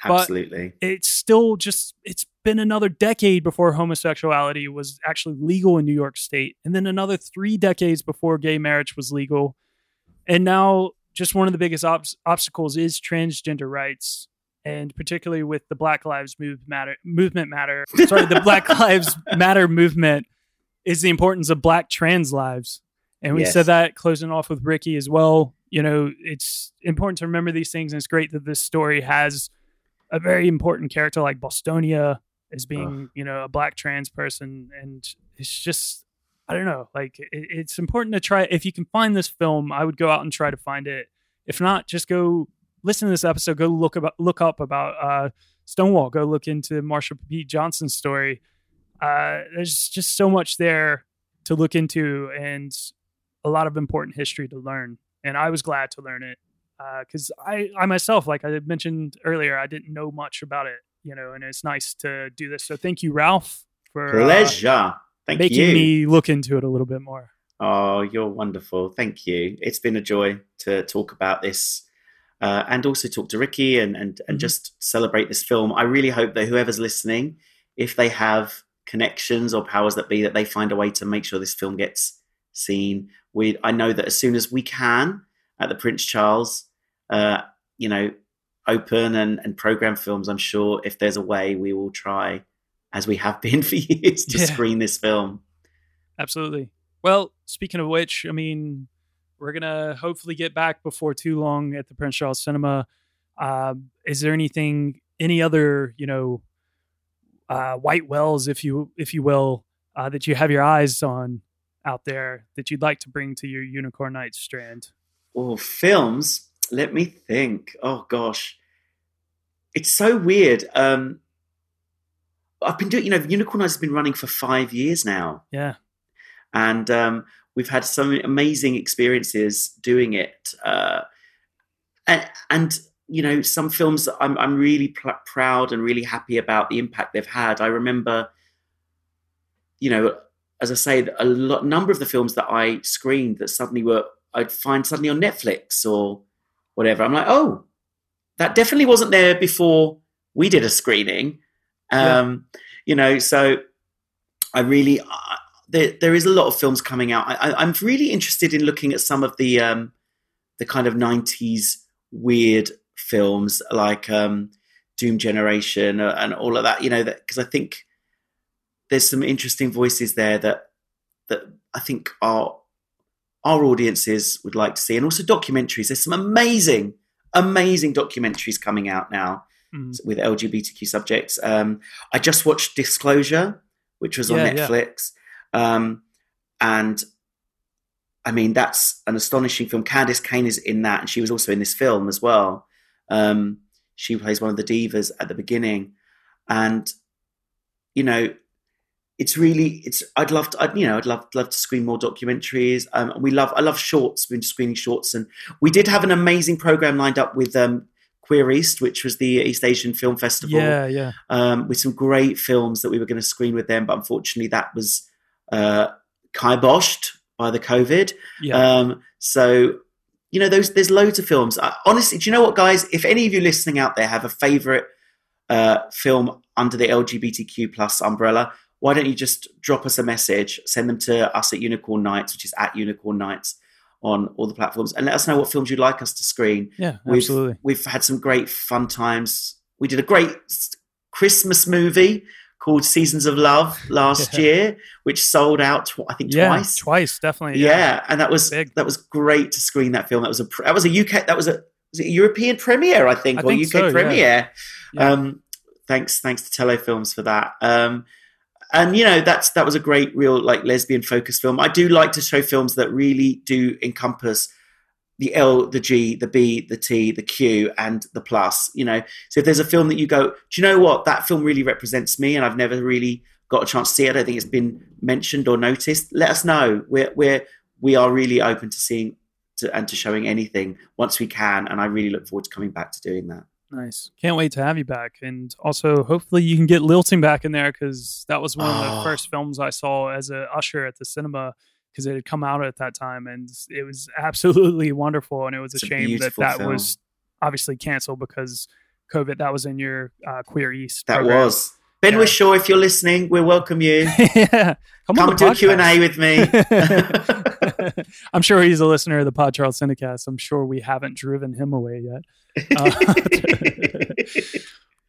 Absolutely. But it's still just, it's been another decade before homosexuality was actually legal in New York State. And then another three decades before gay marriage was legal. And now just one of the biggest ob- obstacles is transgender rights. And particularly with the Black Lives Move Matter movement matter, sorry, the Black Lives Matter movement is the importance of Black trans lives. And we yes. said that closing off with Rikki as well. You know, it's important to remember these things. And it's great that this story has a very important character like Bostonia as being, Ugh. you know, a Black trans person. And it's just, I don't know, like it, it's important to try. If you can find this film, I would go out and try to find it. If not, just go listen to this episode, go look about, look up about uh, Stonewall, go look into Marsha P. Johnson's story. Uh, there's just so much there to look into and a lot of important history to learn. And I was glad to learn it because uh, I, I myself, like I mentioned earlier, I didn't know much about it, you know, and it's nice to do this. So thank you, Ralph, for uh, thank making you. me look into it a little bit more. Oh, you're wonderful. Thank you. It's been a joy to talk about this. Uh, and also talk to Rikki and, and, and mm-hmm. just celebrate this film. I really hope that whoever's listening, if they have connections or powers that be, that they find a way to make sure this film gets seen. We, I know that as soon as we can at the Prince Charles, uh, you know, open and, and program films, I'm sure if there's a way we will try, as we have been for years, to yeah. screen this film. Absolutely. Well, speaking of which, I mean... we're going to hopefully get back before too long at the Prince Charles Cinema. Uh, is there anything, any other, you know, uh, white whales, if you if you will, uh, that you have your eyes on out there that you'd like to bring to your Unicorn Nights strand? Oh, films? Let me think. Oh, gosh. It's so weird. Um, I've been doing, you know, Unicorn Nights has been running for five years now. Yeah. And... um we've had some amazing experiences doing it. Uh, and, and, you know, some films that I'm, I'm really pl- proud and really happy about the impact they've had. I remember, you know, as I say, a lot, number of the films that I screened that suddenly were, I'd find suddenly on Netflix or whatever. I'm like, oh, that definitely wasn't there before we did a screening. Um, yeah. You know, so I really... I, There, there is a lot of films coming out. I, I'm really interested in looking at some of the um, the kind of nineties weird films like um, Doom Generation and all of that, you know, because I think there's some interesting voices there that that I think our, our audiences would like to see. And also documentaries. There's some amazing, amazing documentaries coming out now mm. with L G B T Q subjects. Um, I just watched Disclosure, which was on yeah, Netflix. Yeah. Um, and I mean, that's an astonishing film. Candice Cain is in that. And she was also in this film as well. Um, she plays one of the divas at the beginning and, you know, it's really, it's, I'd love to, I'd, you know, I'd love, love to screen more documentaries. Um, we love, I love shorts. We've been screening shorts and we did have an amazing program lined up with, um, Queer East, which was the East Asian Film Festival. Yeah. Yeah. Um, with some great films that we were going to screen with them. But unfortunately that was, uh, kiboshed by the COVID. Yeah. Um, so, you know, those, there's loads of films. I, honestly, do you know what, guys, if any of you listening out there have a favorite, uh, film under the L G B T Q plus umbrella, why don't you just drop us a message, send them to us at Unicorn Nights, which is at Unicorn Nights on all the platforms, and let us know what films you'd like us to screen. Yeah, we've, absolutely. We've had some great fun times. We did a great Christmas movie called Seasons of Love last yeah. year, which sold out, tw- I think, yeah, twice. Twice, definitely. Yeah, yeah. And that was Big. that was great to screen that film. That was a that was a U K that was a, was a European premiere, I think, I or think U K so, premiere. Yeah. Um, thanks thanks to Telefilms for that. Um, and, you know, that's that was a great, real, like, lesbian-focused film. I do like to show films that really do encompass the L, the G, the B, the T, the Q, and the plus, you know. So if there's a film that you go, do you know what? That film really represents me, and I've never really got a chance to see it. I don't think it's been mentioned or noticed. Let us know. We're, we're, we are really open to seeing to, and to showing anything once we can, and I really look forward to coming back to doing that. Nice. Can't wait to have you back. And also, hopefully you can get Lilting back in there, because that was one oh. of the first films I saw as an usher at the cinema, because it had come out at that time, and it was absolutely wonderful. And it was a it's shame a that that film. was obviously canceled because COVID. That was in your uh, Queer East. That program. was Ben yeah. Wishaw. If you're listening, we welcome you. yeah. Come, Come on do a Q and A with me. I'm sure he's a listener of the Pod Charles Cinecast. I'm sure we haven't driven him away yet. Uh,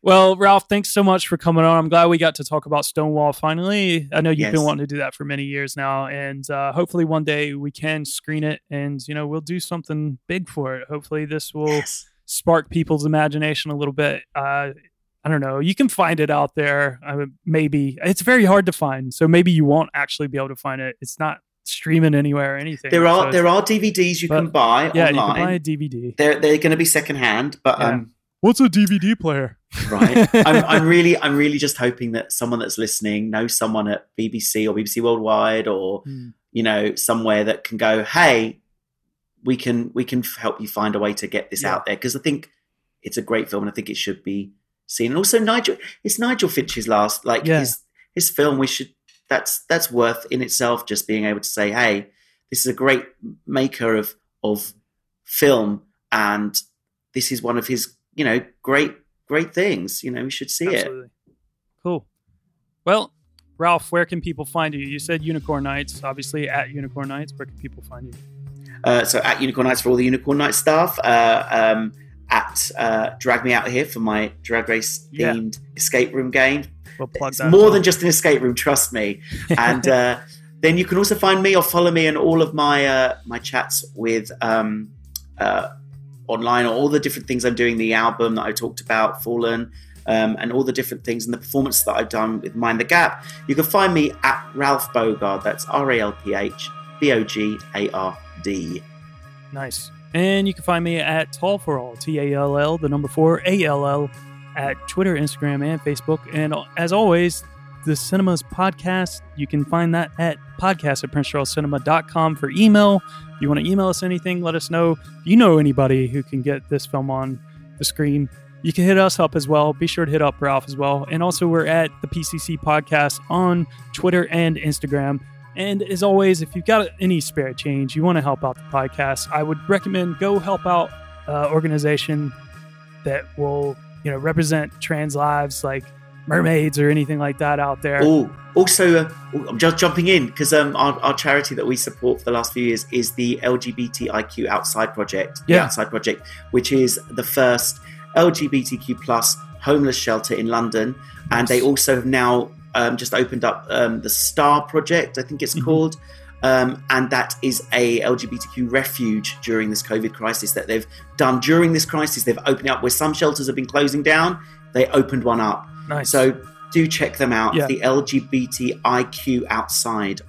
Well, Ralph, thanks so much for coming on. I'm glad we got to talk about Stonewall finally. I know you've yes. been wanting to do that for many years now, and uh, hopefully one day we can screen it, and you know we'll do something big for it. Hopefully this will yes. spark people's imagination a little bit. Uh, I don't know. You can find it out there. I mean, maybe. It's very hard to find, so maybe you won't actually be able to find it. It's not streaming anywhere or anything. There are so there are D V Ds you but, can buy yeah, online. Yeah, you can buy a D V D. They're, they're going to be secondhand, but... Yeah. um. What's a D V D player? Right. I'm, I'm really, I'm really just hoping that someone that's listening knows someone at B B C or B B C Worldwide or, mm. you know, somewhere that can go, hey, we can, we can help you find a way to get this yeah. out there. Cause I think it's a great film and I think it should be seen. And also Nigel, it's Nigel Finch's last, like yeah. his, his film, we should, that's, that's worth in itself, just being able to say, hey, this is a great maker of, of film. And this is one of his, you know, great, great things. You know, we should see Absolutely. it. Cool. Well, Ralph, where can people find you? You said Unicorn Nights, obviously at Unicorn Nights. Where can people find you? Uh, so at Unicorn Nights for all the Unicorn Nights stuff. Uh, um, at uh, Drag Me Outta Here for my drag race themed yeah. escape room game. We'll plug it's that more up. than just an escape room, trust me. And uh, then you can also find me or follow me in all of my uh, my chats with. Um, uh, online, or all the different things I'm doing, the album that I talked about, Fallen, um, and all the different things and the performance that I've done with Mind the Gap. You can find me at Ralph Bogard. That's R A L P H B O G A R D. Nice. And you can find me at Tall for All, T A L L, the number four, A L L, at Twitter, Instagram, and Facebook. And as always, the Cinemas Podcast, you can find that at podcast at prince charles cinema dot com for email. If you want to email us anything, let us know. If you know anybody who can get this film on the screen, you can hit us up as well. Be sure to hit up Ralph as well. And also we're at the P C C Podcast on Twitter and Instagram. And as always, if you've got any spare change, you want to help out the podcast, I would recommend go help out an organization that will, you know, represent trans lives, like mermaids or anything like that out there. Oh, also, uh, I'm just jumping in because um, our, our charity that we support for the last few years is the L G B T I Q Outside Project. Yeah. The Outside Project, which is the first L G B T Q plus homeless shelter in London, nice. and they also have now um, just opened up um, the Star Project, I think it's mm-hmm. called, um, and that is a L G B T Q refuge during this COVID crisis that they've done. During this crisis, they've opened up where some shelters have been closing down. They opened one up. Nice. So do check them out. Yeah. The L G B T I Q Outside,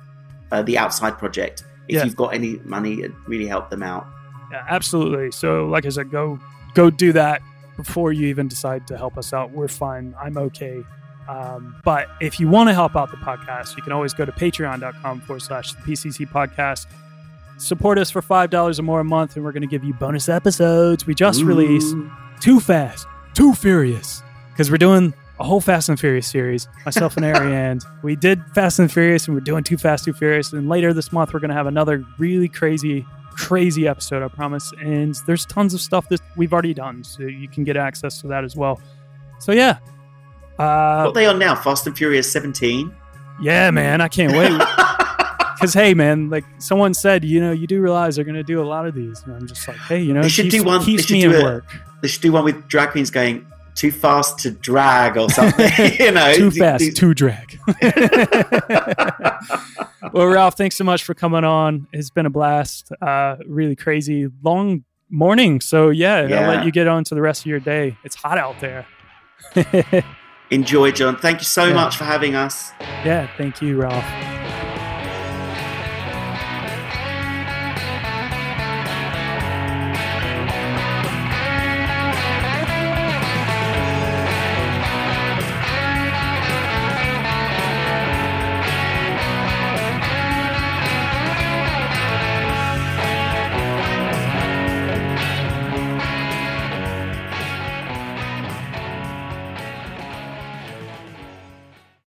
uh, the Outside Project. If yeah. you've got any money, it really help them out. Yeah, absolutely. So like I said, go go do that before you even decide to help us out. We're fine. I'm okay. Um, but if you want to help out the podcast, you can always go to patreon.com forward slash PCC podcast. Support us for five dollars or more a month, and we're going to give you bonus episodes. We just Ooh. released Too Fast, Too Furious, because we're doing a whole Fast and Furious series, myself and Ariane. We did Fast and Furious, and we're doing Too Fast, Too Furious. And later this month, we're going to have another really crazy, crazy episode, I promise. And there's tons of stuff that we've already done, so you can get access to that as well. So, yeah. Uh, what they are now, Fast and Furious seventeen? Yeah, man, I can't wait. Because, hey, man, like someone said, you know, you do realize they're going to do a lot of these. And I'm just like, hey, you know, they should keeps, do one. Keeps they should me do in a, work. They should do one with drag queens going, too fast to drag or something, you know. Too fast to drag. Well, Ralph, thanks so much for coming on. It's been a blast. Uh, really crazy long morning. So yeah, yeah, I'll let you get on to the rest of your day. It's hot out there. enjoy, John. Thank you so yeah. much for having us. Yeah, thank you, Ralph.